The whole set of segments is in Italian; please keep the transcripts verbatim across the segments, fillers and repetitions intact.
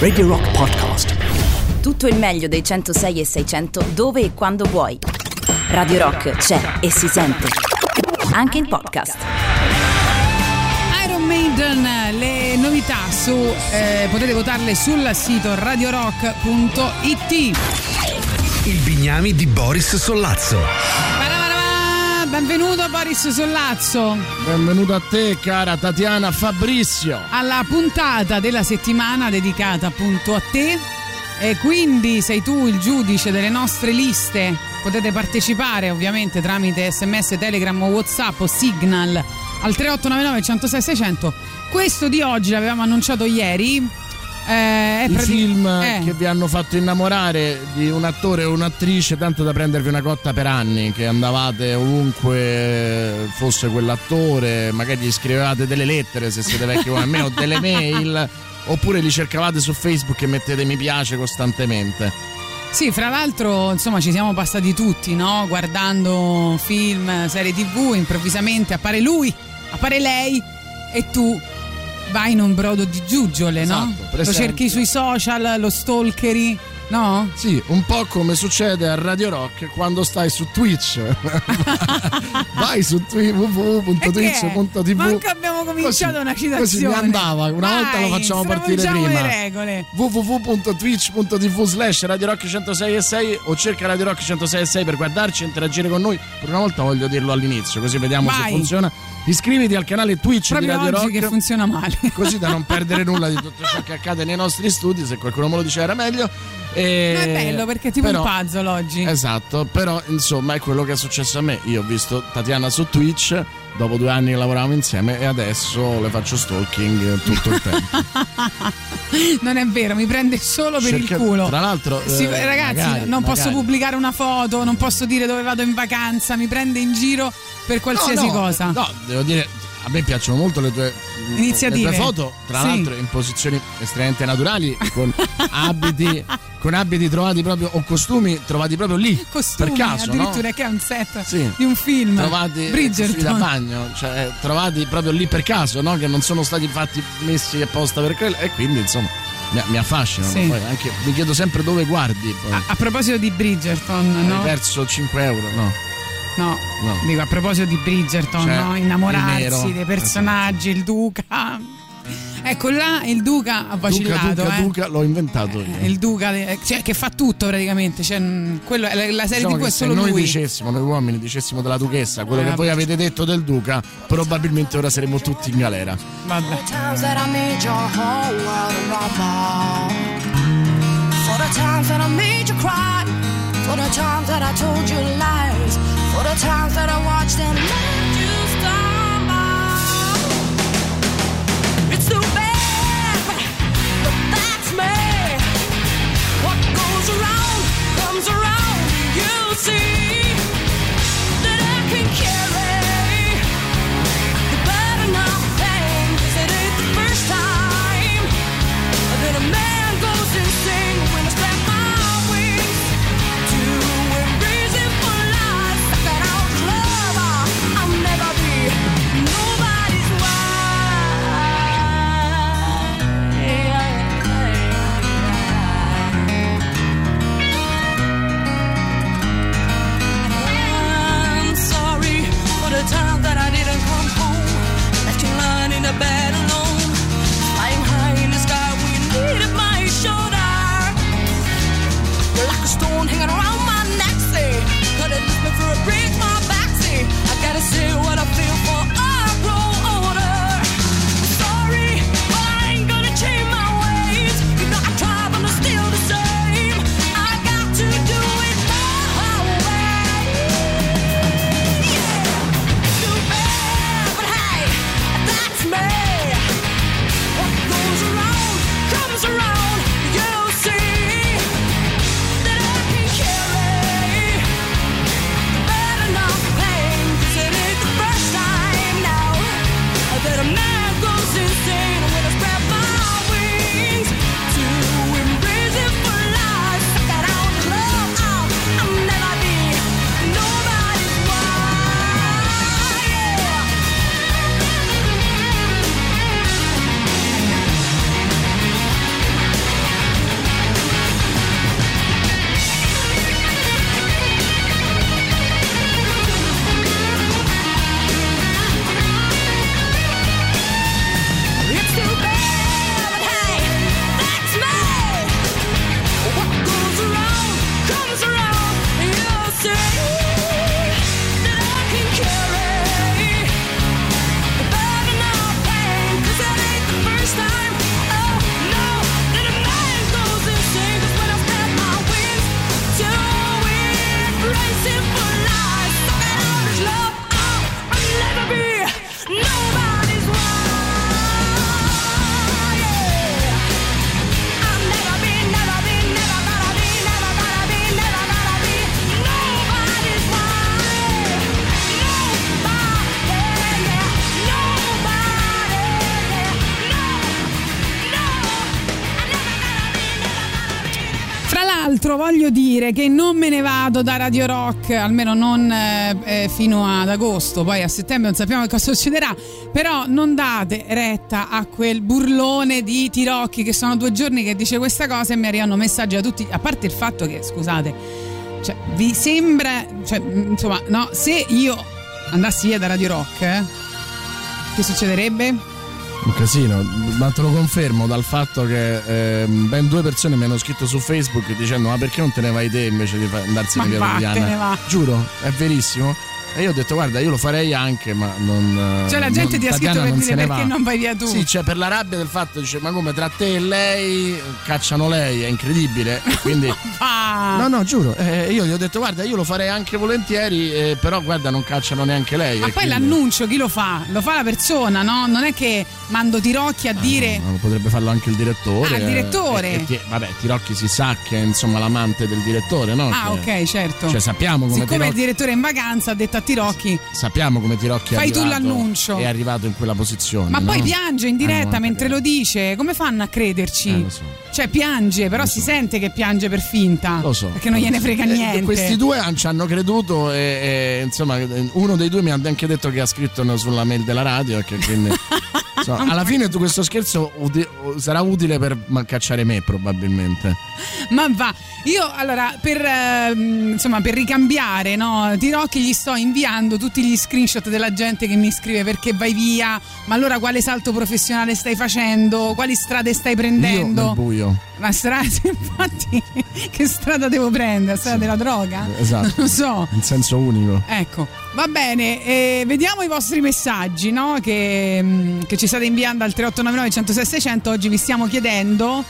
Radio Rock Podcast. Tutto il meglio dei centosei e seicento dove e quando vuoi. Radio Rock c'è e si sente anche in podcast. Iron Maiden, le novità su eh, potete votarle sul sito radio rock punto it. Il Bignami di Boris Sollazzo. Benvenuto Boris Sollazzo. Benvenuto a te, cara Tatiana Fabrizio. Alla puntata della settimana dedicata appunto a te. E quindi sei tu il giudice delle nostre liste. Potete partecipare ovviamente tramite sms, telegram o whatsapp o signal al tre otto nove nove uno zero sei sei zero zero. Questo di oggi l'avevamo annunciato ieri. Eh, I prati- film eh. che vi hanno fatto innamorare di un attore o un'attrice tanto da prendervi una cotta per anni, che andavate ovunque fosse quell'attore, magari gli scrivevate delle lettere se siete vecchi come me o delle mail, oppure li cercavate su Facebook e mettete mi piace costantemente. Sì, fra l'altro insomma ci siamo passati tutti, no? Guardando film, serie tv, improvvisamente appare lui, appare lei e tu vai in un brodo di giuggiole, esatto, no? Presente. Lo cerchi sui social, lo stalkeri, no? Sì, un po' come succede a Radio Rock quando stai su Twitch. Vai su twi- w w w punto twitch punto t v. Manca abbiamo cominciato così, una citazione. Così mi andava, una vai, volta lo facciamo partire prima. Le regole. w w w punto twitch punto t v slash Radio Rock centosei e sei o cerca Radio Rock centosei e sei per guardarci e interagire con noi. Per una volta voglio dirlo all'inizio, così vediamo vai. se funziona. Iscriviti al canale Twitch proprio di Radio Rock, che funziona male, così da non perdere nulla di tutto ciò che accade nei nostri studi. Se qualcuno me lo diceva era meglio. E... no, è bello perché è tipo però, un puzzle oggi. Esatto, però insomma è quello che è successo a me. Io ho visto Tatiana su Twitch dopo due anni che lavoravamo insieme e adesso le faccio stalking tutto il tempo. Non è vero, mi prende solo per Cerca... il culo. Tra l'altro sì, eh, ragazzi, magari, non magari. posso pubblicare una foto, non posso dire dove vado in vacanza, mi prende in giro per qualsiasi no, no, cosa. No, devo dire, a me piacciono molto le tue iniziative, le tue foto, tra sì. l'altro in posizioni estremamente naturali, con abiti con abiti trovati proprio, o costumi trovati proprio lì, costumi, per caso, addirittura, no? Che è un set sì. di un film, trovati Bridgerton, da bagno, cioè trovati proprio lì per caso, no? Che non sono stati fatti, messi apposta per quello, e quindi insomma mi, mi affascina. Sì. Poi anche mi chiedo sempre dove guardi. A, a proposito di Bridgerton, hai no? perso cinque euro, no? No, no, dico a proposito di Bridgerton, cioè, no? Innamorarsi dei personaggi, il duca. Ecco là il duca ha vacillato. Duca, duca, eh. duca l'ho inventato io. Il duca, cioè, che fa tutto praticamente. Cioè, quello, la serie diciamo tivù è solo se noi lui. Dicessimo, noi uomini dicessimo della duchessa quello eh, che voi avete detto del duca, probabilmente ora saremmo tutti in galera. Vabbè. For the times that I told you lies, for the times that I watched and let you stumble. It's too bad, but that's me. What goes around comes around, you see that I can carry the burden enough pain, 'cause it ain't the first time that a man goes insane when I step my way. I'm l'altro voglio dire che non me ne vado da Radio Rock, almeno non eh, fino ad agosto, poi a settembre non sappiamo che cosa succederà, però non date retta a quel burlone di Tirocchi che sono due giorni che dice questa cosa e mi arrivano messaggi a tutti, a parte il fatto che, scusate, cioè, vi sembra, cioè, insomma, no, se io andassi via da Radio Rock, eh, che succederebbe? Un casino, ma te lo confermo dal fatto che eh, ben due persone mi hanno scritto su Facebook dicendo ma perché non te ne vai te invece di andarsene via da Diana? Giuro, è verissimo. E io ho detto guarda, io lo farei anche, ma non, cioè la gente non, ti ha scritto per dire perché non vai via tu? Sì, cioè per la rabbia del fatto, dice ma come, tra te e lei cacciano lei, è incredibile, quindi no no giuro, eh, io gli ho detto guarda, io lo farei anche volentieri, eh, però guarda non cacciano neanche lei, ma poi quindi... l'annuncio chi lo fa? Lo fa la persona, no? Non è che mando Tirocchi a ah, dire no, potrebbe farlo anche il direttore. Ah, il direttore, eh, e, e, vabbè, Tirocchi si sa che è, insomma, l'amante del direttore, no? Ah, che, ok, certo, cioè sappiamo come, siccome Tirocchi... il direttore è in vacanza ha detto Tirocchi, sappiamo come Tirocchi fai è arrivato, tu l'annuncio, è arrivato in quella posizione, ma no? Poi piange in diretta, ah, no, mentre lo dice, come fanno a crederci? Eh, lo so. Cioè piange, però lo si so. sente che piange per finta, lo so, perché non gliene frega niente. Eh, questi due ci hanno creduto e, e insomma uno dei due mi ha anche detto che ha scritto sulla mail della radio e che quindi so, alla fine tu questo scherzo uti- sarà utile per cacciare me probabilmente, ma va, io allora per eh, insomma per ricambiare, no, Tirocchi gli sto inviando tutti gli screenshot della gente che mi scrive perché vai via, ma allora quale salto professionale stai facendo, quali strade stai prendendo? Io nel buio. Ma strada, infatti, che strada devo prendere? Strada sì. della droga? Esatto. Non lo so. In senso unico. Ecco, va bene, eh, vediamo i vostri messaggi, no? Che, che ci state inviando al tre otto nove nove uno zero sei sei zero zero. Oggi vi stiamo chiedendo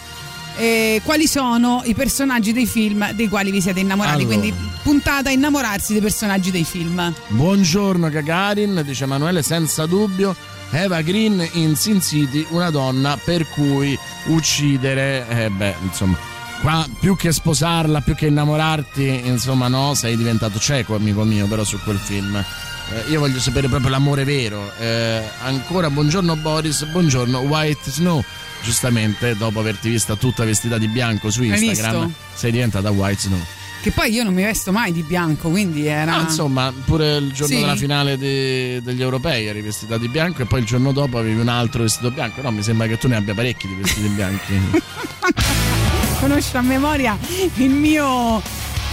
eh, quali sono i personaggi dei film dei quali vi siete innamorati, allora. Quindi puntata a innamorarsi dei personaggi dei film. Buongiorno Gagarin, dice Emanuele, senza dubbio Eva Green in Sin City, una donna per cui uccidere, eh beh, insomma, qua più che sposarla, più che innamorarti, insomma, no, sei diventato cieco, amico mio, però su quel film. Eh, io voglio sapere proprio l'amore vero. Eh, ancora buongiorno Boris, buongiorno White Snow. Giustamente, dopo averti vista tutta vestita di bianco su Instagram, sei diventata White Snow. Che poi io non mi vesto mai di bianco, quindi era... Ah, insomma, pure il giorno sì. della finale di, degli europei eri vestita di bianco e poi il giorno dopo avevi un altro vestito bianco. No, mi sembra che tu ne abbia parecchi di vestiti bianchi. Conosci a memoria il mio...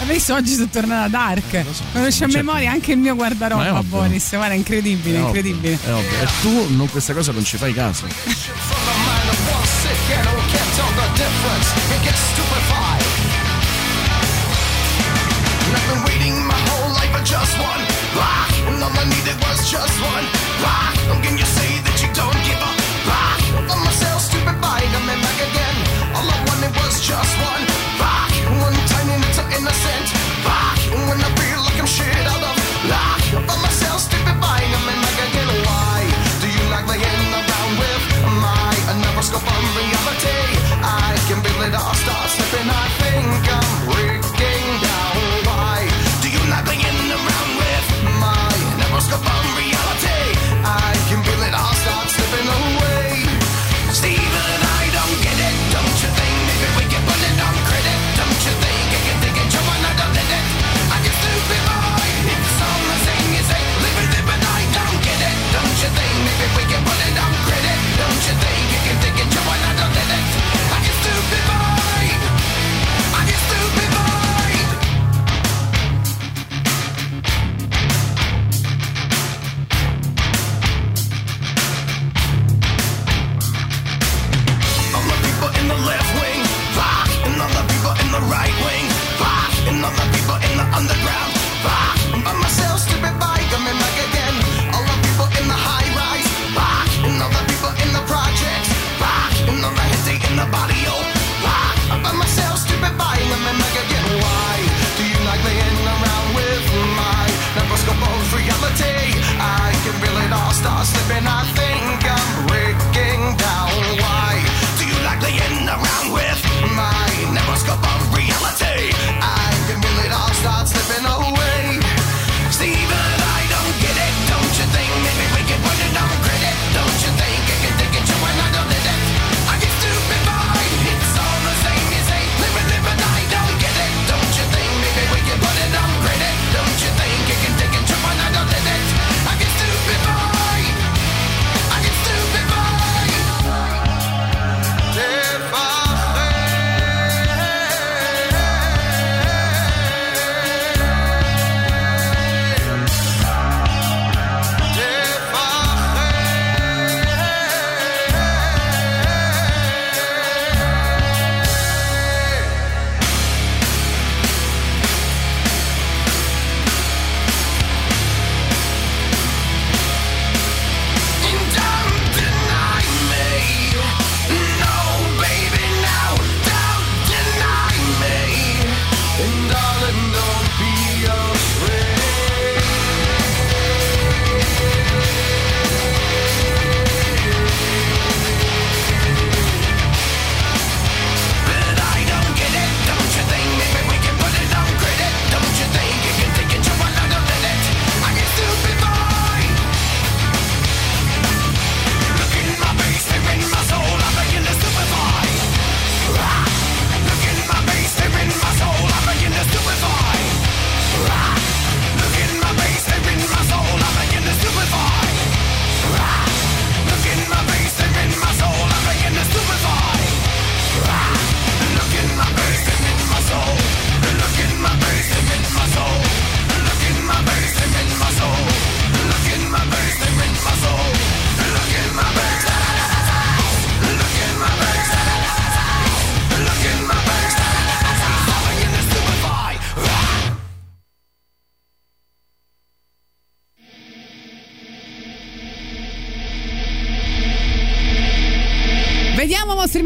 Adesso oggi sono tornata dark. Eh, so. Conosci a certo. memoria anche il mio guardaroba, Boris. Guarda, è incredibile, è incredibile. È ovvio. E tu non, questa cosa non ci fai caso. I've been waiting my whole life for just one rock, and all I needed was just one rock. How can you say that you don't give a rock? I'm myself stupefied, I'm in back again. All I wanted was just one rock, one tiny little innocent rock. When I feel like I'm shit out of luck, I'm myself stupefied, I'm in back again. Why do you like laying around with my another scope on reality? I can feel it all start slipping. I think I'm breaking down. Around with my never scope on reality, I can feel it all.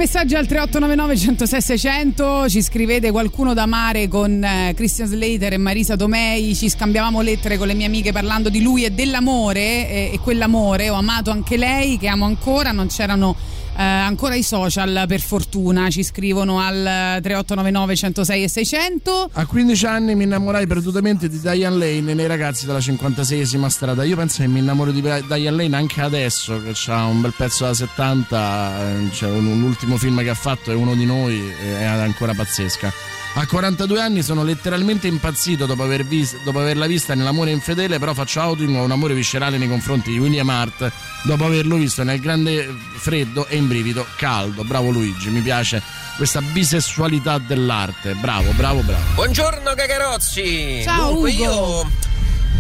messaggi al tre otto nove nove, centosei, seicento. Ci scrivete Qualcuno da amare con Christian Slater e Marisa Tomei. Ci scambiavamo lettere con le mie amiche parlando di lui e dell'amore, e, e quell'amore ho amato anche lei, che amo ancora. Non c'erano eh, ancora i social, per fortuna. Ci scrivono al tre otto nove nove, centosei e seicento. A quindici anni mi innamorai perdutamente di Diane Lane nei Ragazzi della cinquantaseiesima strada. Io penso che mi innamoro di Diane Lane anche adesso, che c'ha un bel pezzo da settanta, cioè un, un ultimo film che ha fatto è Uno di noi, è ancora pazzesca. A quarantadue anni sono letteralmente impazzito dopo, aver vis- dopo averla vista nell'Amore infedele, però faccio outing a un amore viscerale nei confronti di William Hurt dopo averlo visto nel Grande Freddo e in Brivido Caldo. Bravo Luigi, mi piace questa bisessualità dell'arte. Bravo, bravo, bravo. Buongiorno Cacarozzi. Ciao. Dunque, Ugo, io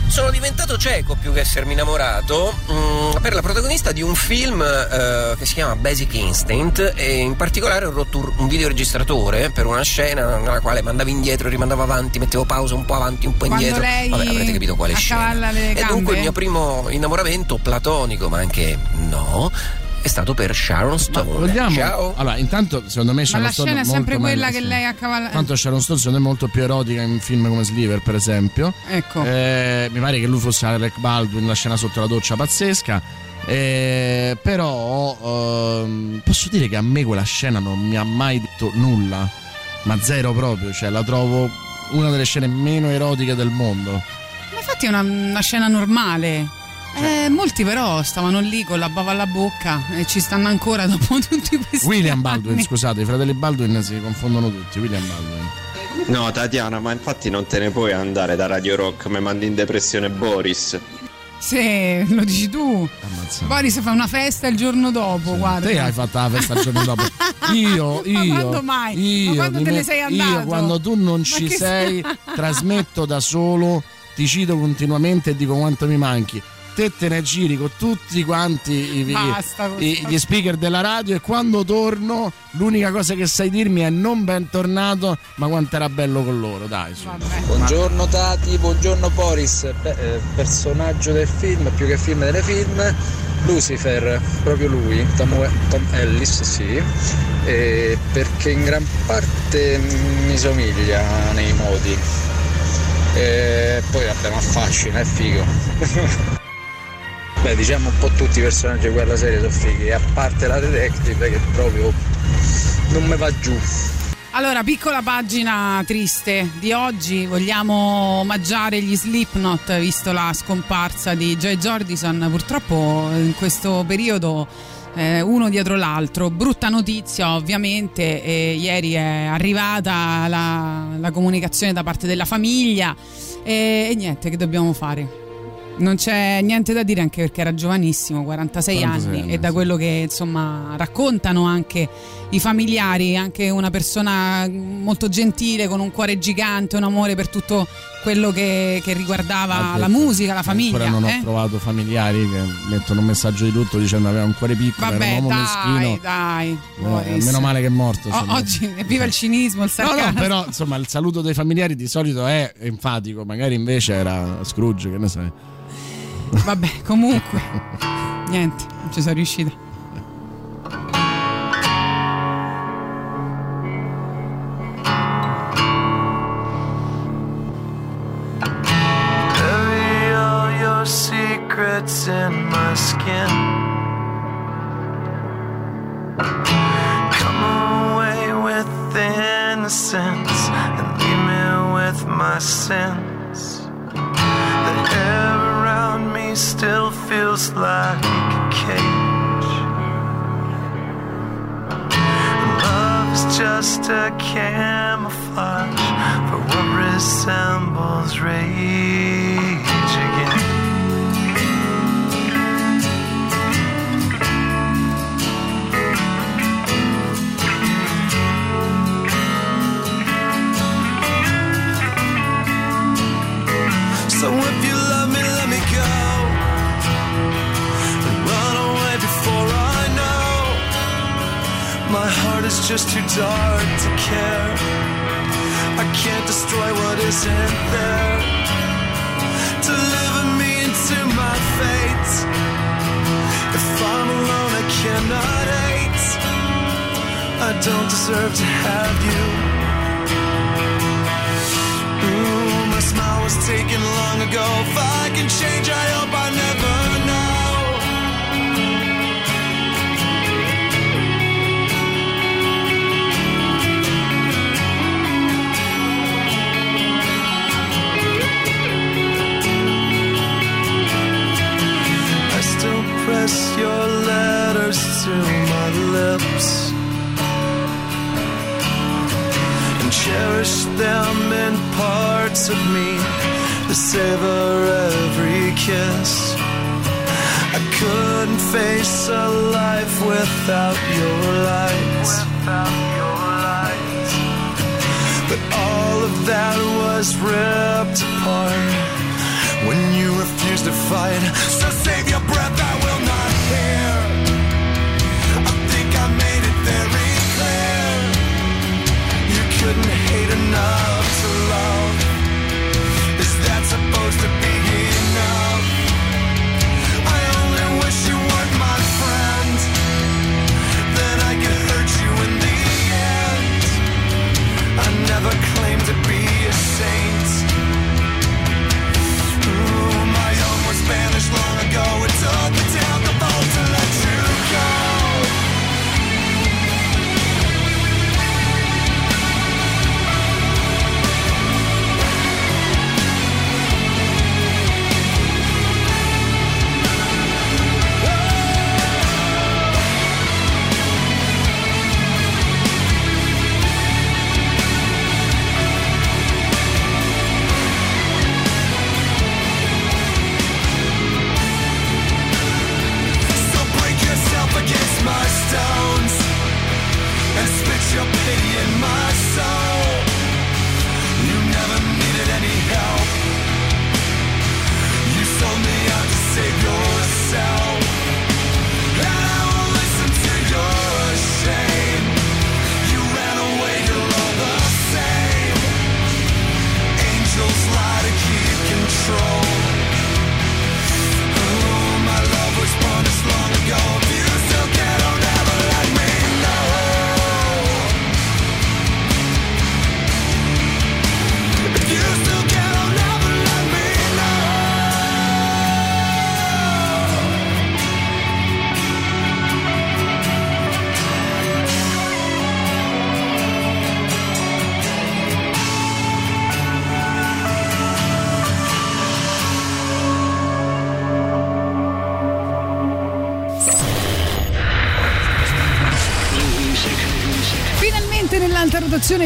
sono diventato cieco più che essermi innamorato mh, per la protagonista di un film uh, che si chiama Basic Instinct, e in particolare ho rotto un videoregistratore per una scena nella quale mandavo indietro, rimandavo avanti, mettevo pausa un po' avanti, un po' indietro. Quando lei... Vabbè, avrete capito quale scena. E dunque il mio primo innamoramento platonico, ma anche no, è stato per Sharon Stone. Ma vogliamo... Ciao. Allora, intanto secondo me Sharon Stone, ma la Stone scena è sempre quella che lei accavalla. Tanto Sharon Stone secondo me è molto più erotica in film come Sliver, per esempio. Ecco. Eh, mi pare che lui fosse Alec Baldwin, la scena sotto la doccia pazzesca. Eh, però eh, posso dire che a me quella scena non mi ha mai detto nulla, ma zero proprio, cioè la trovo una delle scene meno erotiche del mondo. Ma infatti è una, una scena normale. Cioè. Eh, molti però stavano lì con la bava alla bocca e ci stanno ancora dopo tutti questi William Baldwin, anni. Scusate, i fratelli Baldwin si confondono tutti. William Baldwin. No, Tatiana, ma infatti non te ne puoi andare da Radio Rock, mi mandi in depressione Boris. Sì, lo dici tu. Ammazzano. Boris fa una festa il giorno dopo, sì, guarda. Te hai fatto la festa il giorno dopo. Io, io. Ma quando mai? Io, ma quando te ne sei andato? Io, quando tu non ma ci sei, sa? Trasmetto da solo, ti cito continuamente e dico quanto mi manchi. Te te ne giri con tutti quanti i, Basta, i, gli speaker della radio, e quando torno l'unica cosa che sai dirmi è non ben tornato, ma quanto era bello con loro, dai. Buongiorno Tati, buongiorno Boris. Beh, personaggio del film, più che film delle film, Lucifer, proprio lui, Tom, Tom Ellis, sì, e perché in gran parte mi somiglia nei modi, e poi vabbè, ma affascina, è figo. Beh, diciamo un po' tutti i personaggi di quella serie sono fighi, a parte la detective che proprio non me va giù. Allora, piccola pagina triste di oggi, vogliamo omaggiare gli Slipknot, visto la scomparsa di Joey Jordison. Purtroppo in questo periodo eh, uno dietro l'altro, brutta notizia ovviamente, e ieri è arrivata la, la comunicazione da parte della famiglia, e, e niente, che dobbiamo fare? Non c'è niente da dire, anche perché era giovanissimo, quarantasei, quarantasei anni, anni, e da quello che insomma raccontano anche i familiari, anche una persona molto gentile, con un cuore gigante, un amore per tutto quello che, che riguardava ah, la musica, la famiglia. Ancora non eh? ho trovato familiari che mettono un messaggio di lutto dicendo aveva un cuore piccolo. Vabbè, era un uomo dai, meschino. Dai, no, meno male che è morto. O- oggi evviva il cinismo, il sarcasmo. No, no, però insomma il saluto dei familiari di solito è enfatico, magari invece era Scrooge, che ne sai. Vabbè, comunque niente, non ci sono riuscita. Bury all your secrets in my skin. Come away with the innocence and leave me with my sins. The air around me still feels like a cage. Love is just a camouflage for what resembles rage again. So if you love me, let me go and run away before I know. My heart is just too dark to care. I can't destroy what isn't there. Deliver me into my fate. If I'm alone, I cannot hate. I don't deserve to have you. Ooh, my smile was taken long ago. If I can change, I hope I never know. Press your letters to my lips and cherish them in parts of me to savor every kiss. I couldn't face a life without your lights, but all of that was ripped apart when you refused to fight. So save your breath, I will not. I think I made it very clear. You couldn't hate enough to love. Is that supposed to be enough? I only wish you weren't my friend. Then I could hurt you in the end. I never claimed to be a saint. Ooh, my own was banished long ago. It took me down the boat to let you go.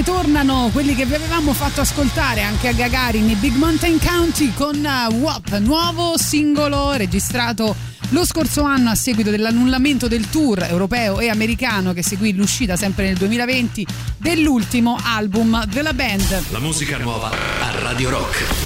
Tornano quelli che vi avevamo fatto ascoltare anche a Gagarin e Big Mountain County con Wop, nuovo singolo registrato lo scorso anno a seguito dell'annullamento del tour europeo e americano che seguì l'uscita sempre nel duemilaventi dell'ultimo album della band. La musica nuova a Radio Rock.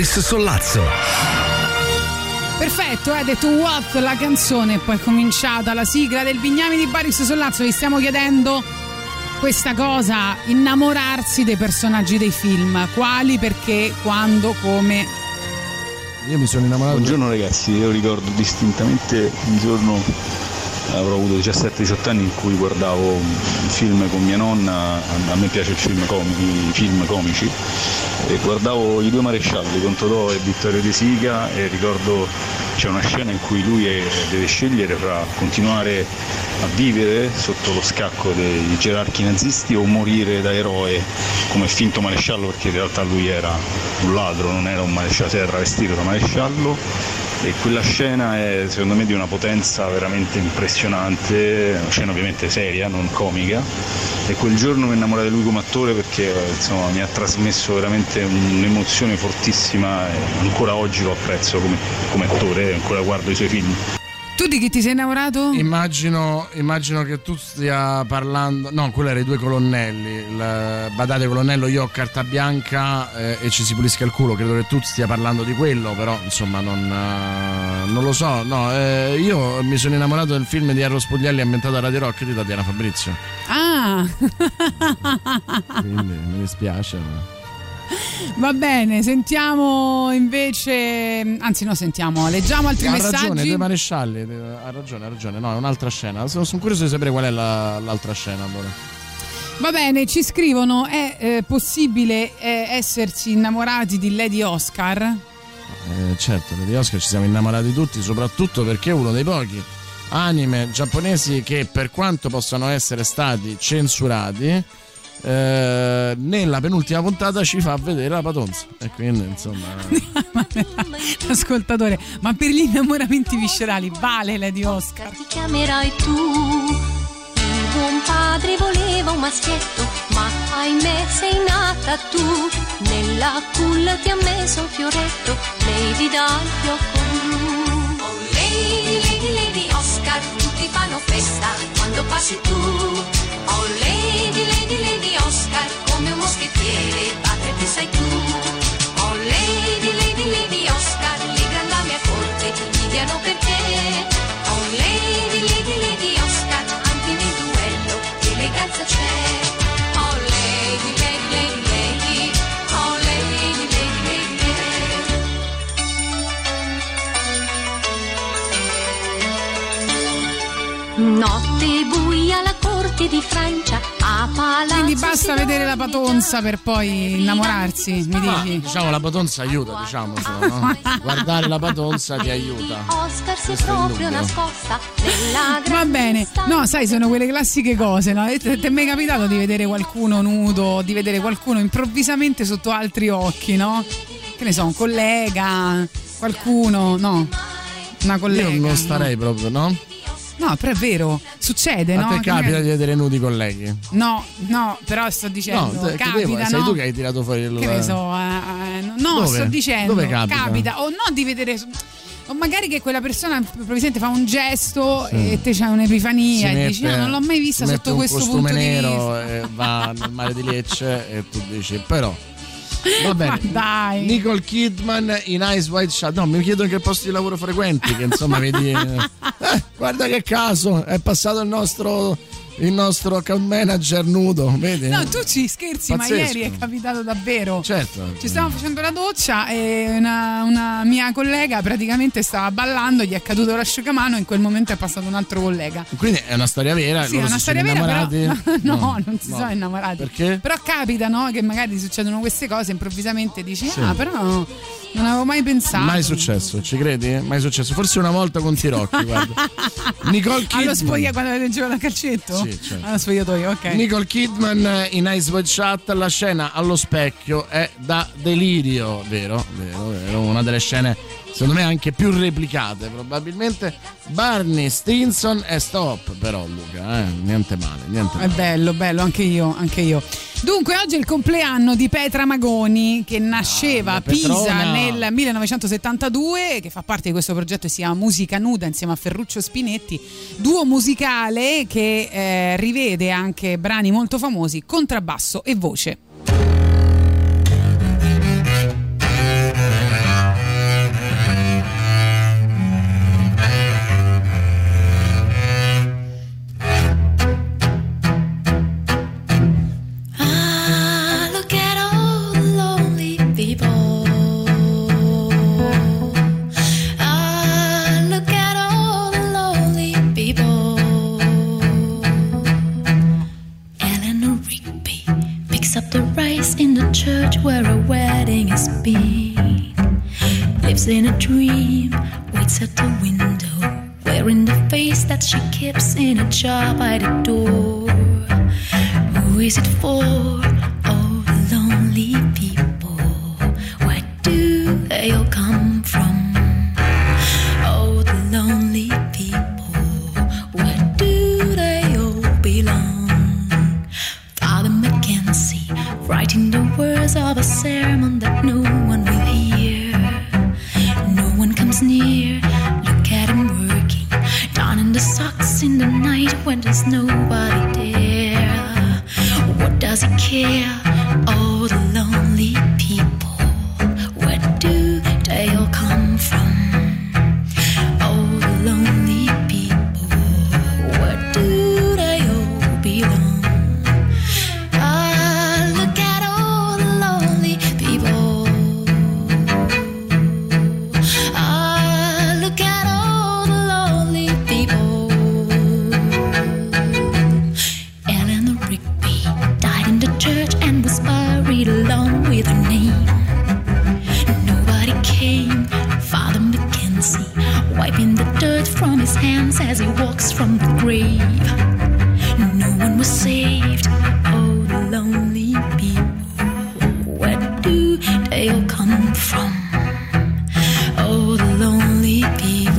Boris Sollazzo. Perfetto, ha eh? detto what la canzone, poi è cominciata la sigla del Bignami di Boris Sollazzo. Vi stiamo chiedendo questa cosa, innamorarsi dei personaggi dei film, quali, perché, quando, come. Io mi sono innamorato. Buongiorno ragazzi, io ricordo distintamente un giorno, avrò avuto diciassette diciotto anni, in cui guardavo un film con mia nonna. A me piace il film comici, film comici. E guardavo I due marescialli con Totò e Vittorio De Sica, e ricordo c'è una scena in cui lui è, deve scegliere fra continuare a vivere sotto lo scacco dei gerarchi nazisti o morire da eroe come finto maresciallo, perché in realtà lui era un ladro, non era un maresciallo, si era travestito da maresciallo. E quella scena è secondo me di una potenza veramente impressionante, una scena ovviamente seria, non comica, e quel giorno mi innamorai di lui come attore, perché insomma mi ha trasmesso veramente un'emozione fortissima, e ancora oggi lo apprezzo come, come attore, ancora guardo i suoi film. Tu di chi ti sei innamorato? Immagino, immagino che tu stia parlando... No, quello era I due colonnelli. La... Badate colonnello, io ho carta bianca eh, e ci si pulisca il culo. Credo che tu stia parlando di quello, però insomma non, eh, non lo so. No, eh, io mi sono innamorato del film di Arlo Spuglielli ambientato a Radio Rock di Tatiana Fabrizio. Ah! Quindi mi dispiace, ma... Va bene, sentiamo invece, anzi no, sentiamo, leggiamo altri ha messaggi. Ha ragione, dei marescialli, ha ragione, ha ragione, no, è un'altra scena. Sono, sono curioso di sapere qual è la, l'altra scena allora. Va bene, ci scrivono, è eh, possibile eh, essersi innamorati di Lady Oscar? Eh, certo, Lady Oscar ci siamo innamorati tutti, soprattutto perché è uno dei pochi anime giapponesi che, per quanto possano essere stati censurati, Eh, nella penultima puntata ci fa vedere la patonza, e quindi insomma l'ascoltatore, ma per gli innamoramenti viscerali vale la di Oscar. Ti chiamerai tu, il buon padre voleva un maschietto, ma ahimè sei nata tu, nella culla ti ha messo un fioretto, Lady dal fiocco blu. Oh Lady, Lady, Lady Oscar, tutti fanno festa quando passi tu. Oh Lady, Lady, Lady Oscar, come un moschettiere, padre che sei tu. Oh Lady, Lady, Lady Oscar, le grandame a corte invidiano per te. Oh Lady, Lady, Lady Oscar, anche nel duello eleganza c'è. Oh Lady, Lady, Lady, Lady, oh Lady, Lady, Lady, Lady. Notte buia la di Francia a Palazzo. Quindi basta vedere la patonza per poi innamorarsi, mi dici? Diciamo la patonza aiuta, diciamocelo, no? Guardare la patonza ti aiuta. Va bene. No, sai, sono quelle classiche cose, no? Ti è mai capitato di vedere qualcuno nudo, di vedere qualcuno improvvisamente sotto altri occhi, no? Che ne so, un collega, qualcuno, no? Una collega. Io non starei proprio, no? No, però è vero, succede, a no? A te capita che... di vedere nudi colleghi? No, no, però sto dicendo, no, te, capita, devo, no? Sei tu che hai tirato fuori il... Che ne so, uh, uh, no, dove? Sto dicendo, dove capita? capita, o no di vedere... O magari che quella persona improvvisamente fa un gesto, sì, e te c'è un'epifania, mette, e dici no, non l'ho mai vista sotto questo punto nero di vista. E va nel mare di Lecce e tu dici, però... Va bene, dai. Nicole Kidman in Eyes Wide Shut. No, mi chiedo in che posti di lavoro frequenti, che insomma vedi, eh, guarda che caso, è passato il nostro il nostro account manager nudo, vedi? No, tu ci scherzi. Pazzesco. Ma ieri è capitato davvero. Certo. Ci stavamo facendo la doccia e una, una mia collega praticamente stava ballando, gli è caduto l'asciugamano e in quel momento è passato un altro collega. Quindi è una storia vera. Sì, è una storia vera, però, no, no, non si no. sono innamorati. Perché? Però capita, no, che magari succedono queste cose improvvisamente, dici sì. ah però non avevo mai pensato. Mai successo, ci credi? Mai successo. Forse una volta con Tirocchi, guarda. Nicole Kidman. Allo spoglia quando avete giocato a calcetto? Sì. Certo. Ah, sfogliatoio, ok. Nicole Kidman in Eyes Wide Shut, la scena allo specchio è da delirio, vero? Vero, vero, una delle scene secondo me anche più replicate, probabilmente. Barney Stinson è stop, però Luca, eh, niente male, niente male. È bello, bello, anche io, anche io. Dunque oggi è il compleanno di Petra Magoni, che nasceva ah, a Pisa Petrona. nel millenovecentosettantadue, che fa parte di questo progetto che si chiama Musica Nuda insieme a Ferruccio Spinetti, duo musicale che eh, rivede anche brani molto famosi, contrabbasso e voce. in a dream, waits at the window, wearing the face that she keeps in a jar by the door. Who is it for? All the lonely people, where do they all come from? All the lonely people, where do they all belong? Father Mackenzie, writing the words of a sermon that no one will hear. No one comes near. Socks in the night when there's nobody there. What does he care? All the lonely people, where do they all come from? All the lonely people, where do they all belong? Ah, look at all the lonely people. Ah, look at all the lonely people. Along with her name, nobody came. Father Mackenzie, wiping the dirt from his hands as he walks from the grave. No one was saved. Oh, the lonely people, where do they all come from? Oh, the lonely people,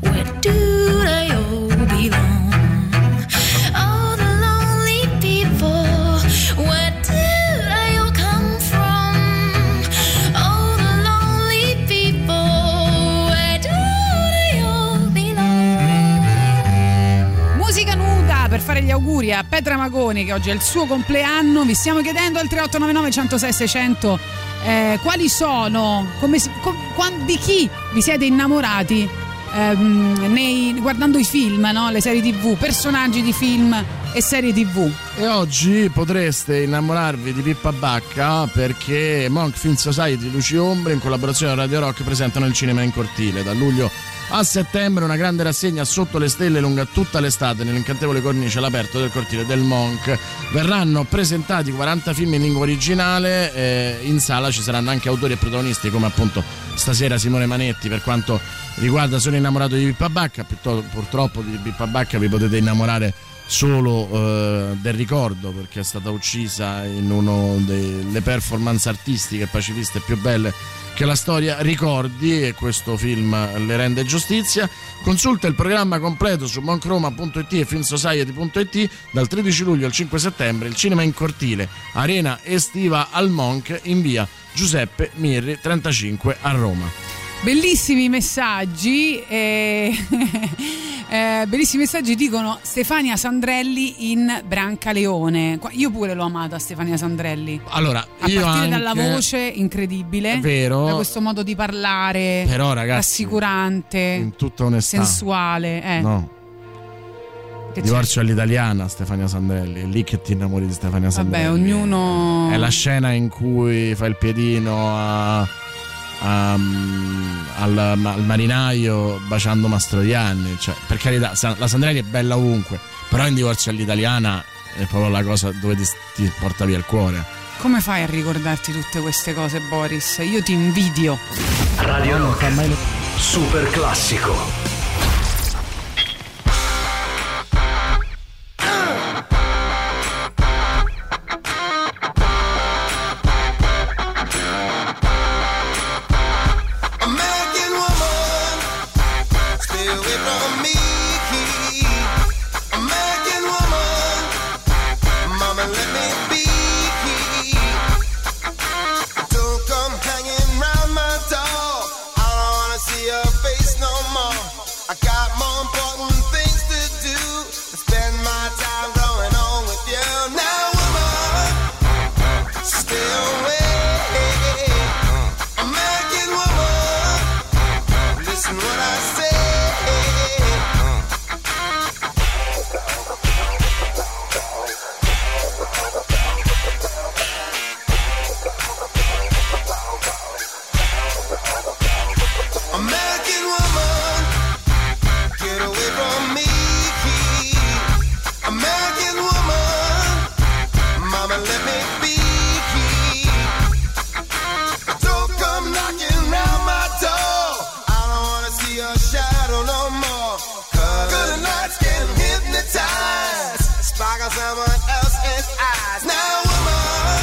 where do they all belong? Gli auguri a Petra Magoni, che oggi è il suo compleanno. Vi stiamo chiedendo al tre otto nove nove uno zero sei sei zero zero eh, quali sono, come, come, di chi vi siete innamorati ehm, nei, guardando i film, no? Le serie tv, personaggi di film e serie tv. E oggi potreste innamorarvi di Pippa Bacca, perché Monk Film Society e Luci Ombre, in collaborazione con Radio Rock, presentano Il cinema in cortile da luglio a settembre, una grande rassegna sotto le stelle lunga tutta l'estate nell'incantevole cornice all'aperto del cortile del Monk. Verranno presentati quaranta film in lingua originale, eh, in sala ci saranno anche autori e protagonisti come appunto stasera Simone Manetti. Per quanto riguarda Sono innamorato di Pippa Bacca, purtroppo di Pippa Bacca vi potete innamorare solo eh, del ricordo, perché è stata uccisa in una delle performance artistiche pacifiste più belle che la storia ricordi, e questo film le rende giustizia. Consulta il programma completo su moncroma punto it e filmsociety punto it. Dal tredici luglio al cinque settembre il cinema in cortile, arena estiva al Monk in via Giuseppe Mirri trentacinque a Roma. Bellissimi messaggi eh, eh, bellissimi messaggi dicono Stefania Sandrelli in Brancaleone. Io pure l'ho amata Stefania Sandrelli. Allora, a io partire anche, dalla voce incredibile, vero, da questo modo di parlare, però ragazzi, rassicurante, in tutta onestà, sensuale, eh. No, che divorzio c'è? All'italiana, Stefania Sandrelli è lì che ti innamori di Stefania Sandrelli. Vabbè, ognuno è la scena in cui fa il piedino a Um, al, al marinaio baciando Mastroianni, cioè, per carità, la Sandrelli è bella ovunque, però in Divorzio all'italiana è proprio la cosa dove ti, ti porta via il cuore. Come fai a ricordarti tutte queste cose, Boris? Io ti invidio. Radio Rock Super Classico. American woman, get away from his eyes. Now woman,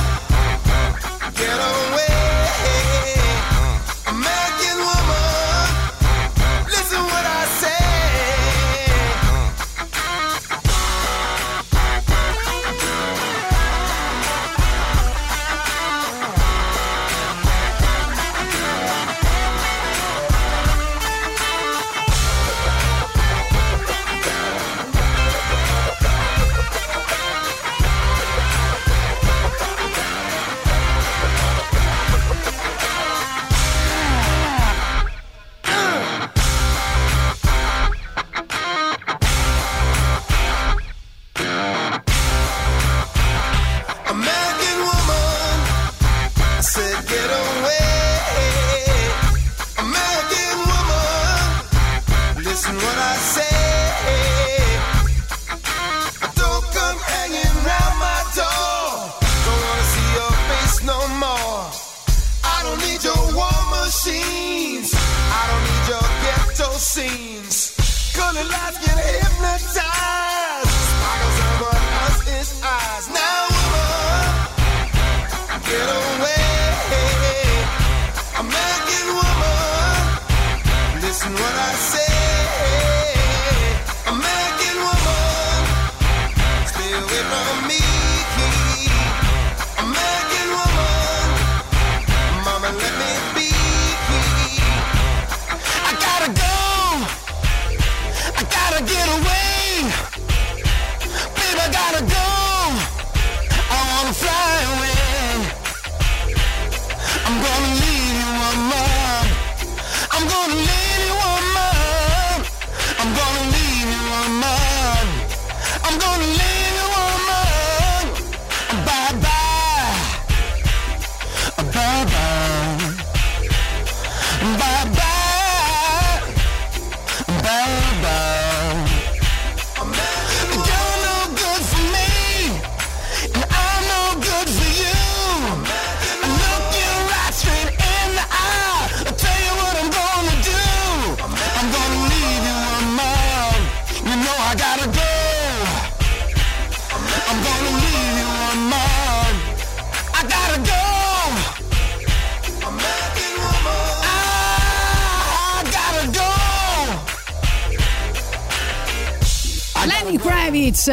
get away. American woman, listen what I say.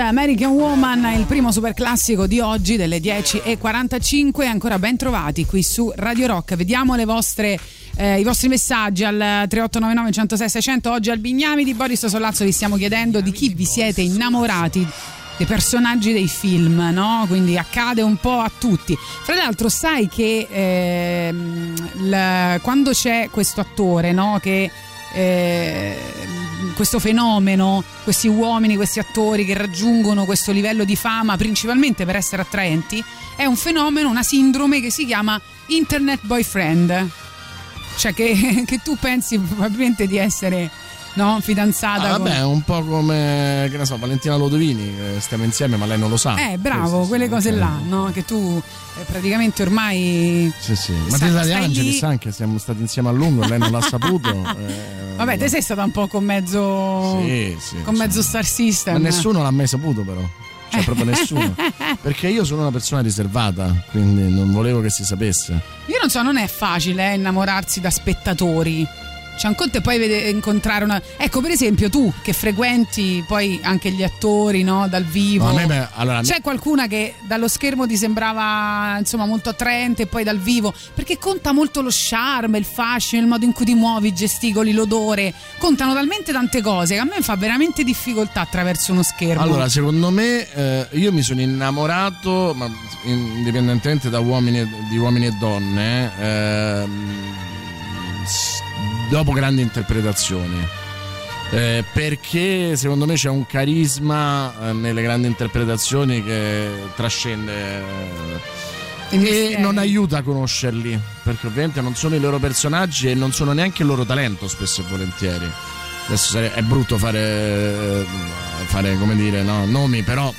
American Woman, il primo superclassico di oggi delle dieci e quarantacinque, ancora ben trovati qui su Radio Rock. Vediamo le vostre, eh, i vostri messaggi al tre otto nove nove uno zero sei sei zero zero. Oggi al Bignami di Boris Sollazzo vi stiamo chiedendo di chi vi siete innamorati, dei personaggi dei film, no? Quindi accade un po' a tutti. Fra l'altro sai che eh, l, quando c'è questo attore, no? Che eh, questo fenomeno, questi uomini, questi attori che raggiungono questo livello di fama principalmente per essere attraenti, è un fenomeno, una sindrome che si chiama internet boyfriend, cioè che, che tu pensi probabilmente di essere, no, fidanzata. Ah, vabbè, con... un po' come, che ne so, Valentina Lodovini, stiamo insieme ma lei non lo sa. Eh, bravo, sì, quelle sì, cose sì. Là, no? Che tu eh, praticamente ormai. Sì, sì. Ma Matilda De Angelis lì... anche siamo stati insieme a lungo, lei non l'ha saputo. Eh, vabbè, te sei stata un po' con mezzo. Sì, sì, con sì. mezzo Star System. Ma nessuno l'ha mai saputo, però. Cioè, proprio nessuno. Perché io sono una persona riservata, quindi non volevo che si sapesse. Io non so, non è facile eh, innamorarsi da spettatori. C'è un conto e poi vede, incontrare una... Ecco, per esempio, tu che frequenti poi anche gli attori, no? Dal vivo. No, a me, beh, allora, c'è qualcuna che dallo schermo ti sembrava, insomma, molto attraente e poi dal vivo? Perché conta molto lo charme, il fascino, il modo in cui ti muovi, gesticoli, l'odore. Contano talmente tante cose che a me fa veramente difficoltà attraverso uno schermo. Allora, secondo me, eh, io mi sono innamorato, ma indipendentemente da uomini, di uomini e donne, ehm, dopo grandi interpretazioni, eh, perché secondo me c'è un carisma eh, nelle grandi interpretazioni che trascende eh, e misteri. Non aiuta a conoscerli, perché ovviamente non sono i loro personaggi e non sono neanche il loro talento spesso e volentieri. Adesso sare- è brutto fare, fare come dire, no, nomi, però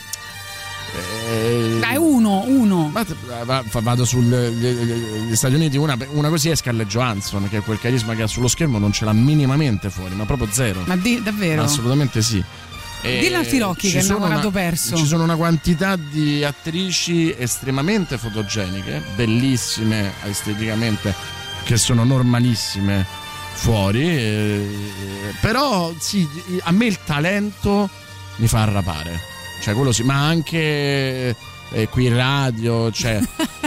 eh, dai, uno, uno. Vado sugli Stati Uniti, una, una così è Scarlett Johansson, che quel carisma che ha sullo schermo non ce l'ha minimamente fuori, ma proprio zero. Ma di, davvero? Assolutamente sì. Dillo al Tirocchi che abbiamo guardato perso. Ci sono una quantità di attrici estremamente fotogeniche, bellissime esteticamente, che sono normalissime fuori, eh, però sì, a me il talento mi fa arrapare, cioè quello sì, ma anche eh, qui in radio, cioè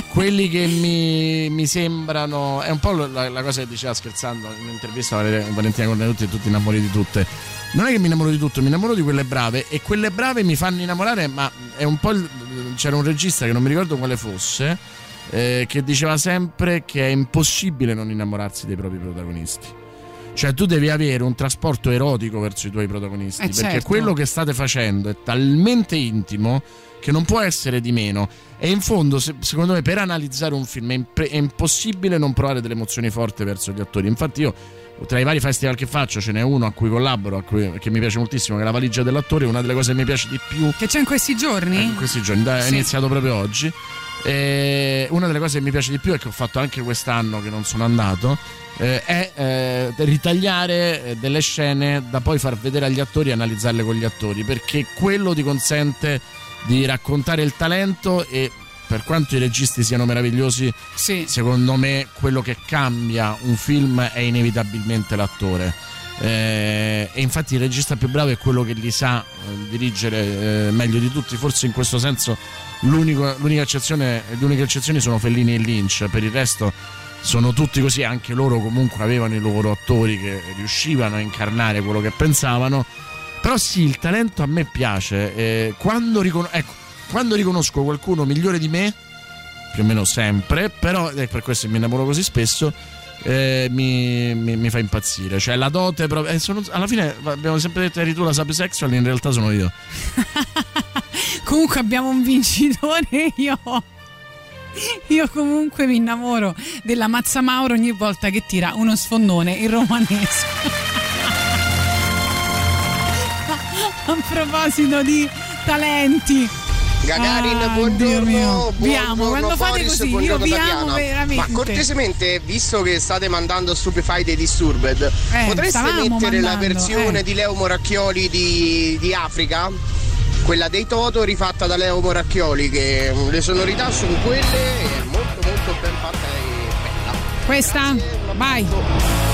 quelli che mi, mi sembrano, è un po' la, la cosa che diceva scherzando in un'intervista Valentina Cornarutti, tutti innamorati di tutte. Non è che mi innamoro di tutto, mi innamoro di quelle brave, e quelle brave mi fanno innamorare, ma è un po' il, c'era un regista che non mi ricordo quale fosse, eh, che diceva sempre che è impossibile non innamorarsi dei propri protagonisti, cioè tu devi avere un trasporto erotico verso i tuoi protagonisti, eh, perché certo, quello che state facendo è talmente intimo che non può essere di meno. E in fondo, se, secondo me, per analizzare un film è, impre- è impossibile non provare delle emozioni forti verso gli attori. Infatti io, tra i vari festival che faccio, ce n'è uno a cui collaboro, a cui, che mi piace moltissimo, che è La valigia dell'attore, una delle cose che mi piace di più, che c'è in questi giorni? Eh, in questi giorni, da, sì. È iniziato proprio oggi. E una delle cose che mi piace di più, e che ho fatto anche quest'anno che non sono andato, eh, è eh, ritagliare delle scene da poi far vedere agli attori e analizzarle con gli attori, perché quello ti consente di raccontare il talento. E per quanto i registi siano meravigliosi, sì, secondo me quello che cambia un film è inevitabilmente l'attore, eh, e infatti il regista più bravo è quello che li sa eh, dirigere eh, meglio di tutti. Forse in questo senso l'unico, l'unica eccezione, l'unica eccezione sono Fellini e Lynch, per il resto sono tutti così. Anche loro comunque avevano i loro attori che riuscivano a incarnare quello che pensavano. Però sì, il talento a me piace, eh, quando, ricon- ecco, quando riconosco qualcuno migliore di me, più o meno sempre, però eh, per questo mi innamoro così spesso, eh, mi, mi, mi fa impazzire. Cioè la dote proprio, eh, sono, alla fine abbiamo sempre detto eri tu la subsexual, in realtà sono io. Comunque abbiamo un vincitore, io io comunque mi innamoro della Mazzamauro ogni volta che tira uno sfondone in romanesco. A proposito di talenti, Gagarin, ah, buongiorno, vi amo, quando fate così io vi amo veramente. Ma cortesemente, visto che state mandando Stupefy dei Disturbed, eh, potreste mettere mandando la versione eh. di Leo Moracchioli di, di Africa, quella dei Toto rifatta da Leo Moracchioli, che le sonorità sono quelle, è molto molto ben fatta e bella. Questa? Grazie, vai! Tutto.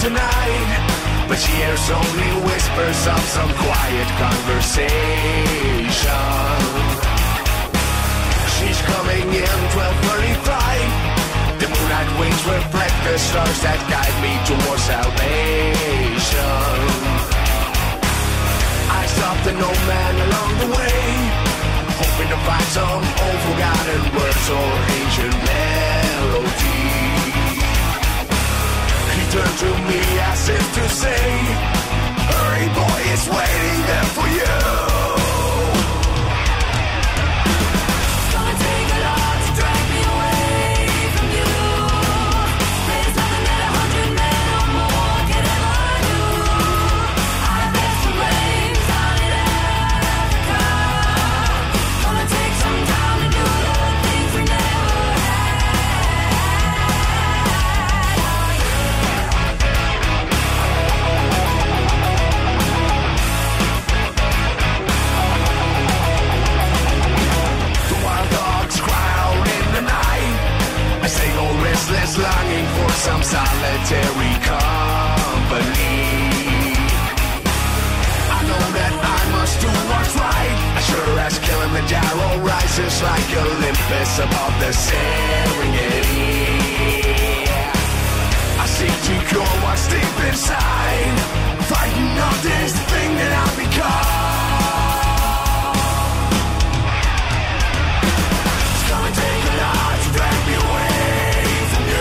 Tonight, but she hears only whispers of some quiet conversation. She's coming in twelve thirty-five. The moonlight wings reflect the stars that guide me towards salvation. I stopped an old man along the way, hoping to find some old forgotten words or ancient melodies. Turn to me as if to say, hurry boy, it's waiting there for you. It's gonna take a lot to drag me away from you. There's nothing that a hundred men or more can ever do. I've been some rains down in Africa. Gonna take some time to do the things we never had. I single restless longing for some solitary company. I know that I must do what's right, as sure as Kilimanjaro rises like Olympus above the Serengeti. I seek to cure what's deep inside, fighting off this thing that I've become. It's gonna take a lot to drag me away. Yeah.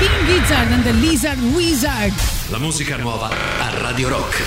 King Gizzard and the Lizard Wizard. La musica nuova a Radio Rock.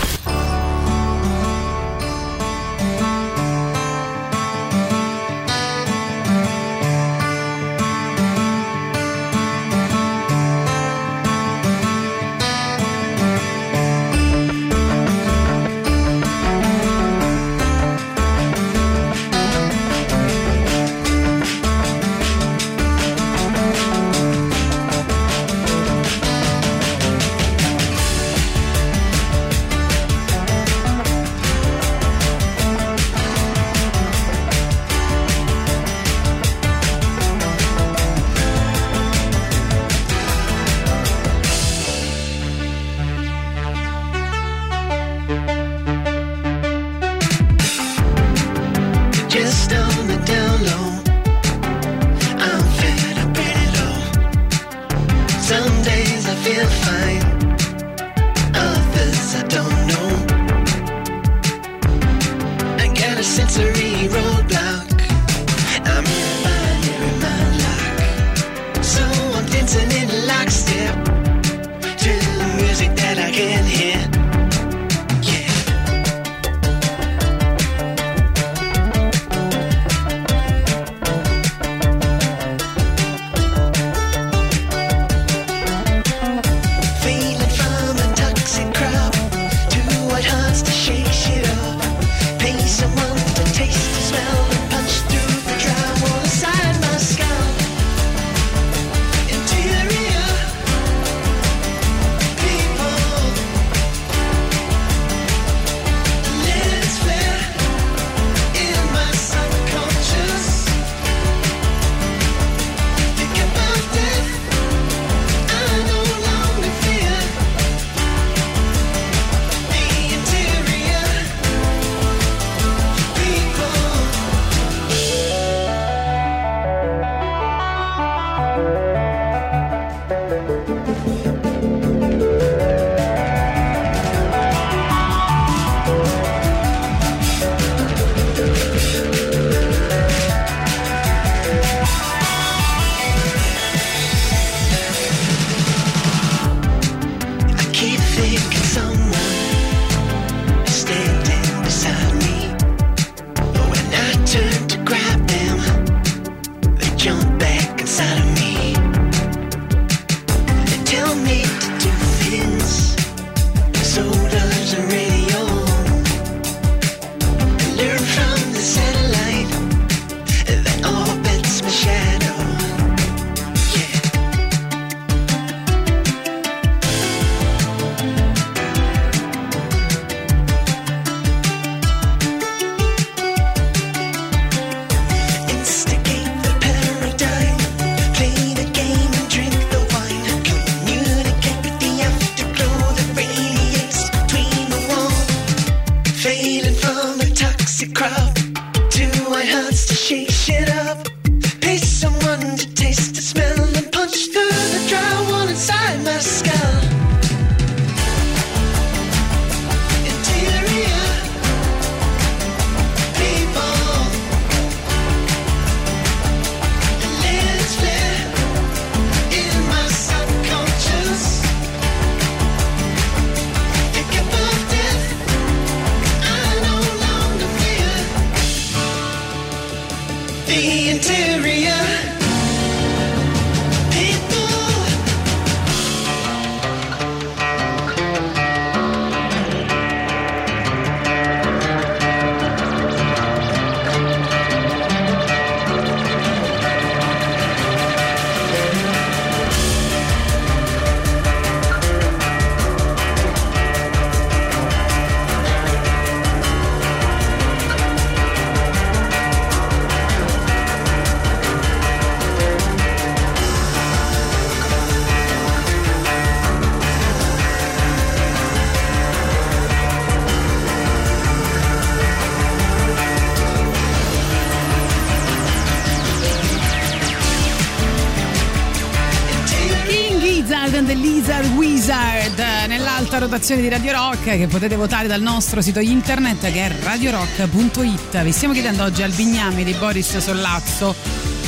Rotazione di Radio Rock che potete votare dal nostro sito internet che è radiorock punto it. Vi stiamo chiedendo oggi al bignami di Boris Sollazzo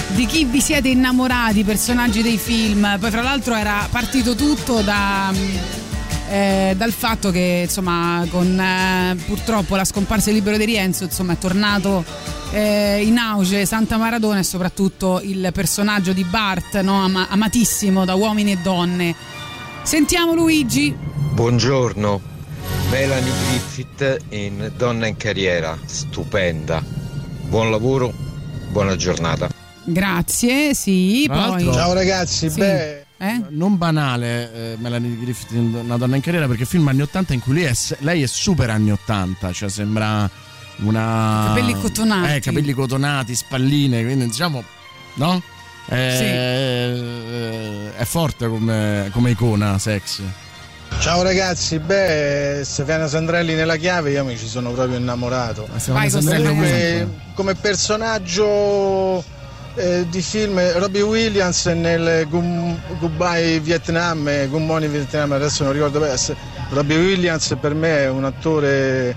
di chi vi siete innamorati, personaggi dei film. Poi fra l'altro era partito tutto da, eh, dal fatto che insomma con eh, purtroppo la scomparsa di Libero De Rienzo insomma è tornato eh, in auge Santa Maradona e soprattutto il personaggio di Bart, no? Ama- amatissimo da uomini e donne. Sentiamo Luigi. Buongiorno. Melanie Griffith in Donna in carriera, stupenda. Buon lavoro, buona giornata. Grazie, sì. Poi... Ciao ragazzi, sì. Beh, eh? Non banale eh, Melanie Griffith in Una donna in carriera, perché film anni ottanta in cui lei è, lei è super anni ottanta, cioè sembra una... Capelli cotonati. Eh, capelli cotonati, spalline, quindi diciamo, no? È, sì. È, è forte come, come icona sexy. Ciao ragazzi, beh, Stefania Sandrelli nella chiave, io mi ci sono proprio innamorato. Vai, come, come personaggio eh, di film, Robbie Williams nel Goodbye Vietnam, Good Morning Vietnam, adesso non ricordo bene. Robbie Williams per me è un attore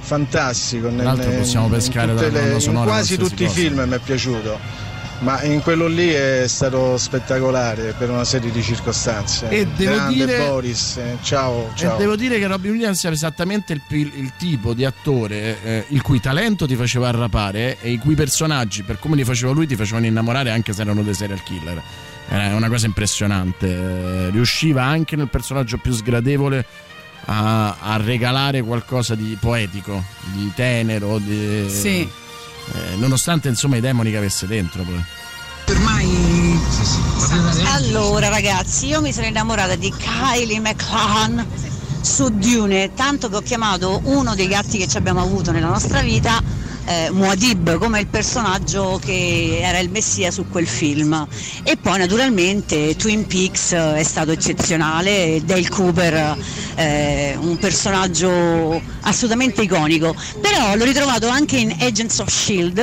fantastico. Nel, possiamo in, pescare in, le, in quasi tutti i film mi è piaciuto. Ma in quello lì è stato spettacolare per una serie di circostanze. E devo grande dire, Boris, ciao, ciao. E devo dire che Robbie Williams era esattamente il, il tipo di attore eh, il cui talento ti faceva arrapare eh, e i cui personaggi, per come li faceva lui, ti facevano innamorare anche se erano dei serial killer. Era una cosa impressionante. Eh, riusciva anche nel personaggio più sgradevole a, a regalare qualcosa di poetico, di tenero, di... Sì. Eh, nonostante insomma i demoni che avesse dentro poi. Ormai allora ragazzi, io mi sono innamorata di Kylie MacLachlan su Dune, tanto che ho chiamato uno dei gatti che ci abbiamo avuto nella nostra vita eh, Muad'Dib, come il personaggio che era il messia su quel film. E poi naturalmente Twin Peaks è stato eccezionale, Dale Cooper eh, un personaggio assolutamente iconico, però l'ho ritrovato anche in Agents of Shield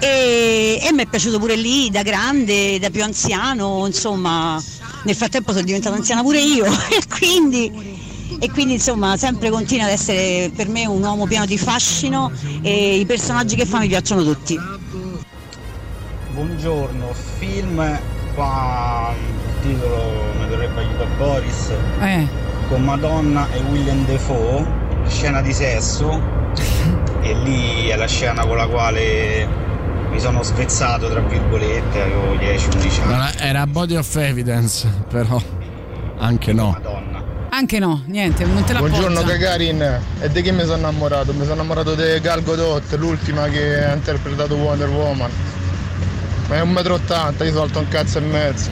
e, e mi è piaciuto pure lì, da grande, da più anziano, insomma nel frattempo sono diventata anziana pure io e quindi... E quindi insomma sempre continua ad essere per me un uomo pieno di fascino e i personaggi che fa mi piacciono tutti. Buongiorno, film qua il titolo mi dovrebbe aiutare Boris eh. con Madonna e William Dafoe, scena di sesso e lì è la scena con la quale mi sono svezzato tra virgolette, avevo dieci undici anni. Allora, era Body of Evidence, però anche no. Madonna. Anche no, niente, non te la porta. Buongiorno Gagarin, e di chi mi sono innamorato? Mi sono innamorato di Gal Gadot, l'ultima che ha interpretato Wonder Woman. Ma è un metro ottanta, io salto un cazzo e mezzo.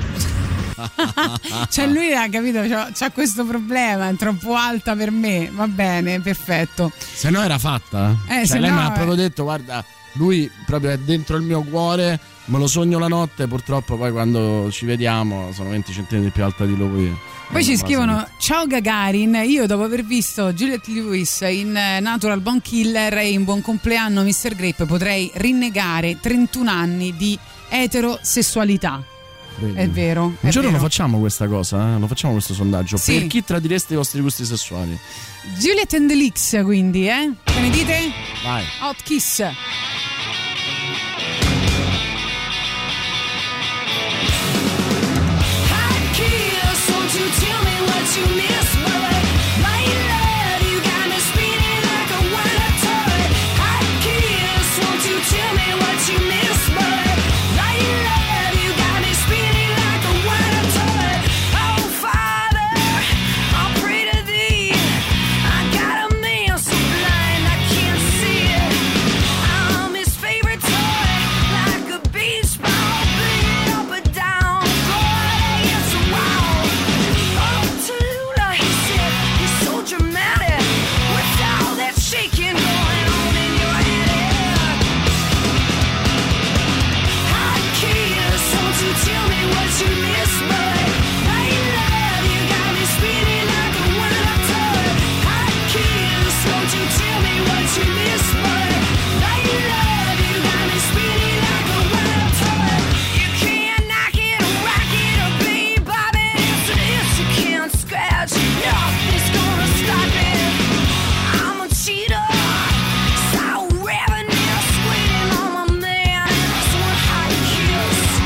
Cioè lui ha capito, c'ha, c'ha questo problema, è troppo alta per me, va bene, perfetto. Se no era fatta, eh? Eh, cioè lei no, mi ha proprio detto, guarda, lui proprio è dentro il mio cuore, me lo sogno la notte, purtroppo poi quando ci vediamo sono venti centimetri più alta di lui. Poi ci scrivono: ciao Gagarin, io dopo aver visto Juliette Lewis in Natural Born Killer e in Buon compleanno mister Grape potrei rinnegare trentuno anni di eterosessualità. Bene. È vero. Un è giorno vero. Lo facciamo questa cosa, eh? Lo facciamo questo sondaggio. Sì. Per chi tradireste i vostri gusti sessuali? Juliette and the Leaks, quindi, eh? Che ne dite? Vai. Hot Kiss. You miss when I, my love, you got me spinning like a one-up toy. I kiss, won't you tell me what you miss when I, my love, you got me spinning like a one-up toy. Oh Father, I pray to Thee. I got a man so blind I can't see it. I'm His favorite toy, like a beach ball, beat up and down, boy, it's wild. Oh, dramatic, with all that shaking going on in your head. Hot kiss, won't you tell me what you miss, boy? My love, you got me spinning like a one-up toy. Hot kiss, won't you tell me what you miss, boy? My love, you got me spinning like a one-up toy. You can't knock it or rock it or be bobbing. It's an itch you can't scratch. Nothing's gonna stop it. I'm a cheater, so ravenous, waiting on my man. It's one hot kiss.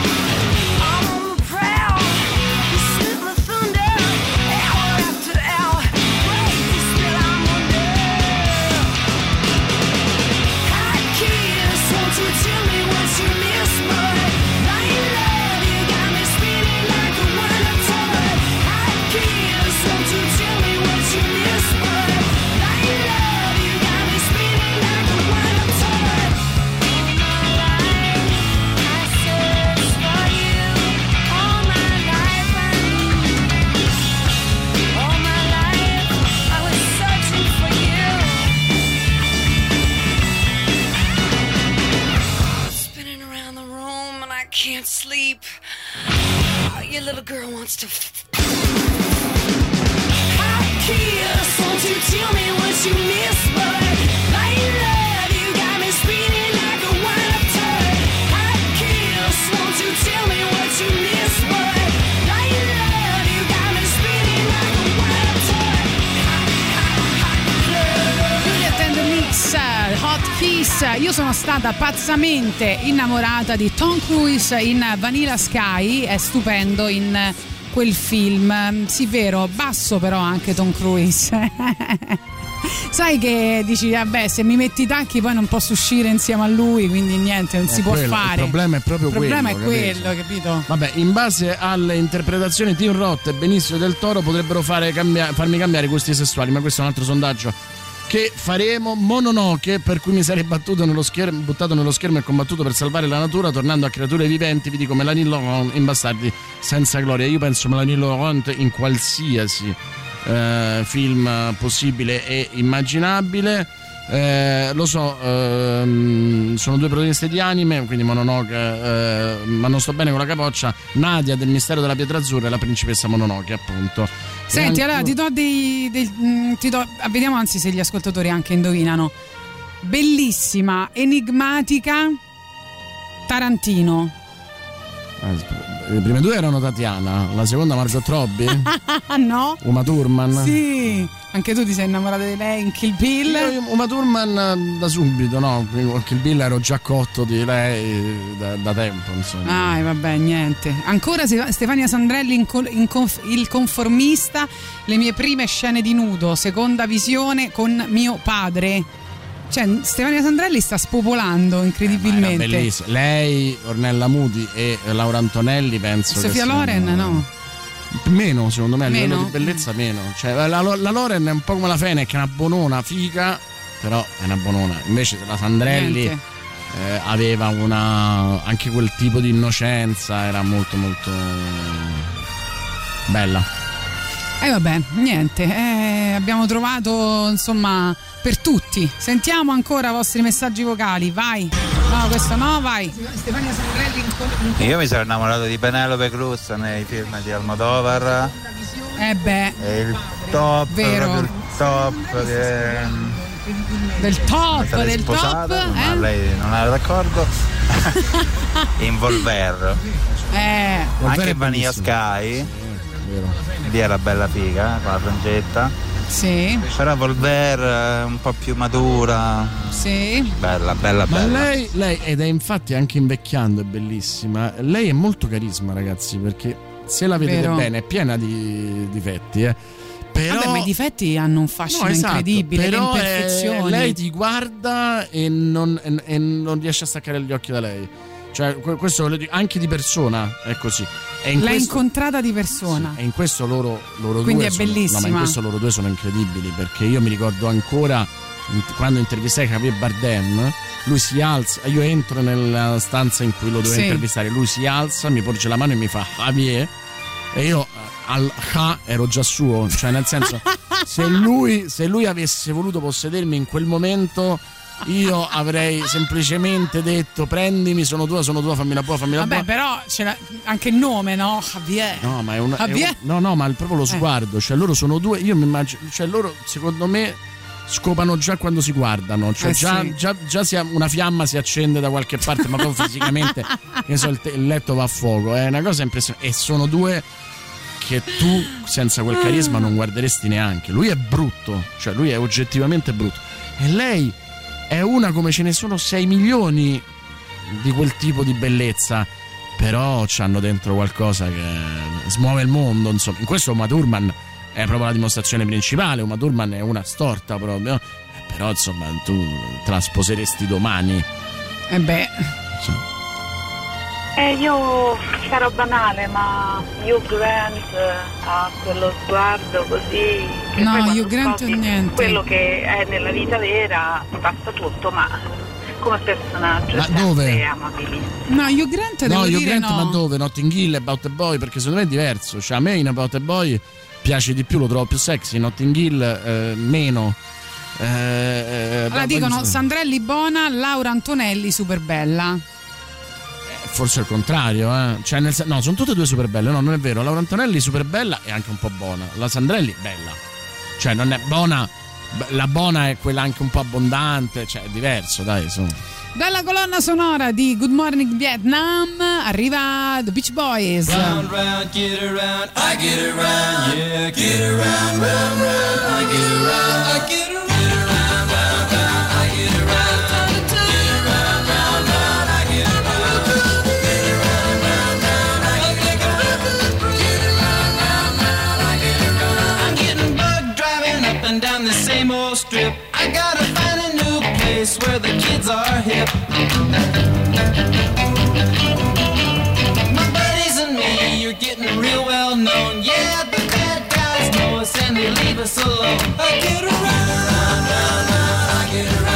can't sleep. Oh, your little girl wants to. F- I kiss. Won't you tell me what you miss, but my love, you got me spinning like a one-up turn. I kiss. Won't you tell me what you miss, but my love, you got me spinning like a one-up turn. Juliet and the Mix, Hot Kiss. Io sono stata pazzamente innamorata di Tom Cruise in Vanilla Sky, è stupendo in quel film, sì, vero, basso però anche Tom Cruise. Sai che dici, vabbè, se mi metti i tacchi poi non posso uscire insieme a lui, quindi niente, non è si quello, può fare. Il problema è proprio quello. Il problema quello, è capito? quello, capito? Vabbè, in base alle interpretazioni Tim Roth e Benicio del Toro potrebbero fare cambia- farmi cambiare gusti sessuali, ma questo è un altro sondaggio che faremo. Mononoke, per cui mi sarei battuto nello schermo, buttato nello schermo e combattuto per salvare la natura, tornando a creature viventi, vi dico Melanie Laurent in Bastardi senza gloria. Io penso Melanie Laurent in qualsiasi eh, film possibile e immaginabile. Eh, lo so, ehm, sono due protagoniste di anime, quindi Mononoke, eh, ma non sto bene con la capoccia. Nadia del Mistero della Pietra Azzurra e la principessa Mononoke, appunto. Senti, allora ti do dei, dei mh, ti do, vediamo anzi se gli ascoltatori anche indovinano. Bellissima, enigmatica, Tarantino. Eh, le prime due erano Tatiana, la seconda Margot Robbie. No, Uma Thurman. Sì, anche tu ti sei innamorata di lei in Kill Bill. Io, Uma Thurman da subito, no, Kill Bill ero già cotto di lei da, da tempo, insomma. Ah, vabbè, niente. Ancora Stefania Sandrelli in, col, in conf, Il Conformista, le mie prime scene di nudo, seconda visione con mio padre. Cioè, Stefania Sandrelli sta spopolando incredibilmente. Eh, bellissima. Lei, Ornella Muti e Laura Antonelli, penso. Sofia Loren, siano... no? Meno, secondo me, a meno. Livello di bellezza meno. Cioè, la, la, la Loren è un po' come la Fenech, è una bonona figa, però è una bonona. Invece la Sandrelli eh, aveva una, anche quel tipo di innocenza, era molto molto bella. E eh vabbè, niente, eh, abbiamo trovato, insomma, per tutti. Sentiamo ancora i vostri messaggi vocali, vai. No, questo no, vai. Stefania Sandrelli in... Io mi sono innamorato di Penelope Cruz nei film di Almodovar. Eh beh, è il top, vero, il top che... del top, del top, eh? Ma lei non era d'accordo. In Volver. Eh, anche Vanilla Sky. Lì era bella figa, con la frangetta. Sì. Però Volver è un po' più matura. Sì. Bella, bella, ma bella. Ma lei, lei, ed è infatti anche invecchiando, è bellissima. Lei è molto carisma, ragazzi, perché se la vedete Vero. bene è piena di difetti, eh. Però... Vabbè, ma i difetti hanno un fascino no, esatto, incredibile, le imperfezioni. Lei ti guarda e non, e, e non riesce a staccare gli occhi da lei. Cioè, questo anche di persona è così. È in L'ha questo... incontrata di persona. Sì, e in questo loro, loro Quindi due. Quindi è sono... bellissima. No, ma in questo loro due sono incredibili, perché io mi ricordo ancora quando intervistai Javier Bardem, lui si alza, io entro nella stanza in cui lo dovevo sì. intervistare, lui si alza, mi porge la mano e mi fa Javier, e io al ha ero già suo, cioè nel senso se lui se lui avesse voluto possedermi in quel momento io avrei semplicemente detto prendimi, sono tua, sono tua, fammi la buona, fammi la buona. Vabbè, però c'era anche il nome, no? Javier. No, ma è un, è un no, no, ma proprio lo sguardo, eh. Cioè loro sono due, io mi immagino, cioè loro secondo me scopano già quando si guardano, cioè eh già, sì. già già si, una fiamma si accende da qualche parte, ma proprio fisicamente che so, il, te- il letto va a fuoco, è una cosa impressionante, e sono due che tu senza quel carisma non guarderesti neanche. Lui è brutto, cioè lui è oggettivamente brutto. E lei è una come ce ne sono sei milioni di quel tipo di bellezza, però c'hanno dentro qualcosa che smuove il mondo, insomma. In questo Uma Thurman è proprio la dimostrazione principale. Uma Thurman è una storta proprio, però insomma tu te la sposeresti domani. E beh insomma. Eh, io sarò banale, ma Hugh Grant ha quello sguardo così. Che no, Hugh Grant è niente. Quello che è nella vita vera ti passa tutto, ma come personaggio ma dove? È amabilissimo. No, Hugh Grant devo no, Hugh dire Grant, no. Ma dove? Notting Hill, About a Boy, perché secondo me è diverso. Cioè a me in About a Boy piace di più, lo trovo più sexy. Notting Hill eh, meno. Eh, allora dicono Sandrelli buona, Laura Antonelli super bella. forse al contrario, eh. Cioè nel, no, sono tutte e due super belle. No, non è vero. Laura Antonelli super bella e anche un po' buona. La Sandrelli bella, cioè non è buona. La buona è quella anche un po' abbondante, cioè è diverso, dai, insomma. Dalla colonna sonora di Good Morning Vietnam arriva The Beach Boys. Round, round, get around, I get around, yeah, get around, round, round, I get around, I get around. Strip. I gotta find a new place where the kids are hip. My buddies and me, you're getting real well known. Yeah, the bad guys know us and they leave us alone. I get around, round, round, I get around.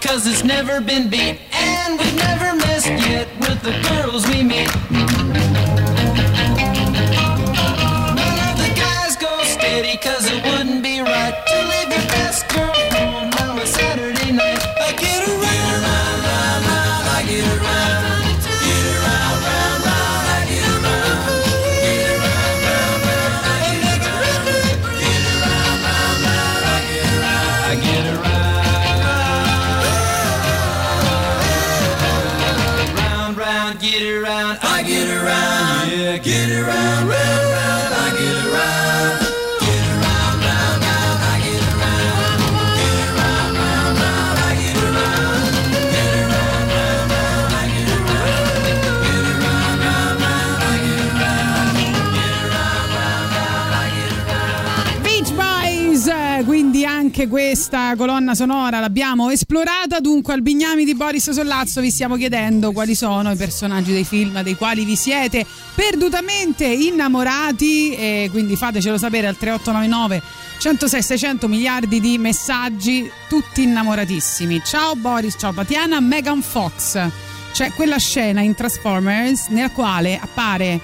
Cause it's never been beat, and we've never missed yet with the girls we meet. None of the guys go steady, cause it wouldn't be right to leave your best girl home on a Saturday night. I get around, get around, round, round, I get around. Get around, round, round, I get around. Get around, round, round, I get around. Get around, round, round, I get around. I get around. I get around, yeah, get around, round, round, I get around. Get around, round, round, I get around. Get around, round, round, I get around. Get around, round, round, I get around. Get around, round, round, I get around. Get around, round, round, I get around. Beach Boys, quindi anche questa colonna sonora l'abbiamo esplorata. Dunque al Bignami di Boris Sollazzo vi stiamo chiedendo quali sono i personaggi dei film dei quali vi siete perdutamente innamorati, e quindi fatecelo sapere al tre otto nove nove uno zero sei sei zero zero miliardi di messaggi, tutti innamoratissimi. Ciao Boris, ciao Tatiana. Megan Fox, c'è quella scena in Transformers nella quale appare,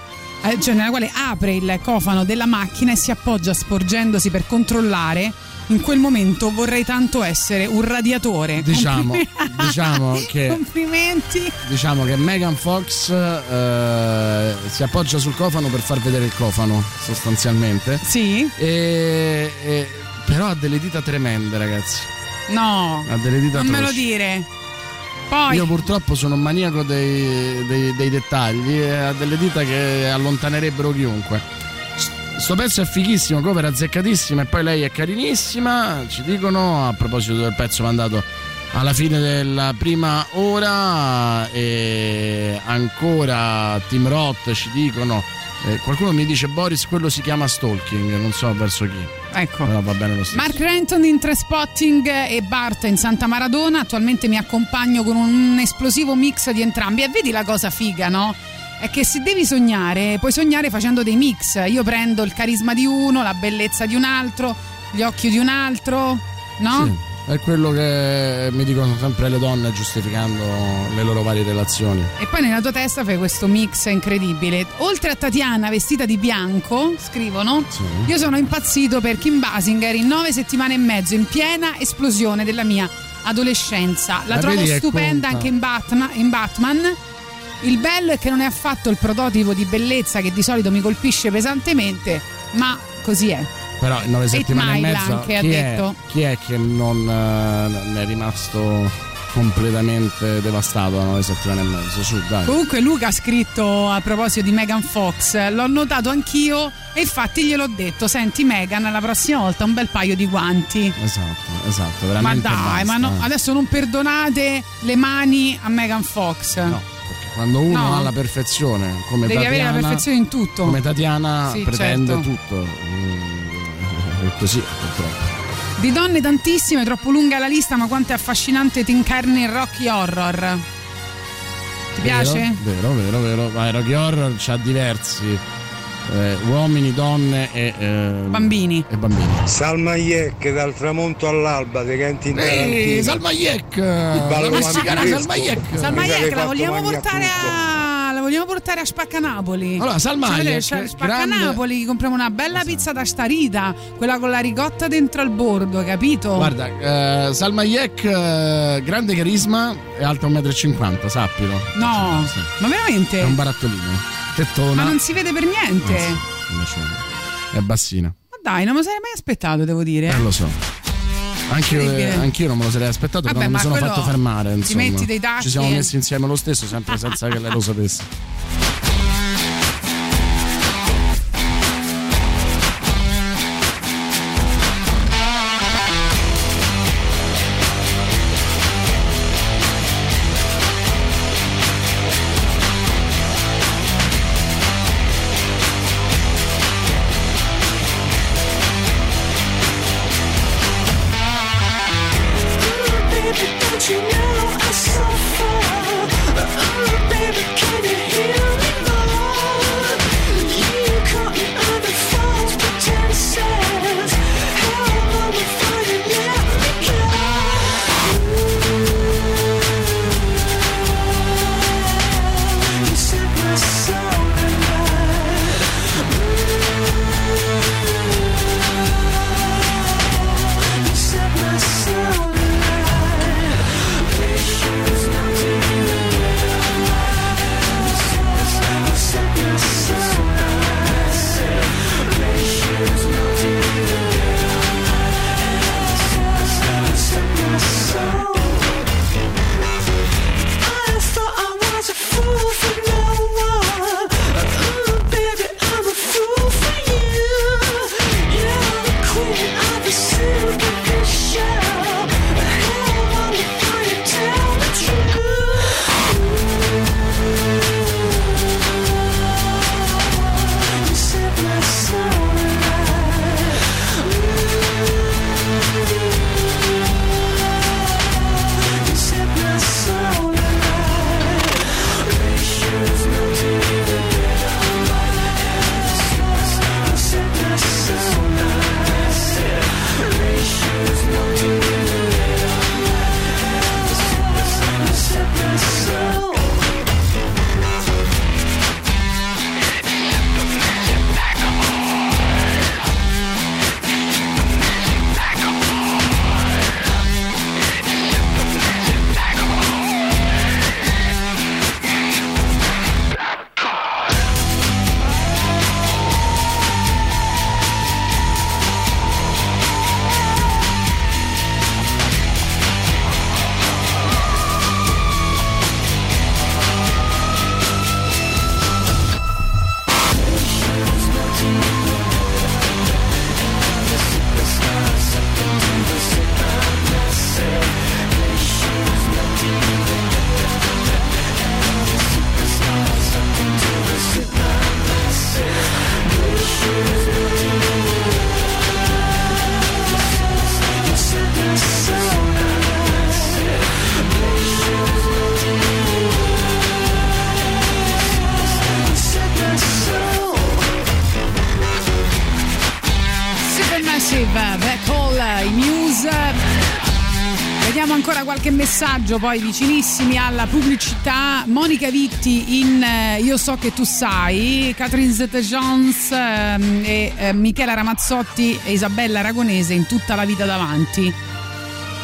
cioè nella quale apre il cofano della macchina e si appoggia sporgendosi per controllare. In quel momento vorrei tanto essere un radiatore. Diciamo, complimenti. diciamo che complimenti. Diciamo che Megan Fox eh, si appoggia sul cofano per far vedere il cofano, sostanzialmente. Sì. E, e, però ha delle dita tremende, ragazzi. No. Ha delle dita non atroci. Me lo dire. Poi. Io purtroppo sono maniaco dei, dei, dei dettagli, e ha delle dita che allontanerebbero chiunque. Sto pezzo è fighissimo, cover azzeccatissima, e poi lei è carinissima. Ci dicono, a proposito del pezzo mandato alla fine della prima ora, e ancora Tim Roth ci dicono, eh, qualcuno mi dice Boris, quello si chiama stalking, non so verso chi. Ecco. No, va bene lo stesso. Mark Renton in Trainspotting e Bart in Santa Maradona. Attualmente mi accompagno con un esplosivo mix di entrambi. E vedi la cosa figa, no? È che se devi sognare, puoi sognare facendo dei mix. Io prendo il carisma di uno, la bellezza di un altro, gli occhi di un altro, no? Sì, è quello che mi dicono sempre le donne, giustificando le loro varie relazioni. E poi nella tua testa fai questo mix incredibile. Oltre a Tatiana vestita di bianco, scrivono, sì, io sono impazzito per Kim Basinger in nove settimane e mezzo, in piena esplosione della mia adolescenza. La, la trovo stupenda anche in Batman, in Batman. Il bello è che non è affatto il prototipo di bellezza che di solito mi colpisce pesantemente, ma così è. Però in nove settimane e mezzo chi, ha detto. È, chi è che non eh, ne è rimasto completamente devastato a nove settimane e mezzo? Su, dai. Comunque Luca ha scritto a proposito di Megan Fox, l'ho notato anch'io e infatti gliel'ho detto, senti Megan, la prossima volta un bel paio di guanti. Esatto, esatto, veramente. Ma dai, basta, ma no, eh. adesso non perdonate le mani a Megan Fox. No. Quando uno no. ha la perfezione, come devi Tatiana, avere la perfezione in tutto. Come Tatiana sì, pretende certo. tutto. E così, purtroppo. Di donne tantissime, troppo lunga la lista, ma quanto è affascinante ti incarni il Rocky Horror. Ti vero, piace? Vero, vero, vero. Ma Rocky Horror c'ha diversi eh, uomini, donne e eh, bambini. E bambini. Salmaïek dal tramonto all'alba dei canti in Tarantino. Salmaïek, la sigara Salmaïek. Salmaïek la vogliamo portare a, la vogliamo portare a Spaccanapoli. Allora, Salmaïek, cioè, Spaccanapoli, grande... compriamo una bella pizza da Starita, quella con la ricotta dentro al bordo, capito? Guarda, eh, Salmaïek, eh, grande carisma, è alto un metro e cinquanta, sappilo. No, sì, sì. Ma veramente? È un barattolino, tettona. Ma non si vede per niente. No, sì, è bassina. Ma dai, non me lo sarei mai aspettato, devo dire. Eh, lo so. Anche eh, anch'io non me lo sarei aspettato. Vabbè, ma mi sono fatto fermare, insomma. Ti metti dei tacchi. Ci siamo messi insieme lo stesso, sempre senza che lei lo sapesse. Messaggio poi vicinissimi alla pubblicità. Monica Vitti in eh, Io so che tu sai, Catherine Zeta-Jones ehm, e eh, Michela Ramazzotti e Isabella Aragonese in Tutta la vita davanti.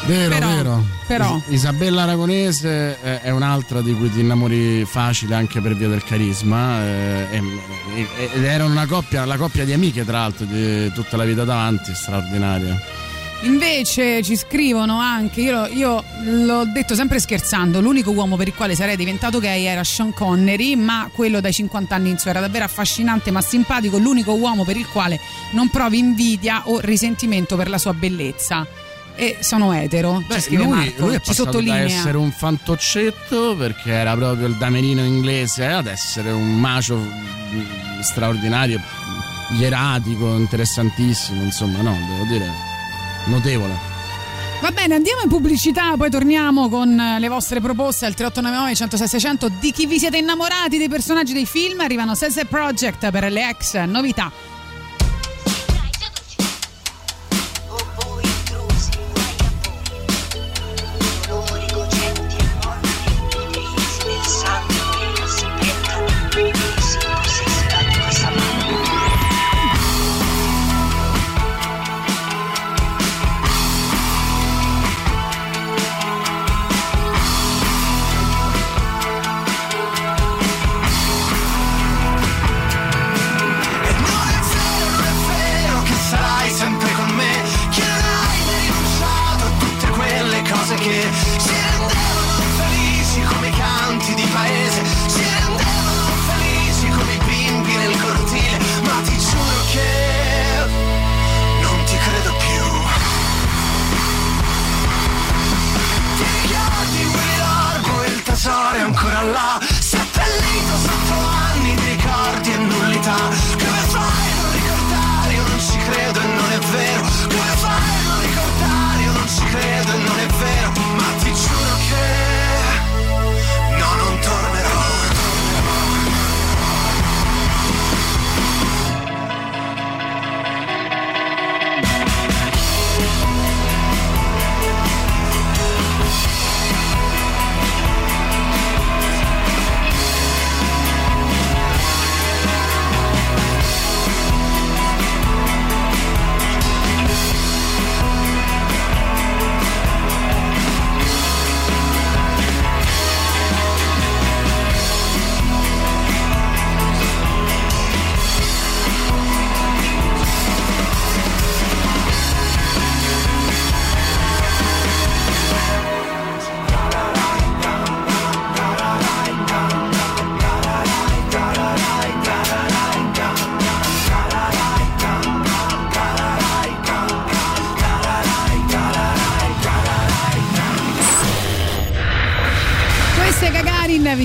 Vero, però, vero. Però. Is- Isabella Aragonese eh, è un'altra di cui ti innamori facile anche per via del carisma. Eh, eh, eh, ed erano una coppia, la coppia di amiche, tra l'altro, di Tutta la vita davanti, straordinaria. Invece ci scrivono anche, io, io l'ho detto sempre scherzando, l'unico uomo per il quale sarei diventato gay era Sean Connery, ma quello dai cinquanta anni in su era davvero affascinante ma simpatico, l'unico uomo per il quale non provi invidia o risentimento per la sua bellezza. E sono etero. Beh, ci lui, Marco, lui è passato, ci sottolinea, da essere un fantocetto, perché era proprio il damerino inglese, ad essere un macio straordinario, ieratico, interessantissimo, insomma, no, devo dire... notevole. Va bene, andiamo in pubblicità, poi torniamo con le vostre proposte al tre otto nove nove, centosei, seicento di chi vi siete innamorati, dei personaggi, dei film. Arrivano Sunset Project per le ex novità.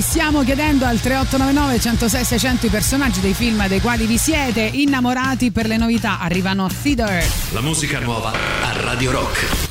Stiamo chiedendo al tre otto nove nove, centosei, seicento i personaggi dei film dei quali vi siete innamorati. Per le novità arrivano Theater. La musica nuova a Radio Rock.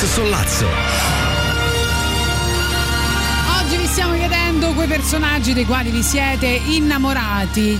Boris Sollazzo. Oggi vi stiamo chiedendo quei personaggi dei quali vi siete innamorati.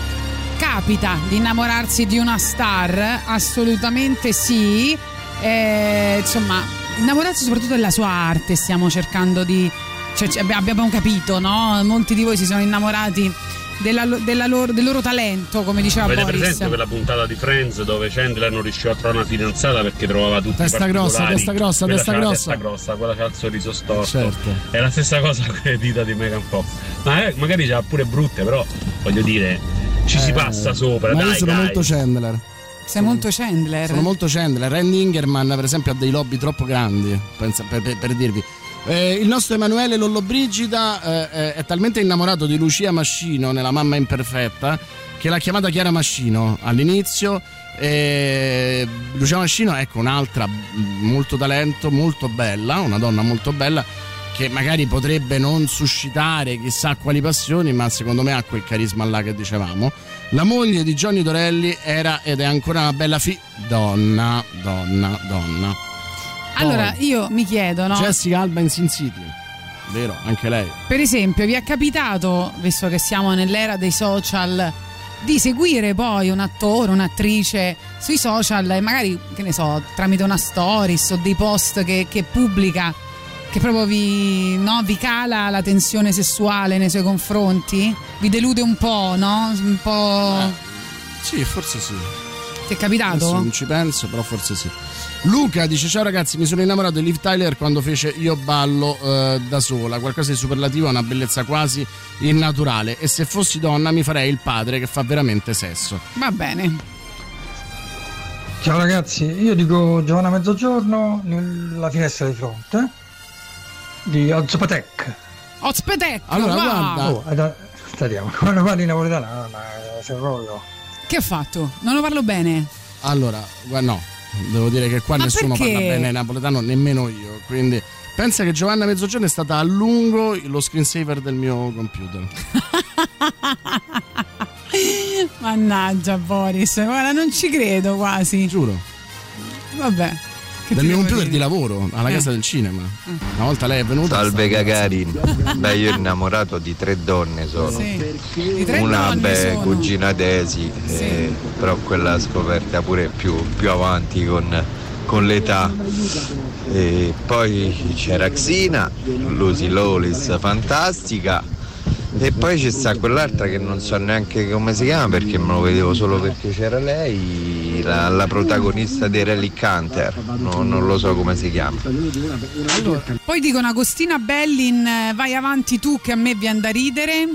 Capita di innamorarsi di una star? Assolutamente sì. Eh, insomma, innamorarsi soprattutto della sua arte, stiamo cercando di... Cioè, abbiamo capito, no? Molti di voi si sono innamorati della, della loro, del loro talento, come diceva Boris. Avete presente quella puntata di Friends dove Chandler non riusciva a trovare una fidanzata perché trovava tutti testa i grossa, testa grossa, quella testa grossa, testa grossa, quella c'ha il sorriso storto, certo. È la stessa cosa con le dita di Megan Fox, ma magari c'ha pure brutte, però voglio dire ci eh, si passa sopra, ma dai, io sono dai. molto Chandler. Sei molto Chandler? Sono molto Chandler. Randy Ingerman per esempio ha dei lobby troppo grandi, pensa, per, per, per dirvi. Eh, il nostro Emanuele Lollobrigida eh, è talmente innamorato di Lucia Mascino nella Mamma Imperfetta che l'ha chiamata Chiara Mascino all'inizio. Eh, Lucia Mascino, ecco, un'altra molto talento, molto bella, una donna molto bella che magari potrebbe non suscitare chissà quali passioni, ma secondo me ha quel carisma là che dicevamo. La moglie di Johnny Dorelli era ed è ancora una bella fi... donna, donna, donna. Allora io mi chiedo, no? Jessica Alba in Sin City, vero, anche lei. Per esempio, vi è capitato, visto che siamo nell'era dei social, di seguire poi un attore, un'attrice sui social e magari, che ne so, tramite una stories o dei post che, che pubblica, che proprio vi, no, vi cala la tensione sessuale nei suoi confronti? Vi delude un po', no? Un po'... Eh, sì, forse sì. Ti è capitato? Adesso non ci penso, però forse sì. Luca dice: ciao ragazzi, mi sono innamorato di Liv Tyler quando fece Io ballo eh, da sola, qualcosa di superlativo, una bellezza quasi innaturale, e se fossi donna mi farei il padre che fa veramente sesso. Va bene. Ciao ragazzi, io dico Giovanna Mezzogiorno nella finestra di fronte di Ozpetek. Ozpetek, allora va. Guarda, oh, ad- stadiamo, quando parli napoletano, no, ma sei proprio... Che ha fatto? Non lo parlo bene. Allora, guarda, no, devo dire che qua ma nessuno perché? Parla bene napoletano, nemmeno io, quindi pensa che Giovanna Mezzogiorno è stata a lungo lo screensaver del mio computer. Mannaggia Boris, guarda, non ci credo quasi. Giuro. Vabbè. Che del mio computer dire? Di lavoro, alla eh. Casa del cinema. Eh. Una volta lei è venuta. Salve Gagarin. Beh, io innamorato di tre donne sono. Sì. Tre Una donne beh, sono. Cugina Desi, sì. eh, però quella scoperta pure più, più avanti con, con l'età. E poi c'era Xina, Lucy Lawless, fantastica. E poi c'è sta quell'altra che non so neanche come si chiama perché me lo vedevo solo perché c'era lei, la, la protagonista di Relic Hunter, no, non lo so come si chiama. Poi dicono Agostina Bellin, vai avanti tu che a me viene da ridere.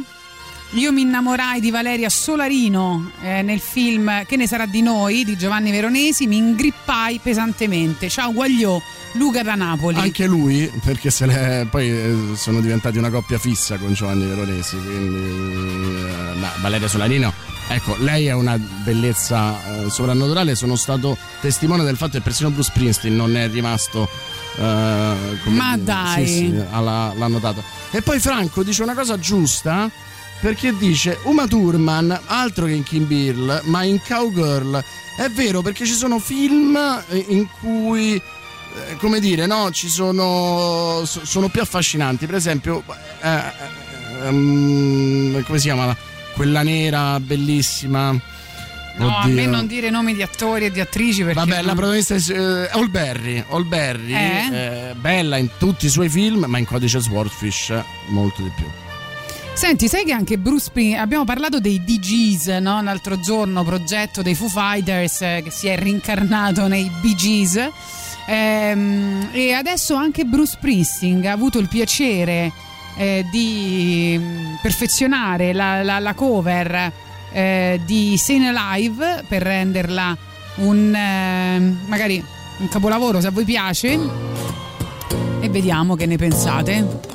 Io mi innamorai di Valeria Solarino eh, nel film Che ne sarà di noi di Giovanni Veronesi, mi ingrippai pesantemente. Ciao Guagliò. Luca da Napoli. Anche lui, perché se le, poi sono diventati una coppia fissa con Giovanni Veronesi, quindi no, Valeria Solarino, ecco, lei è una bellezza eh, soprannaturale. Sono stato testimone del fatto che persino Bruce Springsteen non è rimasto eh, come ma dire, dai sì, sì, alla, l'ha notato. E poi Franco dice una cosa giusta, perché dice Uma Thurman, altro che in Kill Bill, ma in Cowgirl. È vero, perché ci sono film in cui, come dire, no, ci sono sono più affascinanti, per esempio eh, ehm, come si chiama quella nera bellissima, no? Oddio. A me non dire nomi di attori e di attrici perché vabbè non... la protagonista è Holberry, Holberry eh? Eh, bella in tutti i suoi film, ma in Codice Swordfish molto di più. Senti, sai che anche Bruce Springsteen, abbiamo parlato dei D Gs, no, l'altro giorno, progetto dei Foo Fighters che si è rincarnato nei Bee Gees. Ehm, e adesso anche Bruce Springsteen ha avuto il piacere eh, di perfezionare la, la, la cover eh, di Stayin' Alive per renderla un eh, magari un capolavoro se a voi piace, e vediamo che ne pensate.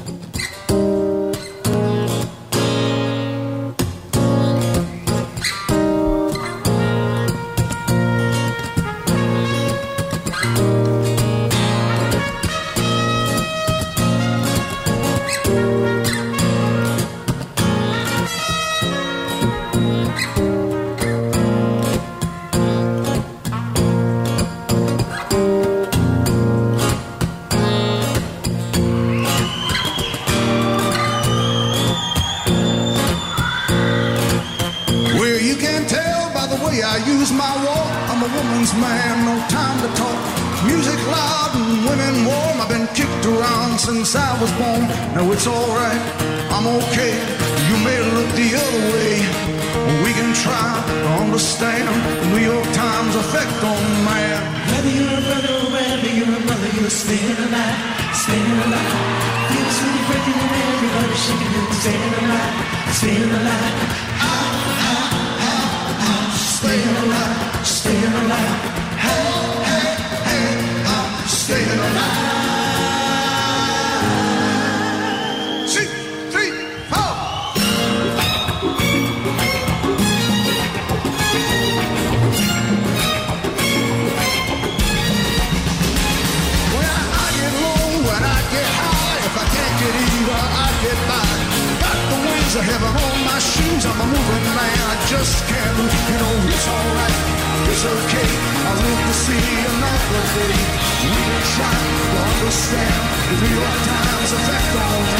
I've been winning warm, I've been kicked around since I was born. Now it's alright, I'm okay. You may look the other way, we can try to understand the New York Times effect on man. Whether you're a brother or whether you're a mother, you're staying alive, staying alive. Feels really breaking and everybody shaking and staying alive, staying alive. Ah, ah, ah, ah, staying alive, staying alive. Hey, hey, hey, I'm staying alive. I have on my shoes, I'm a moving man, I just can't move, you know, it's alright, it's okay, I live to see another day, we can try to understand the New York Times effect on me,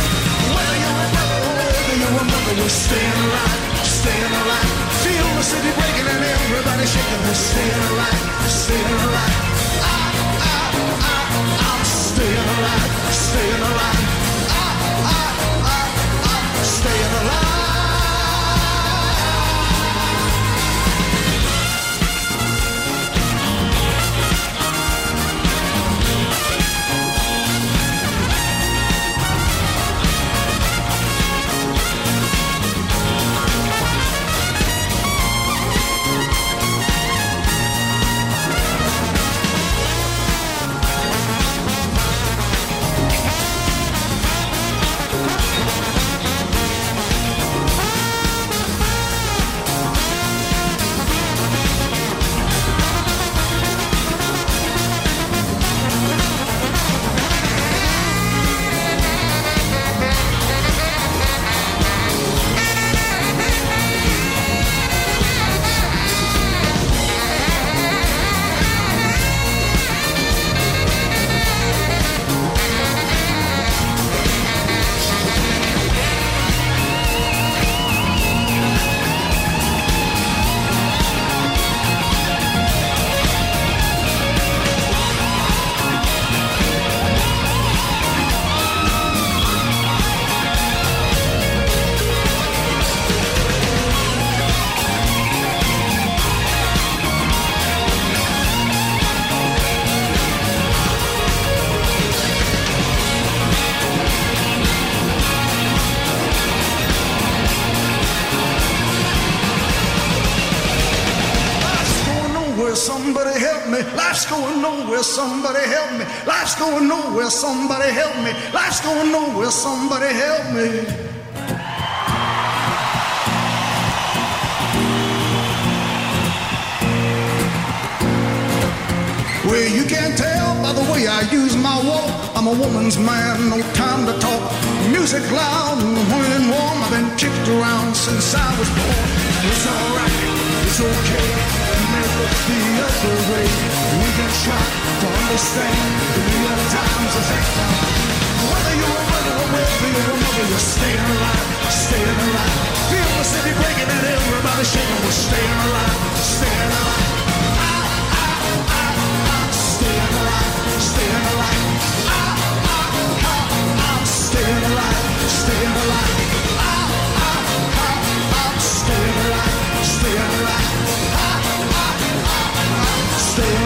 whether you're a brother or whether you're a mother, we're staying alive, staying alive, feel the city breaking and everybody shaking, we're staying alive, staying alive, I, I, I, I'm staying alive, staying alive, I, I, I, staying alive. Somebody help me. Life's going nowhere. Somebody help me. Life's going nowhere. Somebody help me. Well, you can't tell by the way I use my walk. I'm a woman's man, no time to talk. Music loud and running warm. I've been kicked around since I was born. It's alright. It's okay. The other way, we can try to understand the real times effect. Whether you're a mother or whether you're a mother, you're staying alive, staying alive. Feel the city breaking and everybody shaking, we're staying alive, staying alive. I, I, I, I'm staying alive, staying alive. I, I, I, I'm staying alive, staying alive. I, I, I, I'm staying alive, staying alive. Stay alive. Staying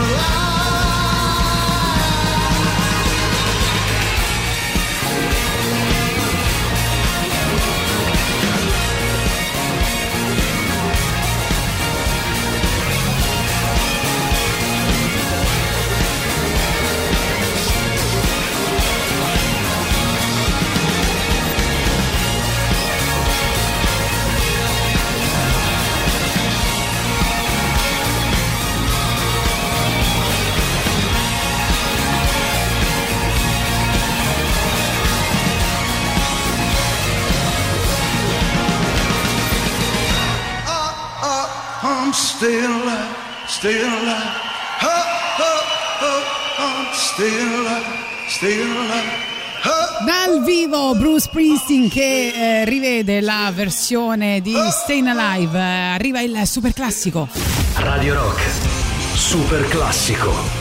alive, staying alive. Ho, ho, ho, ho. Staying alive, staying alive. Dal vivo Bruce Springsteen che eh, rivede la versione di Stayin' Alive. Arriva il super classico. Radio Rock, super classico.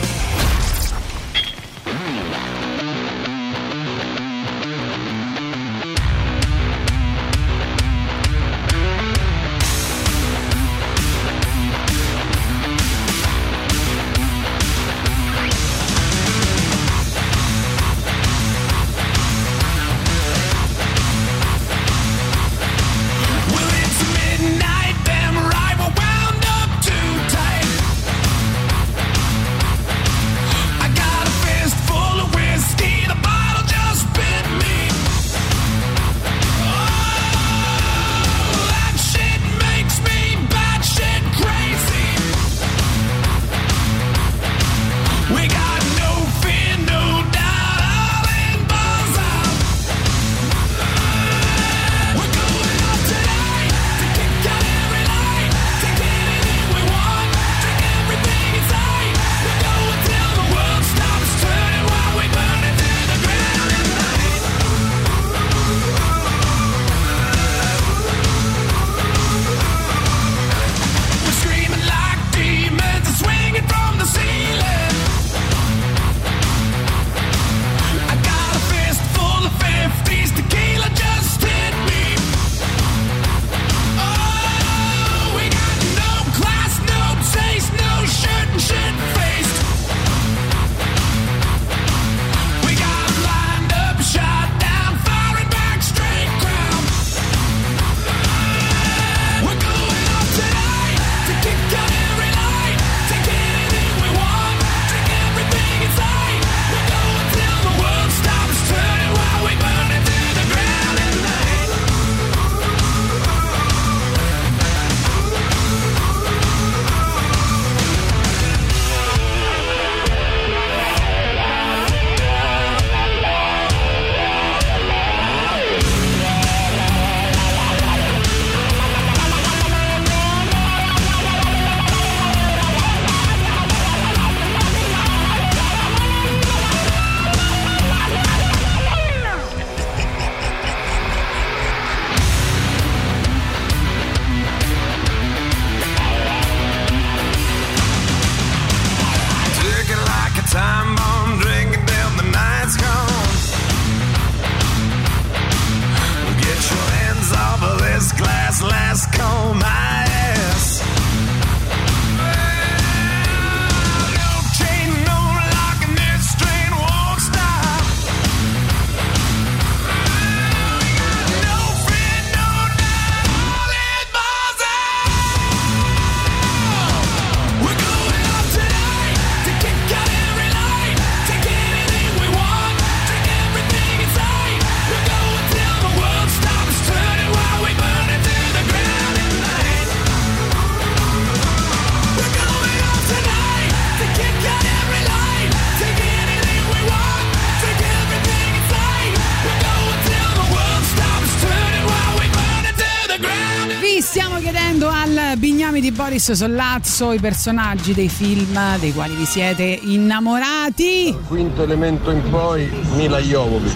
Di Boris Sollazzo, i personaggi dei film dei quali vi siete innamorati. Quinto Elemento in poi, Mila Jovovich,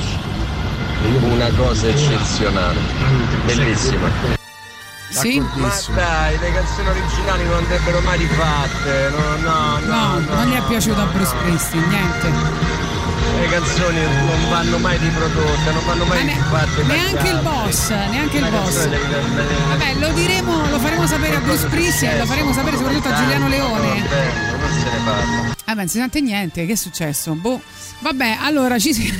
una cosa eccezionale, bellissima. Sì? Ma dai, le canzoni originali non andrebbero mai rifatte. No, no, no, no, no, non gli è piaciuto no, a Bruce Springsteen, no. Niente. Le canzoni non vanno mai riprodotte, non vanno mai rifatte. Ne, neanche il boss, neanche il boss. Vabbè, lo diremo, lo faremo sapere a Bruce Springsteen, lo faremo sapere soprattutto a Giuliano Leone. Non se ne parla. Ah, beh, non si sente niente, che è successo? Boh. Vabbè, allora ci si...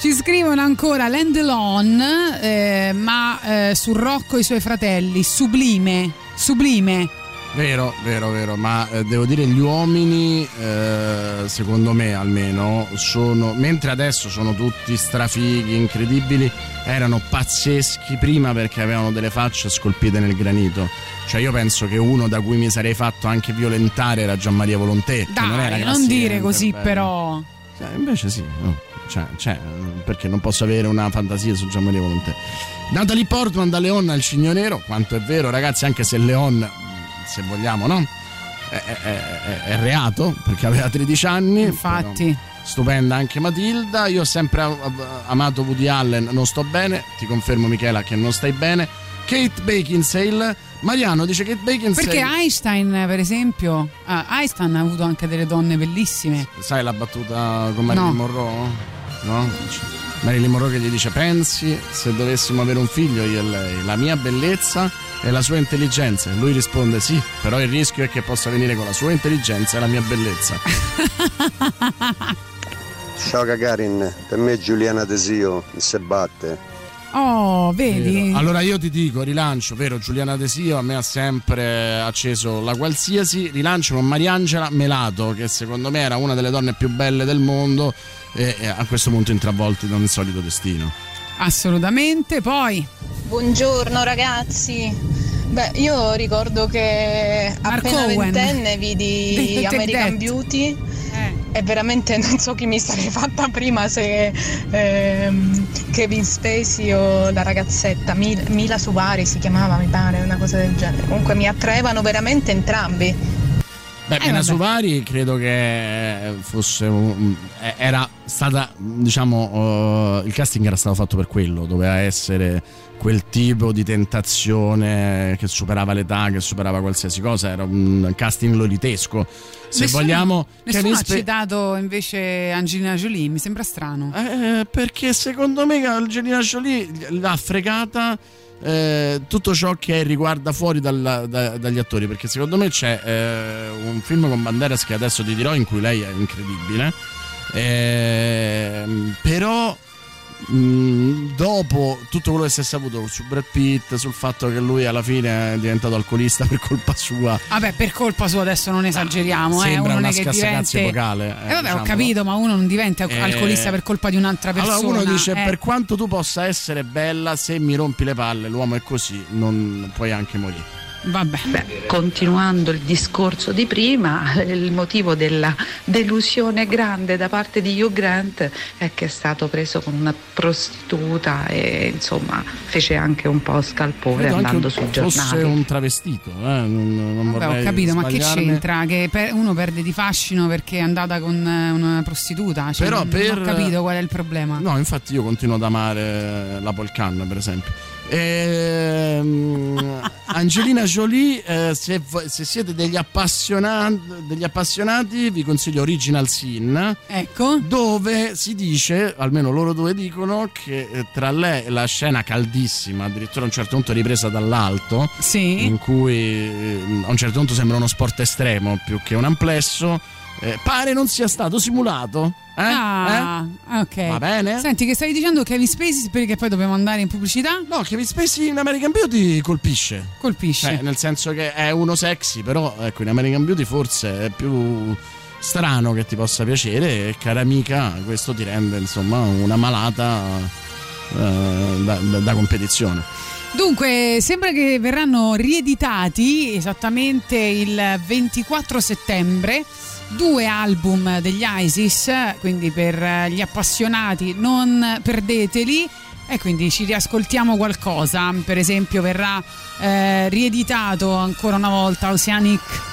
Ci scrivono ancora Landelon, eh, ma eh, su Rocco e i suoi fratelli, sublime, sublime. Vero, vero, vero, ma eh, devo dire gli uomini, eh, secondo me almeno, sono, mentre adesso sono tutti strafighi, incredibili, erano pazzeschi prima perché avevano delle facce scolpite nel granito. Cioè io penso che uno da cui mi sarei fatto anche violentare era Gianmaria Volontè. Dai, non, era non dire così bello. Però cioè, invece sì, no. Cioè, cioè, perché non posso avere una fantasia su Gianmaria Volontè. Natalie Portman da Leon al Cigno Nero, quanto è vero ragazzi, anche se Leon, se vogliamo, no? È, è, è, è reato perché aveva tredici anni. Infatti. Stupenda anche Matilda. Io ho sempre amato Woody Allen. Non sto bene. Ti confermo, Michela, che non stai bene. Kate Beckinsale. Mariano dice Kate Beckinsale perché Einstein, per esempio, ah, Einstein ha avuto anche delle donne bellissime. Sai la battuta con Marilyn no. Monroe? No? Marilyn Monroe che gli dice: pensi se dovessimo avere un figlio io e lei, la mia bellezza e la sua intelligenza, e lui risponde sì, però il rischio è che possa venire con la sua intelligenza e la mia bellezza. Ciao Gagarin, per me Giuliana Desio se batte. Oh, vedi? Vero. Allora io ti dico, rilancio, vero, Giuliana Desio a me ha sempre acceso la qualsiasi, rilancio con Mariangela Melato, che secondo me era una delle donne più belle del mondo e, e a questo punto intravolti da un insolito destino. Assolutamente, poi... Buongiorno ragazzi, beh io ricordo che Mark appena Owen. ventenne vidi American Beauty eh. e veramente non so chi mi sarei fatta prima, se ehm, Kevin Spacey o la ragazzetta Mila, Mila Suvari si chiamava mi pare, una cosa del genere, comunque mi attraevano veramente entrambi. Beh, eh, Mila Suvari credo che fosse un, era stata diciamo uh, il casting era stato fatto per quello, doveva essere quel tipo di tentazione che superava l'età, che superava qualsiasi cosa, era un casting lolitesco. Se nessuno, vogliamo nessuno ha spe... citato invece Angelina Jolie, mi sembra strano eh, perché secondo me Angelina Jolie l'ha fregata eh, tutto ciò che riguarda fuori dalla, da, dagli attori, perché secondo me c'è eh, un film con Banderas che adesso ti dirò in cui lei è incredibile eh, però Mm, dopo tutto quello che si è saputo su Brad Pitt, sul fatto che lui alla fine è diventato alcolista per colpa sua. Vabbè, per colpa sua adesso non esageriamo, ah, eh, sembra uno una scassacazzi diventi... vocale. Eh, eh, vabbè, diciamo. Ho capito, ma uno non diventa eh... alcolista per colpa di un'altra persona. Allora uno dice: eh... per quanto tu possa essere bella, se mi rompi le palle, l'uomo è così, non puoi anche morire. Vabbè. Beh, continuando il discorso di prima, il motivo della delusione grande da parte di Hugh Grant è che è stato preso con una prostituta e insomma fece anche un po' scalpore andando sui giornali. Fosse un travestito, eh? non, non Vabbè, ho capito, ma che c'entra? Che per, uno perde di fascino perché è andata con una prostituta, cioè, però non, per... non ho capito qual è il problema. No, infatti io continuo ad amare la Polcan, per esempio. Ehm, Angelina Jolie, eh, se, se siete degli appassionati, degli appassionati vi consiglio Original Sin, ecco, dove si dice, almeno loro due dicono, che eh, tra lei, la scena caldissima, addirittura a un certo punto ripresa dall'alto, sì, in cui eh, a un certo punto sembra uno sport estremo più che un amplesso, eh, pare non sia stato simulato. Eh? Ah, eh? Ok. Va bene. Senti, che stavi dicendo? Kevin Spacey, perché poi dobbiamo andare in pubblicità? No, Kevin Spacey in American Beauty colpisce. Colpisce. Eh, nel senso che è uno sexy, però ecco, in American Beauty forse è più strano che ti possa piacere, e cara amica, questo ti rende insomma una malata eh, da, da, da competizione. Dunque, sembra che verranno rieditati esattamente il ventiquattro settembre due album degli Isis, quindi per gli appassionati non perdeteli, e quindi ci riascoltiamo qualcosa. Per esempio verrà eh, rieditato ancora una volta Oceanic.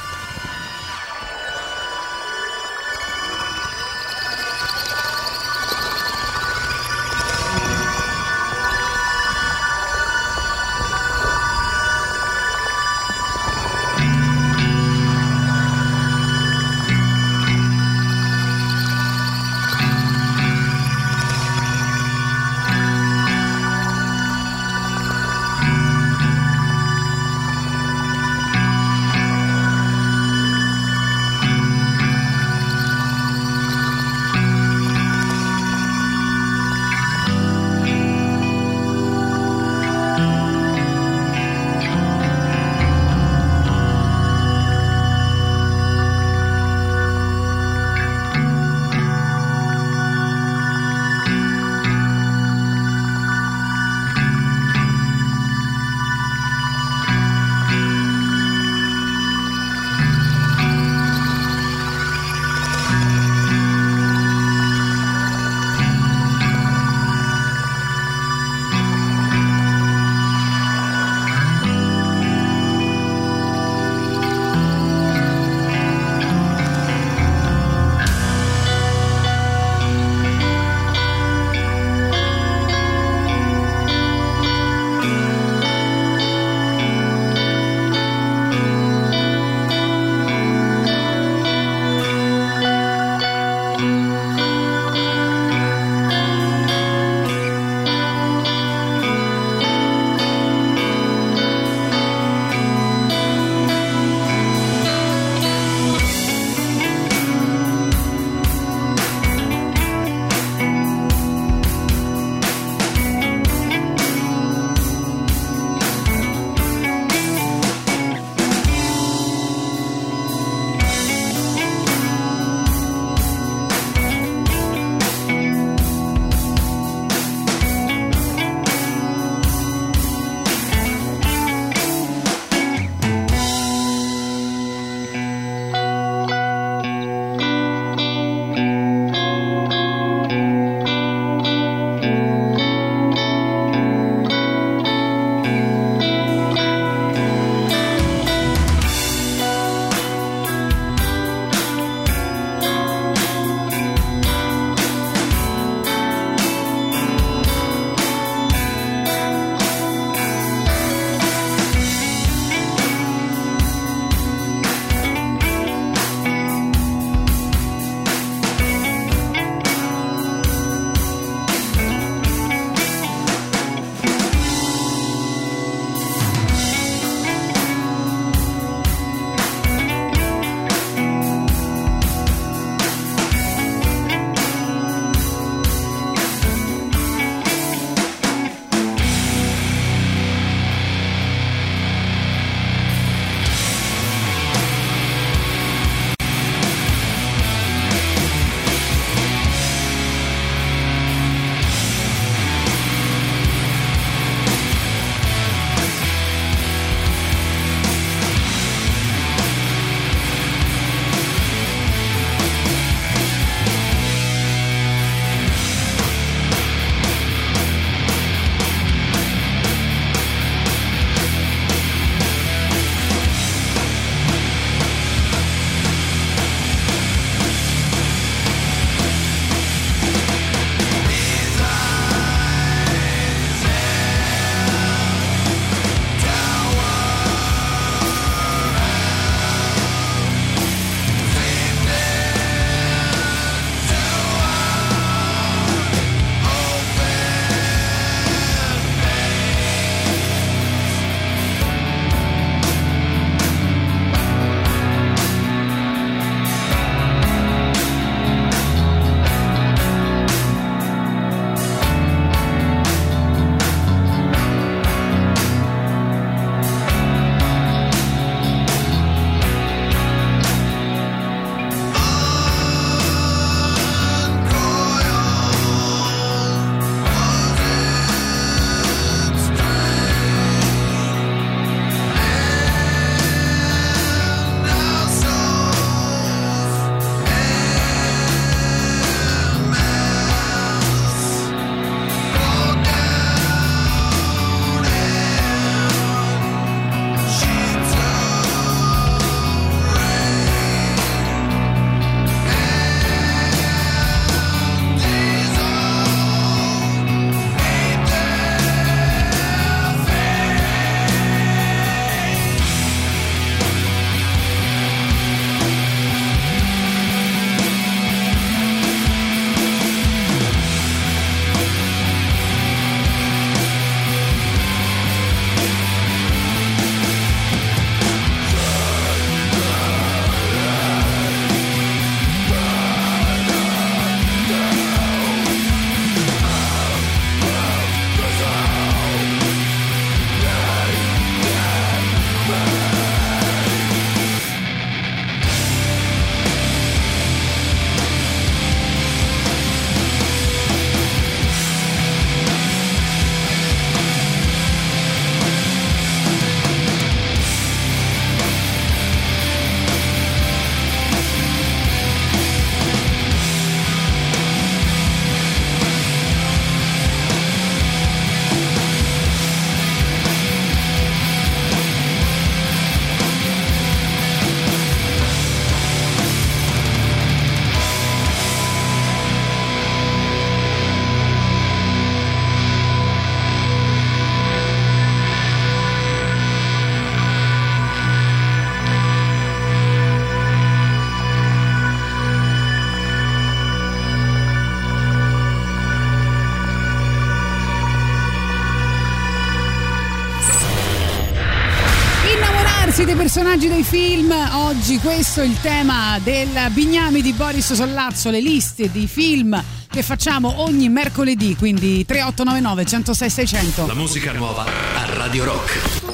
Ragazzi dei personaggi dei film, oggi questo è il tema del Bignami di Boris Sollazzo, le liste di film che facciamo ogni mercoledì, quindi tre otto nove nove uno zero sei sei zero zero. La musica nuova a Radio Rock.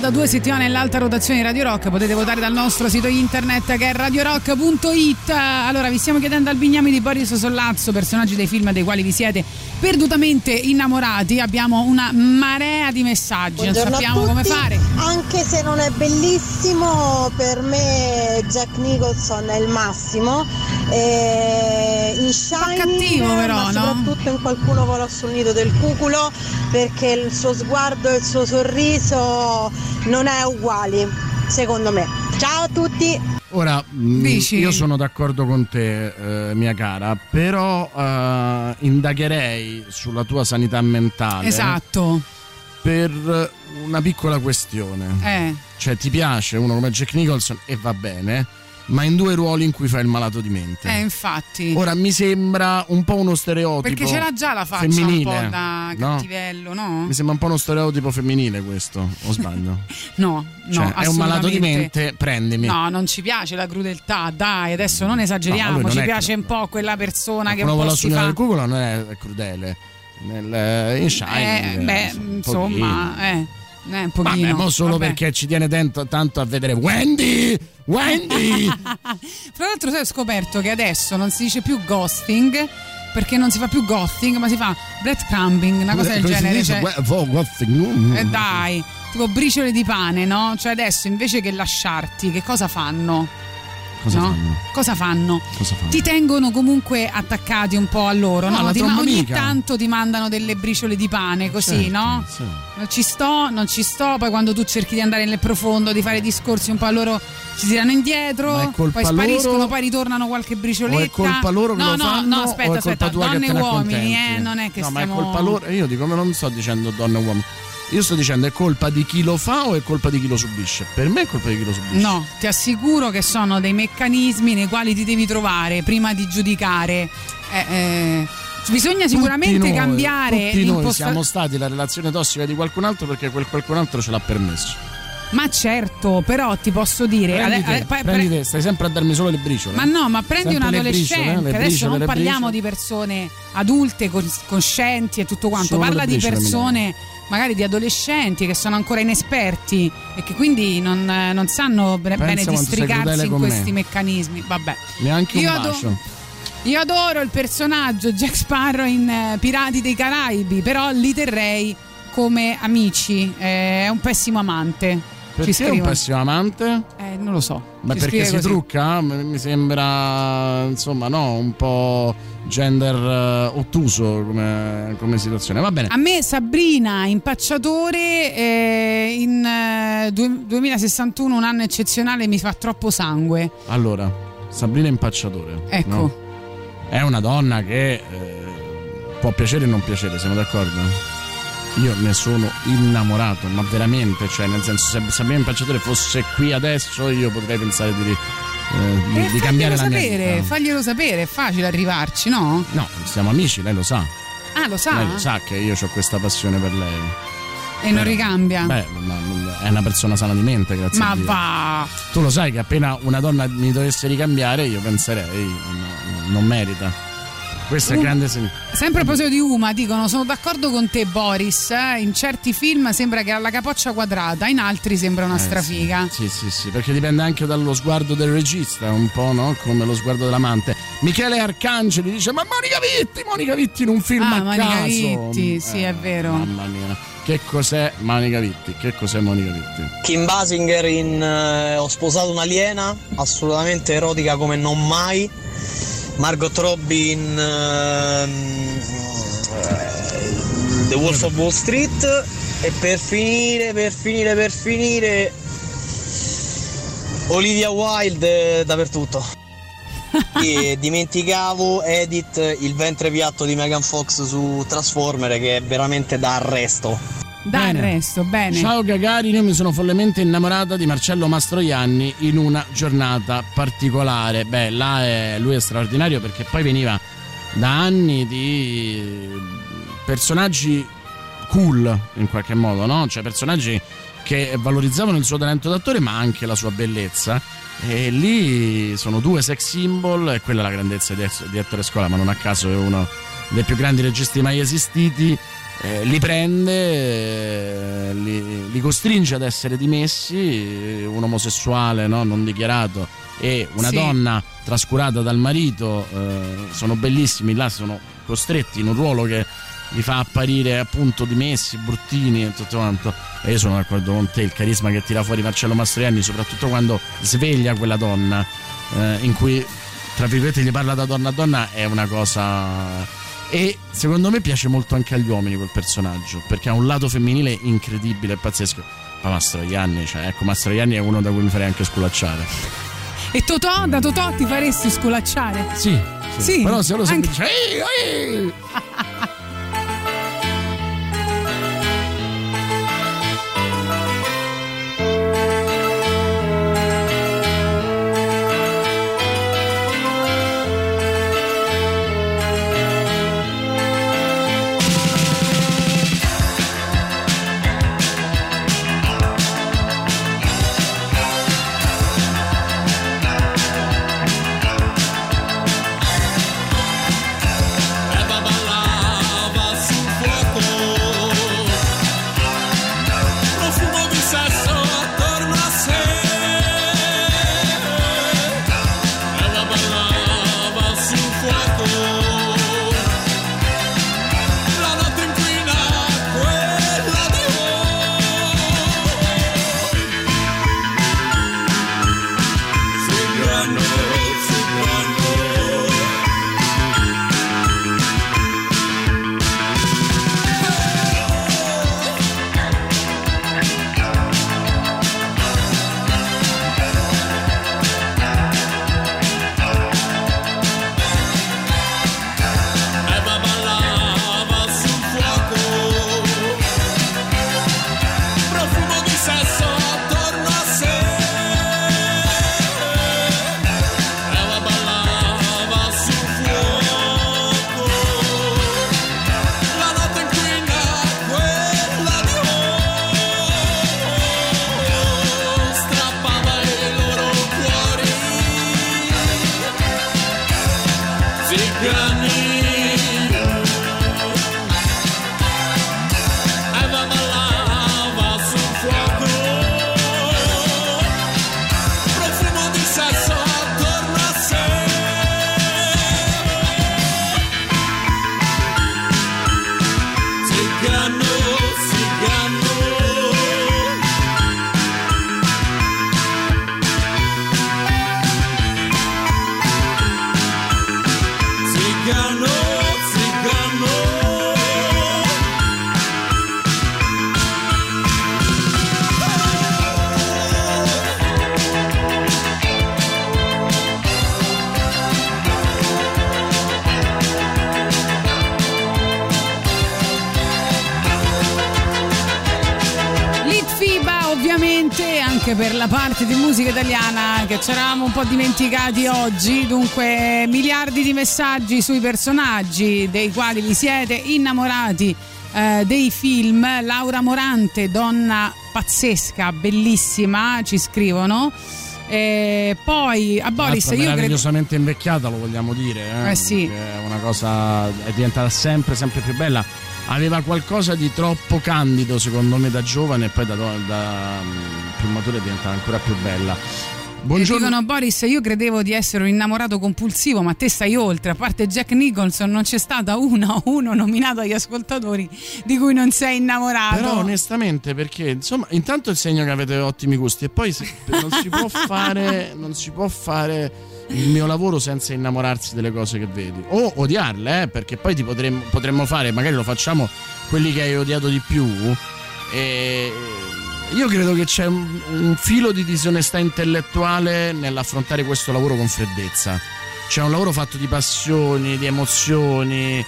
Da due settimane nell'alta rotazione di Radio Rock, potete votare dal nostro sito internet che è radio rock punto it. Allora, vi stiamo chiedendo al Bignami di Boris Sollazzo, personaggi dei film dei quali vi siete perdutamente innamorati. Abbiamo una marea di messaggi, buongiorno, non sappiamo come fare. Anche se non è bellissimo, per me Jack Nicholson è il massimo. E in Shining, cattivo però, ma soprattutto no? In Qualcuno volò sul nido del cuculo, perché il suo sguardo e il suo sorriso non è uguali, secondo me. Ciao a tutti. Ora, Dici? io sono d'accordo con te, eh, mia cara, però eh, indagherei sulla tua sanità mentale. Esatto. Per una piccola questione. Eh. Cioè, ti piace uno come Jack Nicholson e va bene, ma in due ruoli in cui fa il malato di mente. Eh, infatti. Ora mi sembra un po' uno stereotipo. Perché c'era già la faccia femminile, un po' da cattivello, no? no? Mi sembra un po' uno stereotipo femminile questo, o sbaglio? no, no, cioè, assolutamente. È un malato di mente, prendimi. No, non ci piace la crudeltà, dai, adesso non esageriamo, no, non ci piace crudo. Un po' quella persona ma che un po' si fa. Qualcuno volò sul nido del cuculo non è crudele. Nel, in Shining. Eh, beh, insomma, eh. Eh, un pochino. Vabbè, mo solo Vabbè. perché ci tiene tanto, tanto a vedere Wendy. Wendy. Tra l'altro ho scoperto che adesso non si dice più ghosting, perché non si fa più ghosting, ma si fa breadcrumbing, una cosa del genere. Dice, cioè... eh, dai, tipo briciole di pane, no? Cioè adesso invece che lasciarti, che cosa fanno? Cosa, no? fanno? Cosa, fanno? Cosa fanno? Ti tengono comunque attaccati un po' a loro, no? no? Ti ma- ogni tanto ti mandano delle briciole di pane, così, certo, no? Certo. Ci sto, non ci sto, poi quando tu cerchi di andare nel profondo, di fare discorsi un po' a loro, ci tirano indietro, poi spariscono, loro, poi ritornano qualche bricioletta. O è colpa loro che no, lo no, fanno, no, aspetta, aspetta, donne e uomini, eh, non è che no, stiamo... No, ma è colpa loro, io dico, ma non sto dicendo donne e uomini. Io sto dicendo, è colpa di chi lo fa o è colpa di chi lo subisce? Per me è colpa di chi lo subisce. No, ti assicuro che sono dei meccanismi nei quali ti devi trovare prima di giudicare. Eh, eh, bisogna sicuramente tutti noi, cambiare. Tutti noi siamo stati la relazione tossica di qualcun altro perché quel qualcun altro ce l'ha permesso. Ma certo, però ti posso dire, prendi te, a, a, a, prendi te, stai sempre a darmi solo le briciole. Ma no, ma prendi sempre un adolescente, briciole, adesso briciole, non parliamo briciole. di persone adulte, coscienti e tutto quanto, solo parla briciole, di persone magari di adolescenti che sono ancora inesperti e che quindi non, non sanno bene, bene districarsi in questi me. meccanismi. Vabbè. Neanche io un bacio. Ado- io adoro il personaggio Jack Sparrow in uh, Pirati dei Caraibi, però li terrei come amici, eh, è un pessimo amante. Perché è un pessimo amante? Eh, non lo so. Ma perché si trucca? Mi sembra, insomma, no, un po' gender uh, ottuso come, come situazione. Va bene. A me Sabrina, impacciatore, eh, in uh, du- duemilasessantuno, un anno eccezionale, mi fa troppo sangue. Allora, Sabrina impacciatore. Ecco. No? È una donna che eh, può piacere e non piacere, siamo d'accordo? Io ne sono innamorato, ma veramente, cioè nel senso, se Sabrina impacciatore fosse qui adesso io potrei pensare di, eh, di, eh, di cambiare la mia vita. Faglielo sapere, è facile arrivarci, no? No, siamo amici, lei lo sa. Ah, lo sa? Lei lo sa che io ho questa passione per lei. E non ricambia? Beh, è una persona sana di mente, grazie ma a Dio. Va! Tu lo sai che appena una donna mi dovesse ricambiare io penserei, no, non merita. Questo è grande segno. Sempre a proposito di Uma, dicono: sono d'accordo con te, Boris. In certi film sembra che ha la capoccia quadrata, in altri sembra una eh, strafiga. Sì, sì, sì, sì, perché dipende anche dallo sguardo del regista, un po', no? Come lo sguardo dell'amante. Michele Arcangeli dice: ma Monica Vitti, Monica Vitti in un film ah, a Monica caso. Vitti, eh, sì, è vero. Mamma mia. Che cos'è Monica Vitti? Che cos'è Monica Vitti? Kim Basinger in eh, Ho sposato un'aliena, assolutamente erotica come non mai. Margot Robbie in uh, The Wolf of Wall Street e per finire, per finire, per finire Olivia Wilde eh, dappertutto. E dimenticavo Edith, il ventre piatto di Megan Fox su Transformer, che è veramente da arresto. Da bene. Resto, bene. Ciao Gagarin, io mi sono follemente innamorata di Marcello Mastroianni in una giornata particolare. Beh, là è, lui è straordinario perché poi veniva da anni di personaggi cool in qualche modo, no? Cioè personaggi che valorizzavano il suo talento d'attore ma anche la sua bellezza. E lì sono due sex symbol e quella è la grandezza di, di Ettore Scola, ma non a caso è uno dei più grandi registi mai esistiti. Eh, li prende, eh, li, li costringe ad essere dimessi, eh, un omosessuale, no? Non dichiarato, e una sì. donna trascurata dal marito, eh, sono bellissimi, là sono costretti in un ruolo che li fa apparire appunto dimessi, bruttini e tutto quanto. E io sono d'accordo con te, il carisma che tira fuori Marcello Mastroianni, soprattutto quando sveglia quella donna, eh, in cui tra virgolette gli parla da donna a donna, è una cosa... E secondo me piace molto anche agli uomini quel personaggio, perché ha un lato femminile incredibile e pazzesco. Ma Mastroianni, cioè, ecco, Mastroianni è uno da cui mi farei anche sculacciare. E Totò, da Totò ti faresti sculacciare? Sì, sì. sì però se lo anche... sembra... Per la parte di musica italiana che ci eravamo un po' dimenticati oggi, dunque miliardi di messaggi sui personaggi dei quali vi siete innamorati, eh, dei film. Laura Morante, donna pazzesca, bellissima, ci scrivono. E poi a Boris, io meravigliosamente cred... invecchiata, lo vogliamo dire, eh? Eh sì. È una cosa, è diventata sempre sempre più bella. Aveva qualcosa di troppo candido, secondo me, da giovane, e poi da, da, da più matura è diventata ancora più bella. Buongiorno. Dicono, Boris, io credevo di essere un innamorato compulsivo, ma te stai oltre. A parte Jack Nicholson non c'è stata una o uno nominato agli ascoltatori di cui non sei innamorato. Però onestamente, perché insomma, intanto il segno che avete ottimi gusti, e poi se, non si può fare non si può fare il mio lavoro senza innamorarsi delle cose che vedi o odiarle, eh, perché poi ti potremmo, potremmo fare, magari lo facciamo, quelli che hai odiato di più. E io credo che c'è un, un filo di disonestà intellettuale nell'affrontare questo lavoro con freddezza. C'è un lavoro fatto di passioni, di emozioni, ehm,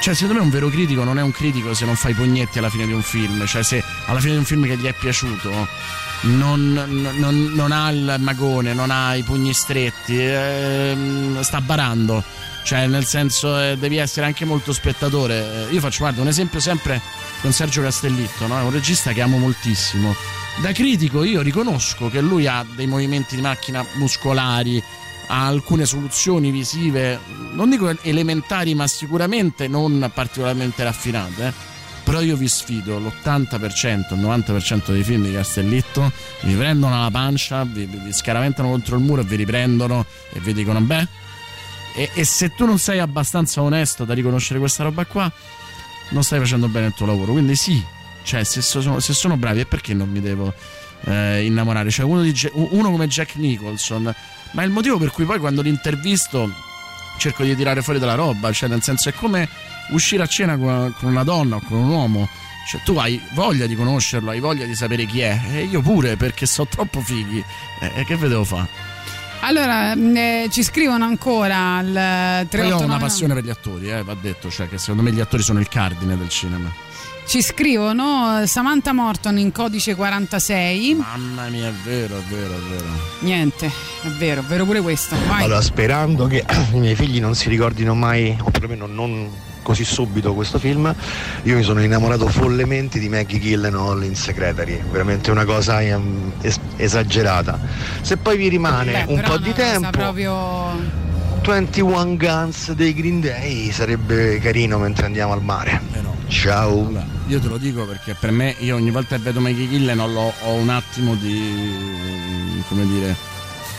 cioè secondo me un vero critico non è un critico se non fa i pugnetti alla fine di un film, cioè se alla fine di un film che gli è piaciuto Non, non, non ha il magone, non ha i pugni stretti, ehm, sta barando, cioè nel senso, eh, devi essere anche molto spettatore. Io faccio, guarda, un esempio sempre con Sergio Castellitto, no? È un regista che amo moltissimo. Da critico io riconosco che lui ha dei movimenti di macchina muscolari, ha alcune soluzioni visive, non dico elementari, ma sicuramente non particolarmente raffinate, eh. Però io vi sfido, l'ottanta per cento, il novanta per cento dei film di Castellitto vi prendono alla pancia, vi, vi scaraventano contro il muro e vi riprendono e vi dicono beh. E, e se tu non sei abbastanza onesto da riconoscere questa roba qua, non stai facendo bene il tuo lavoro. Quindi sì, cioè se sono, se sono bravi, e perché non mi devo eh, innamorare? Cioè uno, di, uno come Jack Nicholson, ma è il motivo per cui poi quando l'intervisto cerco di tirare fuori della roba, cioè nel senso è come uscire a cena con una donna o con un uomo, cioè tu hai voglia di conoscerlo, hai voglia di sapere chi è, e io pure, perché so troppo fighi, e che ve devo fare? Allora, eh, ci scrivono ancora al tre otto nove nove. Io ho una passione per gli attori, eh, va detto, cioè che secondo me gli attori sono il cardine del cinema. Ci scrivono Samantha Morton in codice quarantasei. Mamma mia, è vero, è vero, è vero. Niente, è vero, è vero pure questo. Vai. Allora, sperando che i miei figli non si ricordino mai, o perlomeno non così subito, questo film, io mi sono innamorato follemente di Maggie Gyllenhaal in Secretary, veramente una cosa es- esagerata. Se poi vi rimane Beh, un po' di tempo, proprio ventuno Guns dei Green Day sarebbe carino mentre andiamo al mare. Però, ciao. Allora, io te lo dico perché per me, io ogni volta che vedo Maggie Gyllenhaal ho, ho un attimo di, come dire,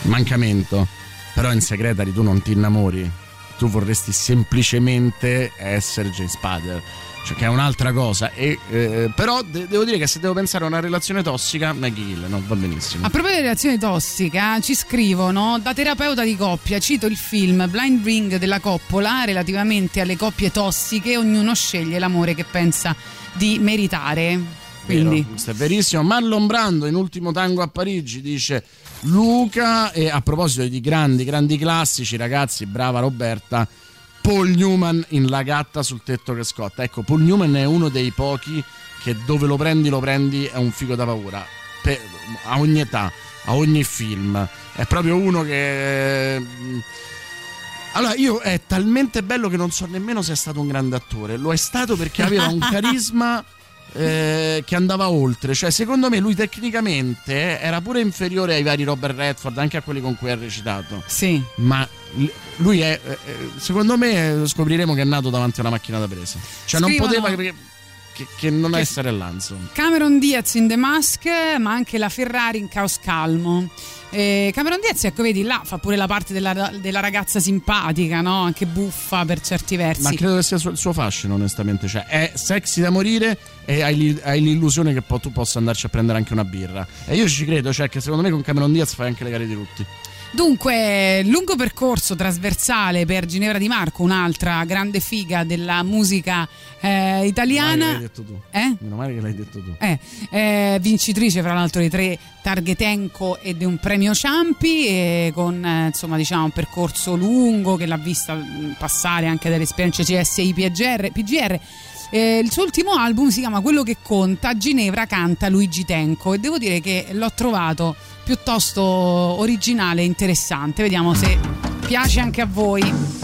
mancamento. Però in Secretary tu non ti innamori, tu vorresti semplicemente essere Jay Spader, cioè che è un'altra cosa. E, eh, però de- devo dire che se devo pensare a una relazione tossica, Maggie Gyllenhaal, no, va benissimo. A proposito di relazione tossica, ci scrivono da terapeuta di coppia, cito il film Blind Ring della Coppola, relativamente alle coppie tossiche, ognuno sceglie l'amore che pensa di meritare. Quindi. Questo è verissimo. Marlon Brando in Ultimo tango a Parigi dice Luca, e a proposito di grandi grandi classici, ragazzi, brava Roberta, Paul Newman in La gatta sul tetto che scotta. Ecco, Paul Newman è uno dei pochi che dove lo prendi lo prendi è un figo da paura, per, a ogni età, a ogni film, è proprio uno che... Allora, io è talmente bello che non so nemmeno se è stato un grande attore, lo è stato perché aveva un carisma eh, che andava oltre. Cioè, secondo me lui tecnicamente era pure inferiore ai vari Robert Redford, anche a quelli con cui ha recitato. Sì. Ma lui è, secondo me, scopriremo che è nato davanti a una macchina da presa. Cioè, scrivono, non poteva che, che, che non che essere all'anzo. Cameron Diaz in The Mask, ma anche la Ferrari in Caos Calmo. Eh, Cameron Diaz, ecco, vedi, là fa pure la parte della, della ragazza simpatica, no? Anche buffa per certi versi. Ma credo che sia il suo fascino, onestamente. Cioè, è sexy da morire e hai, hai l'illusione che po- tu possa andarci a prendere anche una birra. E io ci credo, cioè, che secondo me con Cameron Diaz fai anche le gare di tutti. Dunque, lungo percorso trasversale per Ginevra Di Marco, un'altra grande figa della musica eh, italiana. Meno male che l'hai detto tu. Eh? Meno male che l'hai detto tu. Eh. Eh, vincitrice, fra l'altro, di tre Target Enco e di un premio Ciampi, e con eh, insomma, diciamo, un percorso lungo che l'ha vista passare anche dalle esperienze C S I, P G R. P G R. Eh, il suo ultimo album si chiama Quello che conta, Ginevra canta Luigi Tenco, e devo dire che l'ho trovato piuttosto originale e interessante. Vediamo se piace anche a voi.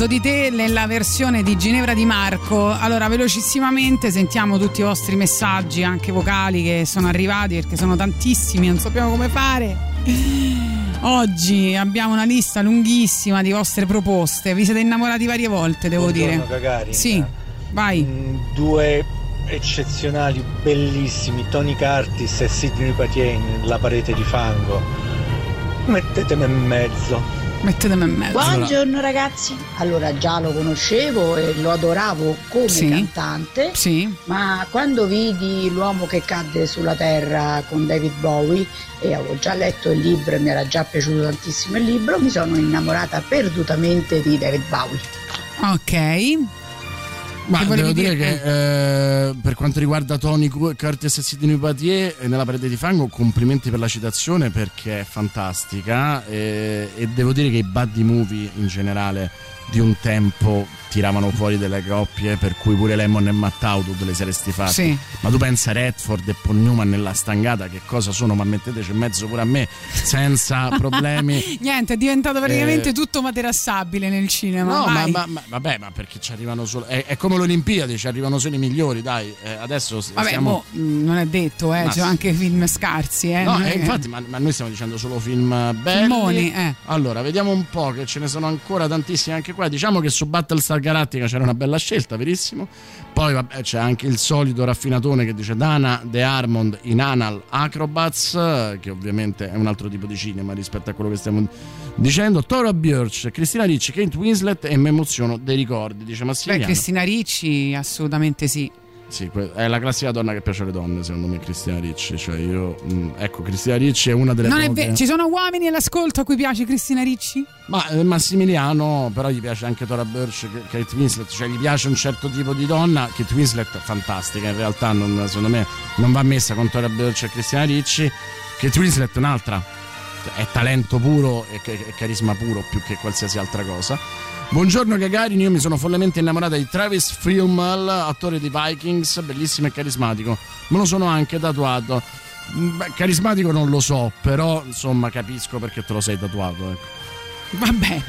Di te nella versione di Ginevra Di Marco. Allora, velocissimamente sentiamo tutti i vostri messaggi, anche vocali, che sono arrivati, perché sono tantissimi, non sappiamo come fare. Oggi abbiamo una lista lunghissima di vostre proposte. Vi siete innamorati varie volte, devo Buongiorno, dire. Gagarin. Sì, vai. Mm, due eccezionali, bellissimi, Tony Curtis e Sidney Poitier in La parete di fango. Mettetemi in mezzo. Mettetemi in mezzo. Buongiorno ragazzi. Allora, già lo conoscevo e lo adoravo come sì. cantante, sì. ma quando vidi L'uomo che cadde sulla terra con David Bowie, e avevo già letto il libro e mi era già piaciuto tantissimo il libro, mi sono innamorata perdutamente di David Bowie. Ok. Ma devo dire, dire che eh, per quanto riguarda Tony Curtis e Sidney Poitier nella parete di fango, complimenti per la citazione, perché è fantastica, e, e devo dire che i buddy movie in generale di un tempo tiravano fuori delle coppie per cui pure Lemon e Matt Outwood le saresti fatte, sì. Ma tu pensa a Redford e Paul Newman nella stangata, che cosa sono? Ma metteteci in mezzo pure a me senza problemi. Niente, è diventato praticamente eh... tutto materassabile nel cinema. No, ma, ma, ma vabbè, ma perché ci arrivano solo, è, è come le Olimpiadi, ci arrivano solo i migliori, dai, eh, adesso vabbè, siamo... boh, non è detto, eh, c'è sì. anche film scarsi, eh, no, no, eh, infatti, ma, ma noi stiamo dicendo solo film belli. Filmoni, eh. Allora, vediamo un po', che ce ne sono ancora tantissimi anche qua. Diciamo che su Battlestar Galattica c'era una bella scelta, verissimo. Poi vabbè, c'è anche il solito raffinatone che dice Dana De Armond in Anal Acrobats, che ovviamente è un altro tipo di cinema rispetto a quello che stiamo dicendo. Tora Birch, Cristina Ricci, Kate Winslet e mi emoziono dei ricordi, dice Massimiliano. Beh, Cristina Ricci assolutamente sì. Sì, è la classica donna che piace alle donne, secondo me, Cristina Ricci. Cioè io, ecco, Cristina Ricci è una delle non è ve- che... Ci sono uomini all'ascolto a cui piace Cristina Ricci? Ma eh, Massimiliano, però gli piace anche Tora Birch, Kate Winslet, cioè gli piace un certo tipo di donna. Kate Winslet è fantastica, in realtà non, secondo me non va messa con Tora Birch e Cristina Ricci. Kate Winslet è un'altra, è talento puro e carisma puro più che qualsiasi altra cosa. Buongiorno Gagarin, io mi sono follemente innamorata di Travis Fimmel, attore di Vikings, bellissimo e carismatico. Me lo sono anche tatuato. Beh, carismatico non lo so, però insomma capisco perché te lo sei tatuato, ecco. Va bene.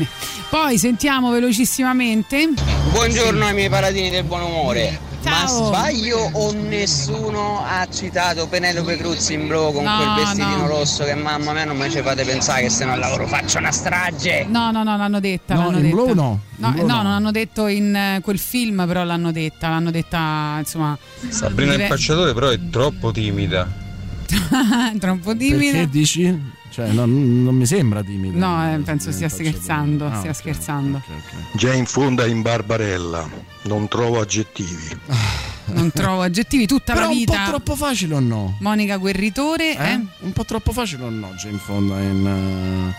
Poi sentiamo velocissimamente. Buongiorno ai miei paladini del buon umore. Ciao. Ma sbaglio o nessuno ha citato Penelope Cruz in Bro con no, quel vestitino no. rosso che mamma mia non mi ci fate pensare che se no al lavoro faccio una strage. No, no, no, l'hanno detta. No, l'hanno in detta. Blu no. No, no, no, non hanno detto in quel film, però l'hanno detta, l'hanno detta, insomma. Sabrina dire... Impacciatore però è troppo timida. Troppo timida. Perché dici? Cioè non, non mi sembra timida. No, eh, penso stia scherzando, ah, stia okay, scherzando. Okay, okay. Già in fonda in Barbarella, non trovo aggettivi. Non trovo aggettivi tutta però la vita. Un po' troppo facile o no? Monica Guerritore, eh? eh? Un po' troppo facile o no? Già in fonda in uh...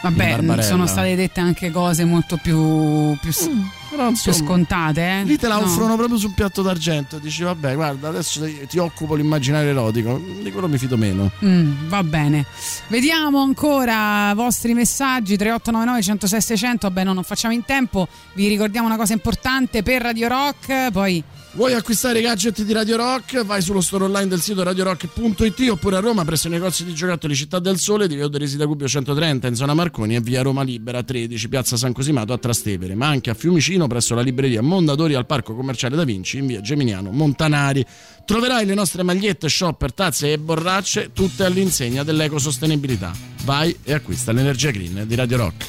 Vabbè, sono state dette anche cose molto più più, mm, però, insomma, più scontate, eh? Lì te la no. offrono proprio sul piatto d'argento. Dici vabbè, guarda, adesso ti, ti occupo l'immaginario erotico, di quello mi fido meno. Mm, va bene. Vediamo ancora vostri messaggi tre otto nove nove uno zero sei sei zero zero. Vabbè, no, non facciamo in tempo. Vi ricordiamo una cosa importante per Radio Rock, poi vuoi acquistare i gadget di Radio Rock? Vai sullo store online del sito radio rock punto it oppure a Roma presso i negozi di giocattoli Città del Sole di via Doresita Gubbio centotrenta in zona Marconi e via Roma Libera tredici, piazza San Cosimato a Trastevere, ma anche a Fiumicino presso la libreria Mondadori al parco commerciale Da Vinci in via Geminiano Montanari. Troverai le nostre magliette, shopper, tazze e borracce, tutte all'insegna dell'ecosostenibilità. Vai e acquista l'energia green di Radio Rock.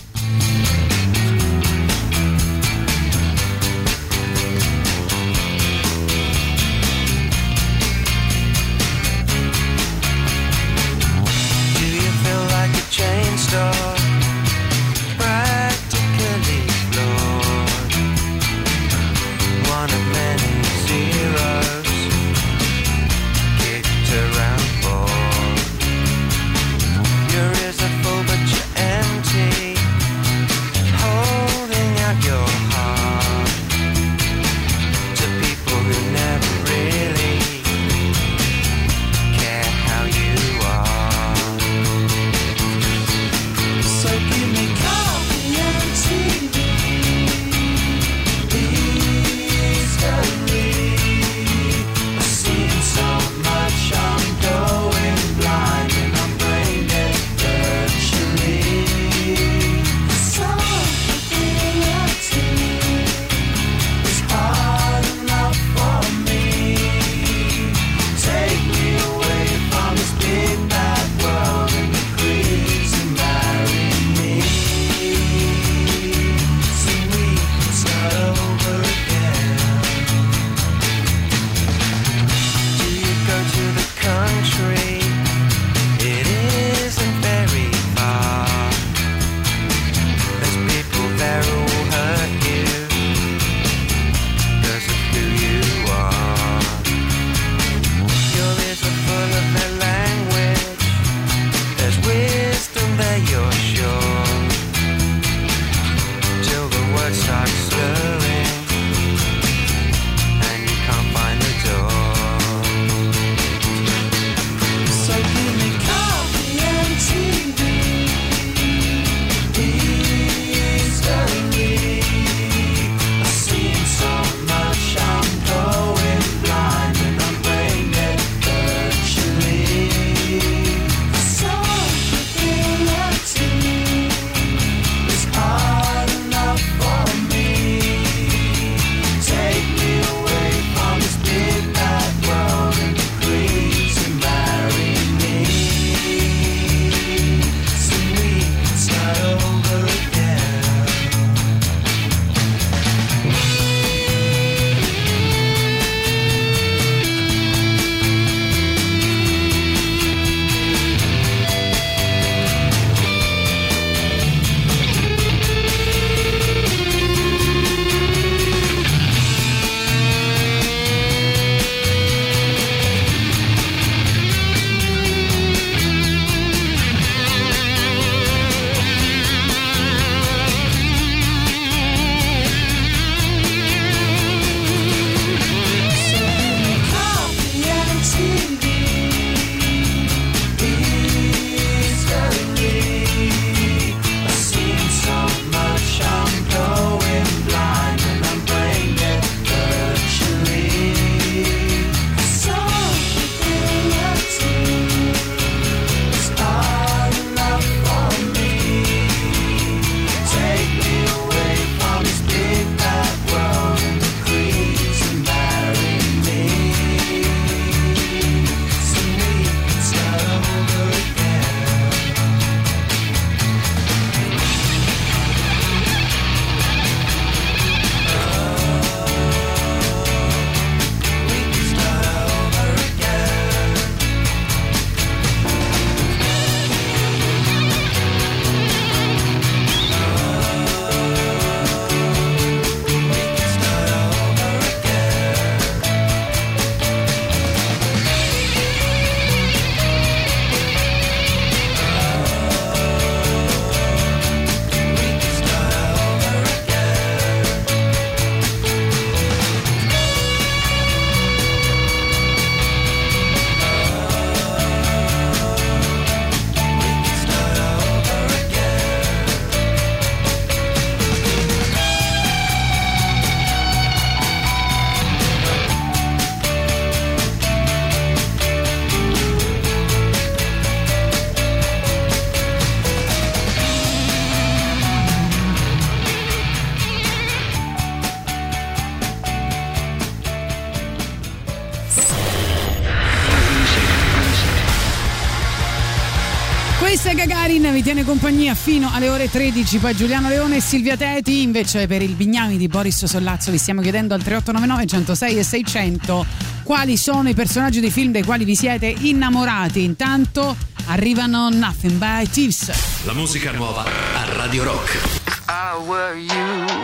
Alessia Gagarin vi tiene compagnia fino alle ore tredici, poi Giuliano Leone e Silvia Teti. Invece per il Bignami di Boris Sollazzo vi stiamo chiedendo al tre otto nove nove, centosei e seicento quali sono i personaggi dei film dei quali vi siete innamorati. Intanto arrivano Nothing by Thieves. La musica nuova a Radio Rock. If I were you,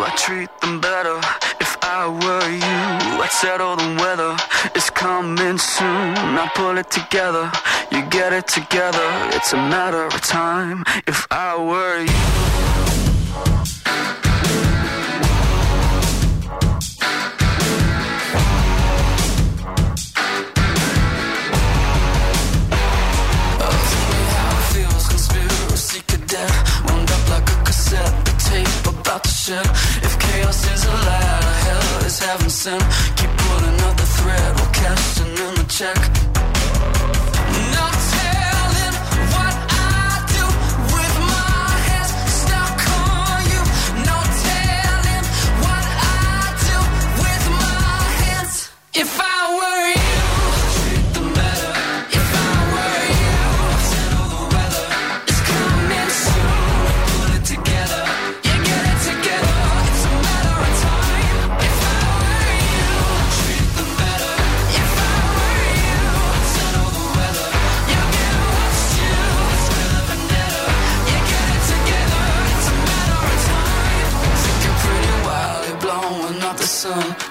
I treat them better. If I were you, I'd settle the weather. It's coming soon, I pull it together. You get it together, it's a matter of time. If I were you. If chaos is a lie, the hell is heaven sent. Keep pulling out the thread, we'll cash in on the check.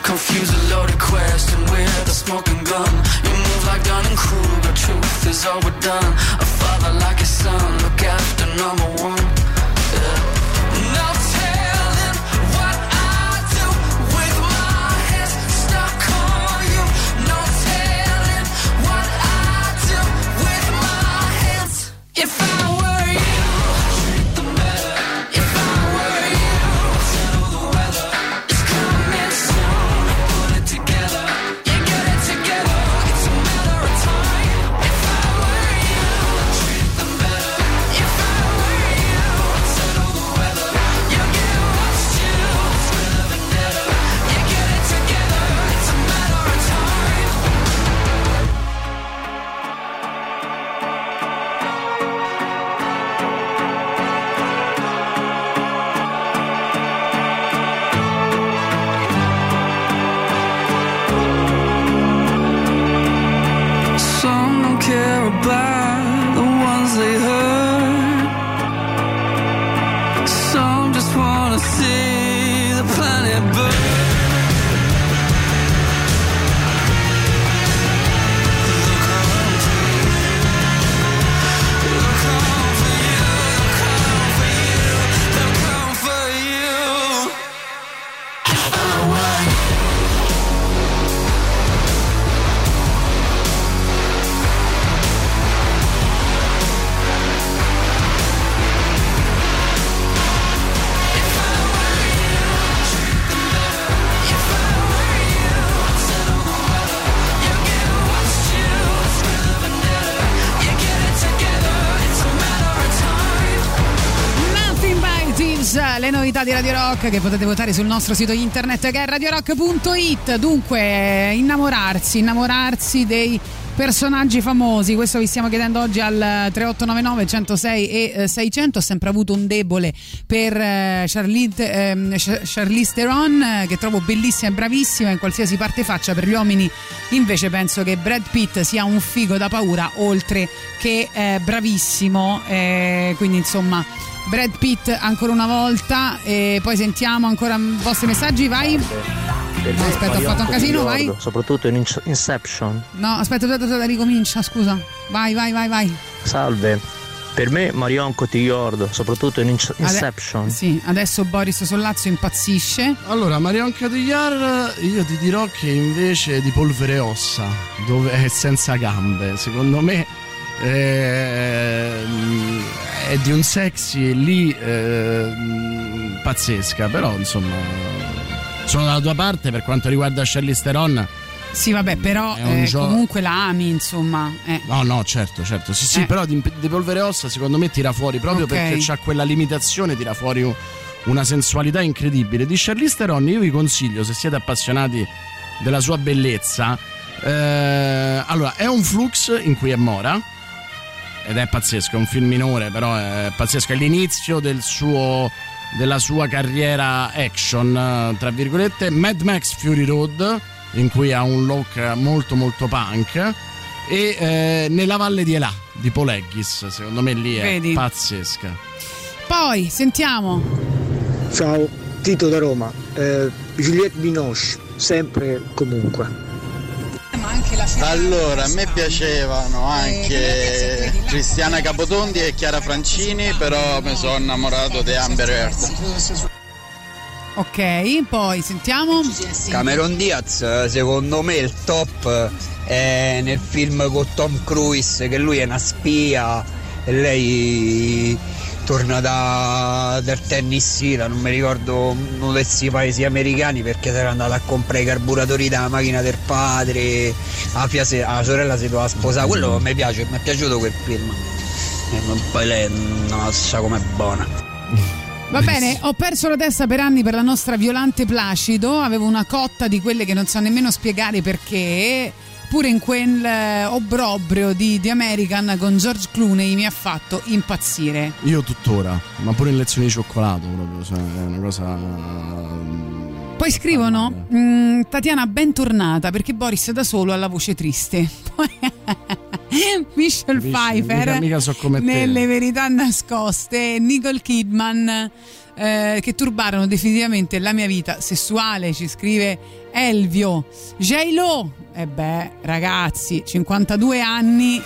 Confuse a loaded question with a smoking gun. You move like Dunn and Crew, but truth is all we're done. A father like his son, look after number one. Yeah. Di Radio Rock che potete votare sul nostro sito internet che è radio rock punto it. Dunque, innamorarsi, innamorarsi dei personaggi famosi, questo vi stiamo chiedendo oggi al tre otto nove nove, centosei e seicento. Ho sempre avuto un debole per Charlize, ehm, Charlize Theron, che trovo bellissima e bravissima in qualsiasi parte faccia. Per gli uomini invece penso che Brad Pitt sia un figo da paura, oltre che eh, bravissimo, eh, quindi insomma Brad Pitt ancora una volta. E poi sentiamo ancora i vostri messaggi, vai. No, aspetta, ho fatto un casino, vai. Soprattutto in Inception. No, aspetta, aspetta, ricomincia, scusa. Vai, vai, vai, vai. Salve. Per me Marion Cotillard, soprattutto in Inception. Ade- sì, adesso Boris Sollazzo impazzisce. Allora, Marion Cotillard, io ti dirò che invece è di polvere e ossa, dove è senza gambe, secondo me. Ehm, è di un sexy lì ehm, pazzesca, però insomma sono dalla tua parte per quanto riguarda Charlize Theron. Sì, vabbè, però eh, gio... comunque la ami, insomma. Eh. No, no, certo, certo. Sì, sì, eh. Però di, di polvere e ossa secondo me tira fuori proprio okay. Perché c'ha quella limitazione, tira fuori una sensualità incredibile. Di Charlize Theron io vi consiglio, se siete appassionati della sua bellezza, eh, allora è un flux in cui è mora. ed è pazzesco, è un film minore però è pazzesco, è l'inizio del suo, della sua carriera action tra virgolette. Mad Max Fury Road, in cui ha un look molto molto punk, e eh, Nella valle di Elà di Paul Haggis, secondo me lì è Vedi. pazzesca. Poi sentiamo. Ciao, Tito da Roma. eh, Juliette Binoche, sempre comunque. Allora, a me piacevano anche Cristiana Capotondi e Chiara Francini, però mi sono innamorato di Amber Heard. Ok, poi sentiamo. Cameron Diaz, secondo me il top è nel film con Tom Cruise, che lui è una spia e lei torna da, dal Tennessee, non mi ricordo uno dei paesi americani, perché si era andata a comprare i carburatori dalla macchina del padre, la, fia se, la sorella si doveva sposare. Quello mi piace, mi è piaciuto quel film, e poi lei non sa com'è buona. Va bene, ho perso la testa per anni per la nostra Violante Placido, avevo una cotta di quelle che non so nemmeno spiegare perché, pure in quel obbrobrio di The American con George Clooney mi ha fatto impazzire. Io tuttora, ma pure in lezioni di cioccolato proprio, cioè è una cosa... Poi scrivono mh, Tatiana bentornata perché Boris da solo ha la voce triste. Michelle Pfeiffer mica, mica so come nelle te. Verità nascoste, Nicole Kidman eh, che turbarono definitivamente la mia vita sessuale, ci scrive Elvio. J-Lo, e beh ragazzi, cinquantadue anni,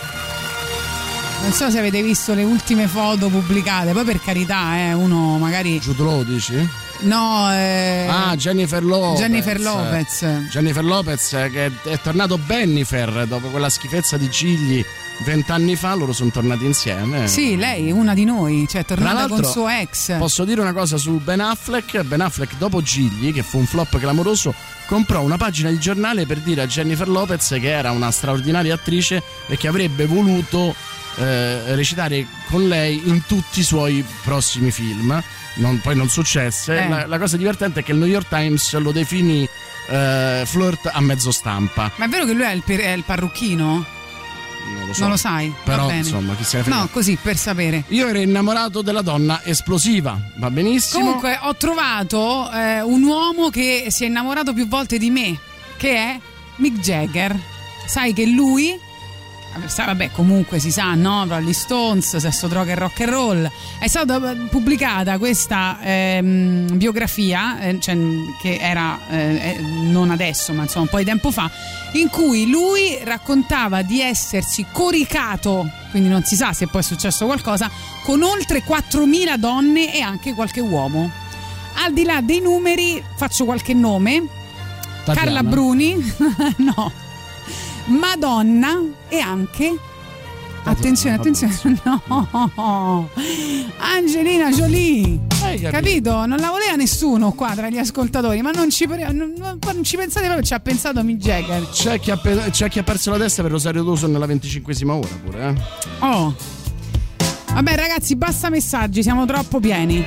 non so se avete visto le ultime foto pubblicate, poi per carità eh, uno magari Jude Law dici? No, eh... ah, Jennifer Lopez. Jennifer Lopez. Jennifer Lopez che è, è tornato Bennifer dopo quella schifezza di Gigli vent'anni fa, loro sono tornati insieme. Sì, lei è una di noi, cioè è tornata con suo ex. Posso dire una cosa su Ben Affleck? Ben Affleck dopo Gigli, che fu un flop clamoroso, comprò una pagina di giornale per dire a Jennifer Lopez che era una straordinaria attrice e che avrebbe voluto eh, recitare con lei in tutti i suoi prossimi film. Non, poi non successe. Eh. La, la cosa divertente è che il New York Times lo definì eh, flirt a mezzo stampa. Ma è vero che lui è il, per, è il parrucchino? Non lo so. Non lo sai? Però insomma, chi se ne frega. No, così per sapere. Io ero innamorato della donna esplosiva, va benissimo. Comunque ho trovato eh, un uomo che si è innamorato più volte di me, che è Mick Jagger. Sai che lui... Vabbè, comunque si sa, no? Rolling Stones, sesso, droga e rock and roll. È stata pubblicata questa ehm, biografia, eh, cioè, che era eh, non adesso, ma insomma un po' di tempo fa, in cui lui raccontava di essersi coricato, quindi non si sa se poi è successo qualcosa, con oltre quattromila donne e anche qualche uomo. Al di là dei numeri, faccio qualche nome: Tatiana. Carla Bruni, no. Madonna e anche attenzione, attenzione, no, Angelina Jolie, capito? Non la voleva nessuno qua tra gli ascoltatori, ma non ci, non, non ci pensate proprio, ci ha pensato Mick Jagger. C'è chi ha, c'è chi ha perso la testa per Rosario Dawson nella venticinquesima ora pure, eh? Oh, vabbè ragazzi, basta messaggi, siamo troppo pieni.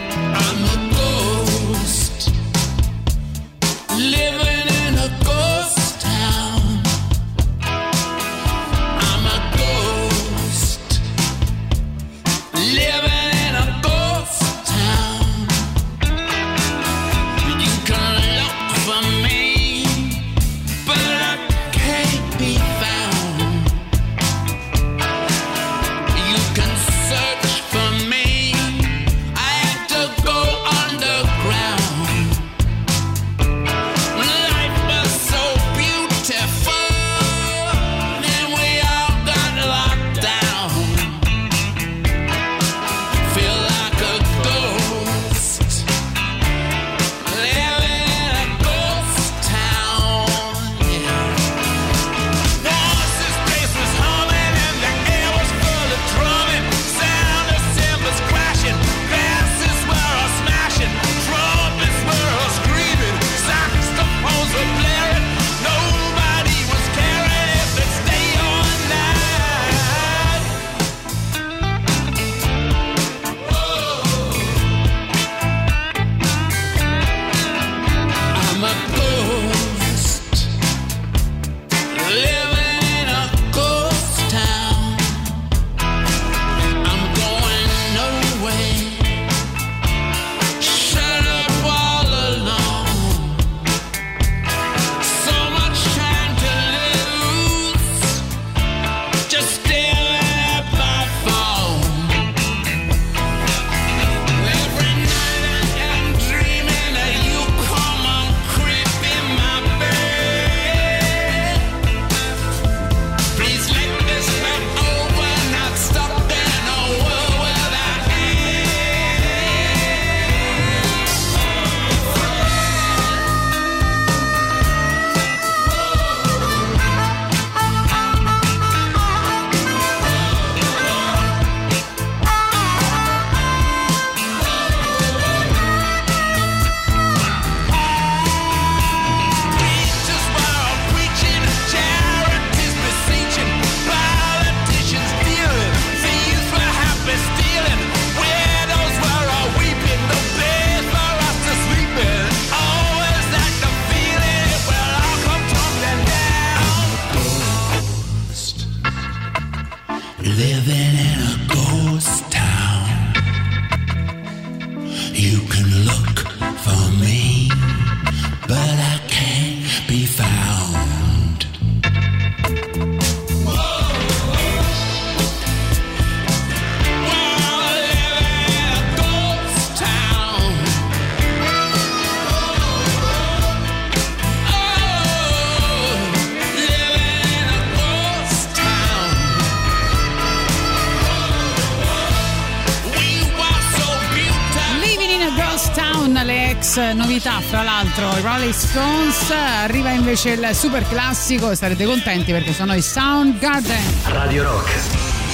Novità, fra l'altro i Rolling Stones. Arriva invece il super classico, sarete contenti perché sono i Soundgarden. Radio Rock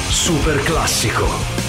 super classico.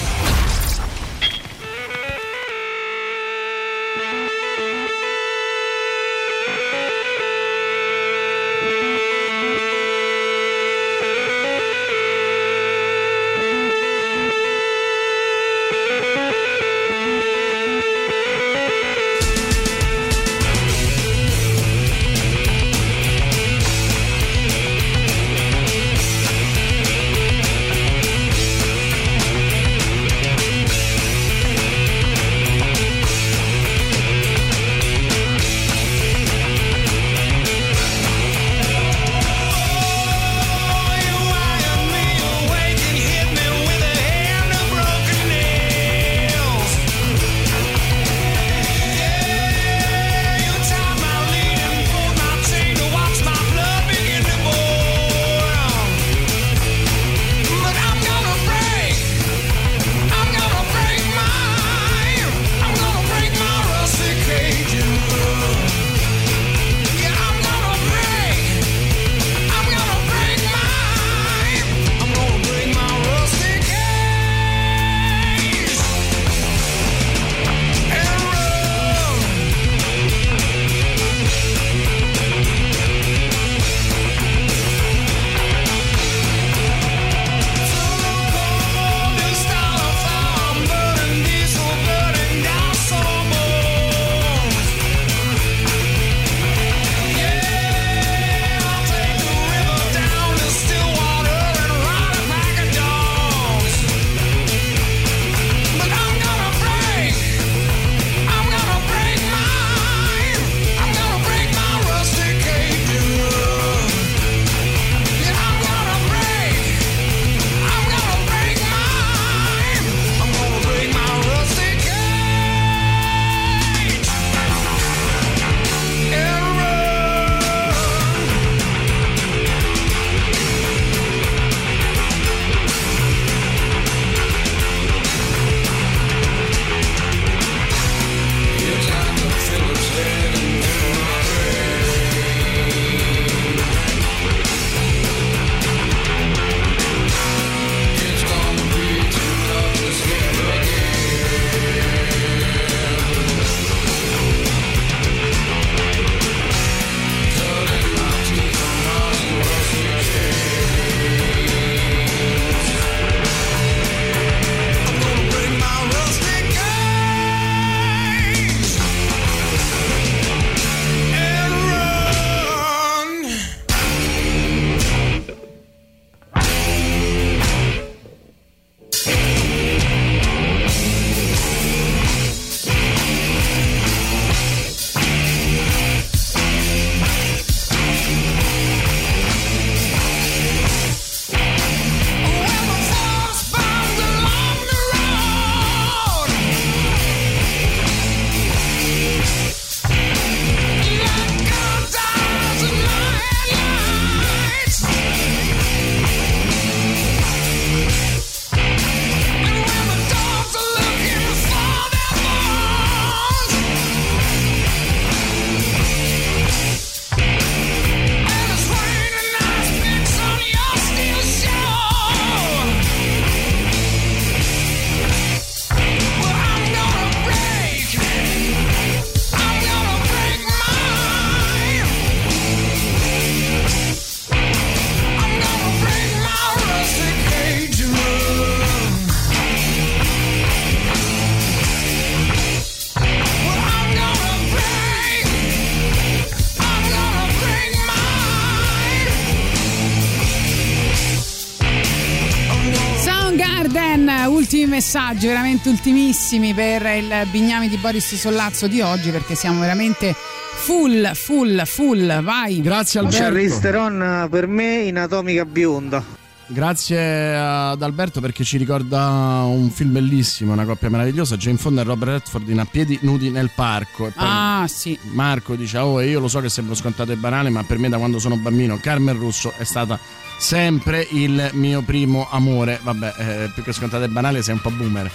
messaggi veramente ultimissimi per il Bignami di Boris Sollazzo di oggi, perché siamo veramente full, full, full. Vai. Grazie Alberto. Charlize Theron per me in Atomica Bionda. Grazie ad Alberto perché ci ricorda un film bellissimo, una coppia meravigliosa, Jane Fonda e Robert Redford in A piedi nudi nel parco. E poi ah, sì. Marco dice: oh, io lo so che sembro scontato e banale, ma per me da quando sono bambino Carmen Russo è stata sempre il mio primo amore. Vabbè, eh, più che scontato e banale sei un po' boomer.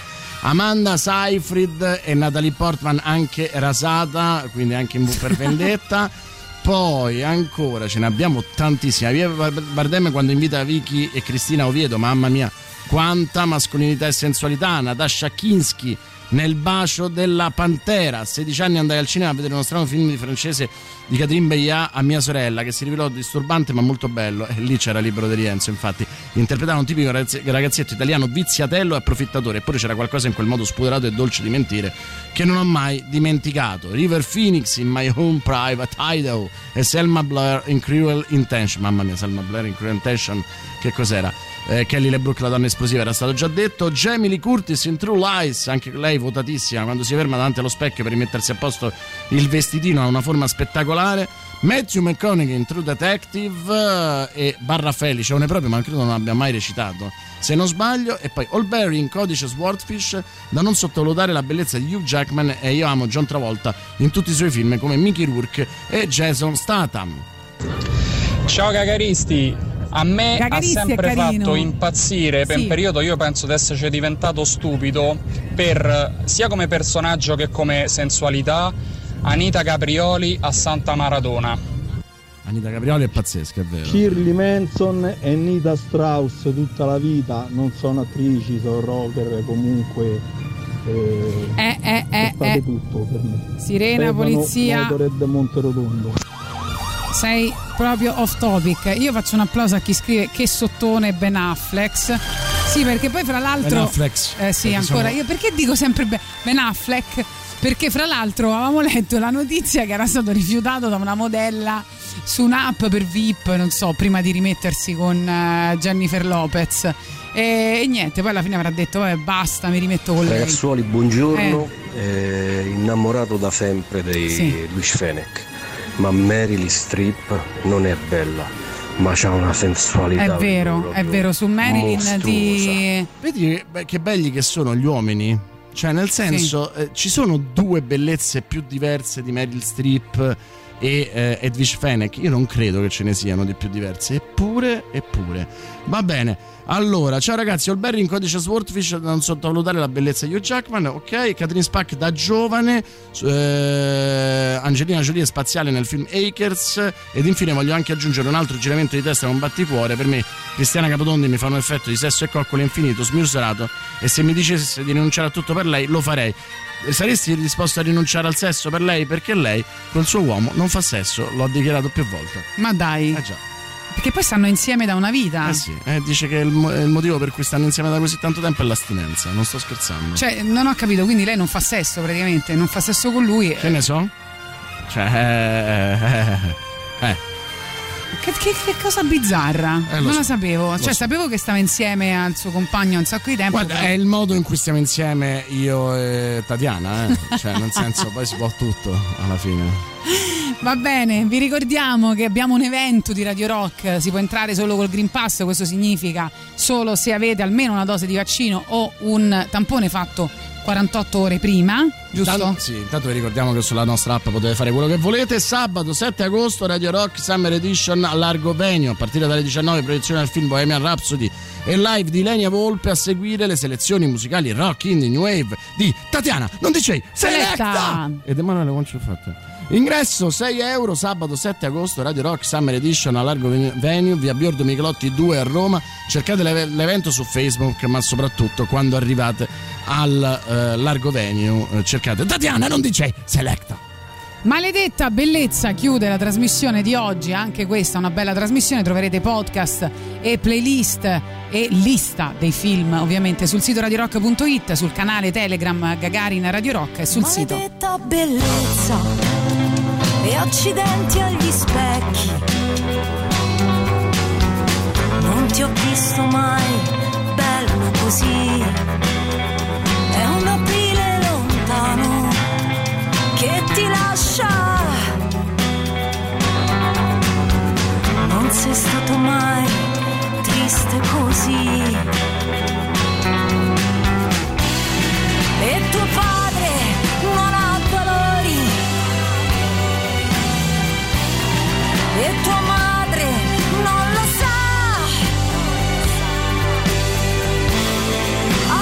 Amanda Seyfried e Natalie Portman anche rasata, quindi anche in V per Vendetta. Poi ancora ce ne abbiamo tantissime. Javier Bardem quando invita Vicky e Cristina Oviedo, mamma mia, quanta mascolinità e sensualità. Natasha Kinski nel bacio della pantera. A sedici anni andai al cinema a vedere uno strano film di francese di Catherine Belliat a mia sorella, che si rivelò disturbante ma molto bello, e lì c'era Libro di Rienzo, infatti interpretava un tipico ragazzetto italiano viziatello e approfittatore, eppure c'era qualcosa in quel modo spuderato e dolce di mentire che non ho mai dimenticato. River Phoenix in My Own Private Idaho e Selma Blair in Cruel Intention. Mamma mia, Selma Blair in Cruel Intention, che cos'era? Eh, Kelly LeBrook, la donna esplosiva, era stato già detto. Jamie Lee Curtis in True Lies, anche lei votatissima, quando si ferma davanti allo specchio per rimettersi a posto il vestitino, ha una forma spettacolare. Matthew McConaughey in True Detective e Barra Felice, un proprio, ma credo non abbia mai recitato, se non sbaglio. E poi Olberry in Codice Swordfish, da non sottovalutare la bellezza di Hugh Jackman, e io amo John Travolta in tutti i suoi film come Mickey Rourke e Jason Statham. Ciao cagaristi. A me Cagaristi ha sempre fatto impazzire, sì. Per un periodo io penso di esserci diventato stupido per, sia come personaggio che come sensualità, Anita Caprioli a Santa Maradona. Anita Caprioli è pazzesca, è vero. Shirley Manson e Nita Strauss tutta la vita, non sono attrici, sono rocker, comunque eh, eh, eh, è eh, stato eh. tutto per me. Sirena, Stefano, polizia Red Monterotondo. Sei proprio off topic. Io faccio un applauso a chi scrive che sottone Ben Affleck. Sì, perché poi fra l'altro Ben Affleck. Eh sì, perché ancora sono... io perché dico sempre Ben Affleck? Perché fra l'altro avevamo letto la notizia che era stato rifiutato da una modella su un'app per V I P, non so, prima di rimettersi con Jennifer Lopez. E, e niente, poi alla fine avrà detto vabbè, basta, mi rimetto con lei. Ragazzuoli, buongiorno. Eh. Eh, innamorato da sempre dei sì. Luis Fenech. Ma Meryl Streep non è bella, ma c'ha una sensualità. È vero, è vero, su Marilyn di... Vedi che belli che sono gli uomini. Cioè nel senso, sì. eh, ci sono due bellezze più diverse di Meryl Streep e eh, Edwige Fenech. Io non credo che ce ne siano di più diverse. Eppure, eppure. Va bene. Allora, ciao ragazzi, Olberry in Codice Swordfish, da non sottovalutare la bellezza di Hugh Jackman, ok. Catherine Spack da giovane, eh, Angelina Jolie è spaziale nel film Acres. Ed infine voglio anche aggiungere un altro giramento di testa con batticuore. Per me Cristiana Capotondi mi fa un effetto di sesso e coccole infinito, smisurato, e se mi dicesse di rinunciare a tutto per lei lo farei. Saresti disposto a rinunciare al sesso per lei? Perché lei col suo uomo non fa sesso, l'ho dichiarato più volte. Ma dai. Eh già. Perché poi stanno insieme da una vita. Eh sì, eh, dice che il, il motivo per cui stanno insieme da così tanto tempo è l'astinenza. Non sto scherzando. Cioè, non ho capito, quindi lei non fa sesso praticamente, non fa sesso con lui. Che ne so? Cioè... Eh... eh. Che, che, che cosa bizzarra, eh, non so. La sapevo, lo cioè so. Sapevo che stava insieme al suo compagno un sacco di tempo. Guarda, però... è il modo in cui stiamo insieme io e Tatiana, eh. Cioè nel senso poi si può tutto alla fine. Va bene, vi ricordiamo che abbiamo un evento di Radio Rock, si può entrare solo col Green Pass, questo significa solo se avete almeno una dose di vaccino o un tampone fatto quarantotto ore prima, giusto? Intanto, sì, intanto vi ricordiamo che sulla nostra app potete fare quello che volete. Sabato sette agosto Radio Rock Summer Edition a Largo Venio, a partire dalle diciannove proiezione del film Bohemian Rhapsody e live di Lenia Volpe, a seguire le selezioni musicali rock indie new wave di Tatiana, non dicevi, Selecta! Ed Emanuele Concefatta. Ingresso sei euro, sabato sette agosto Radio Rock Summer Edition a Largo Venue, via Biordo Michelotti due a Roma. Cercate l'e- l'evento su Facebook, ma soprattutto quando arrivate al eh, Largo Venue eh, cercate Tatiana non dice Selecta. Maledetta bellezza chiude la trasmissione di oggi, anche questa una bella trasmissione, troverete podcast e playlist e lista dei film ovviamente sul sito radio rock punto it, sul canale Telegram Gagarin Radio Rock e sul Maledetta sito Maledetta bellezza e accidenti agli specchi, non ti ho visto mai, bello così. È un aprile lontano che ti lascia. Non sei stato mai triste così. E tuo padre non ha valori. E tua madre non lo sa.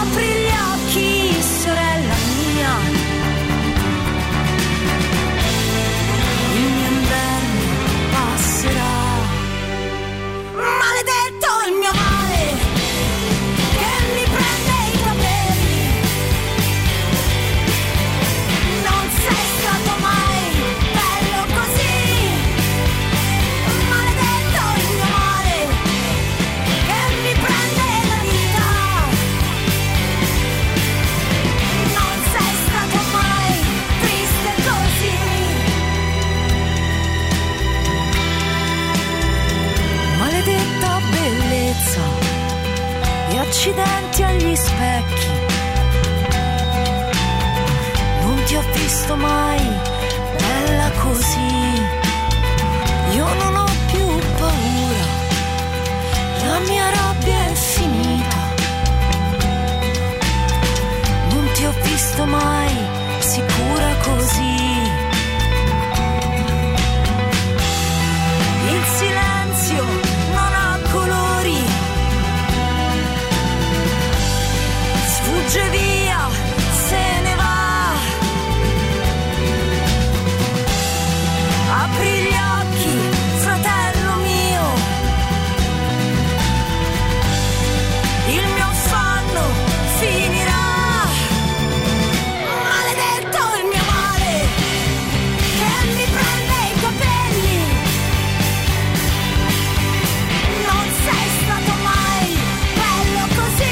Apri gli occhi, sorella mia. Il mio inverno passerà. Maledetto il mio male che mi prende i capelli. Non sei stato mai bello così. Maledetto il mio male che mi prende la vita. Non sei stato mai triste così. Maledetto bellezza e accidenti agli specchi. Non ti ho visto mai bella così. Io non ho più paura, la mia rabbia è finita. Non ti ho visto mai sicura così. Il silenzio sfugge via, se ne va. Apri gli occhi, fratello mio. Il mio affanno finirà. Maledetto il mio male che mi prende i capelli. Non sei stato mai bello così.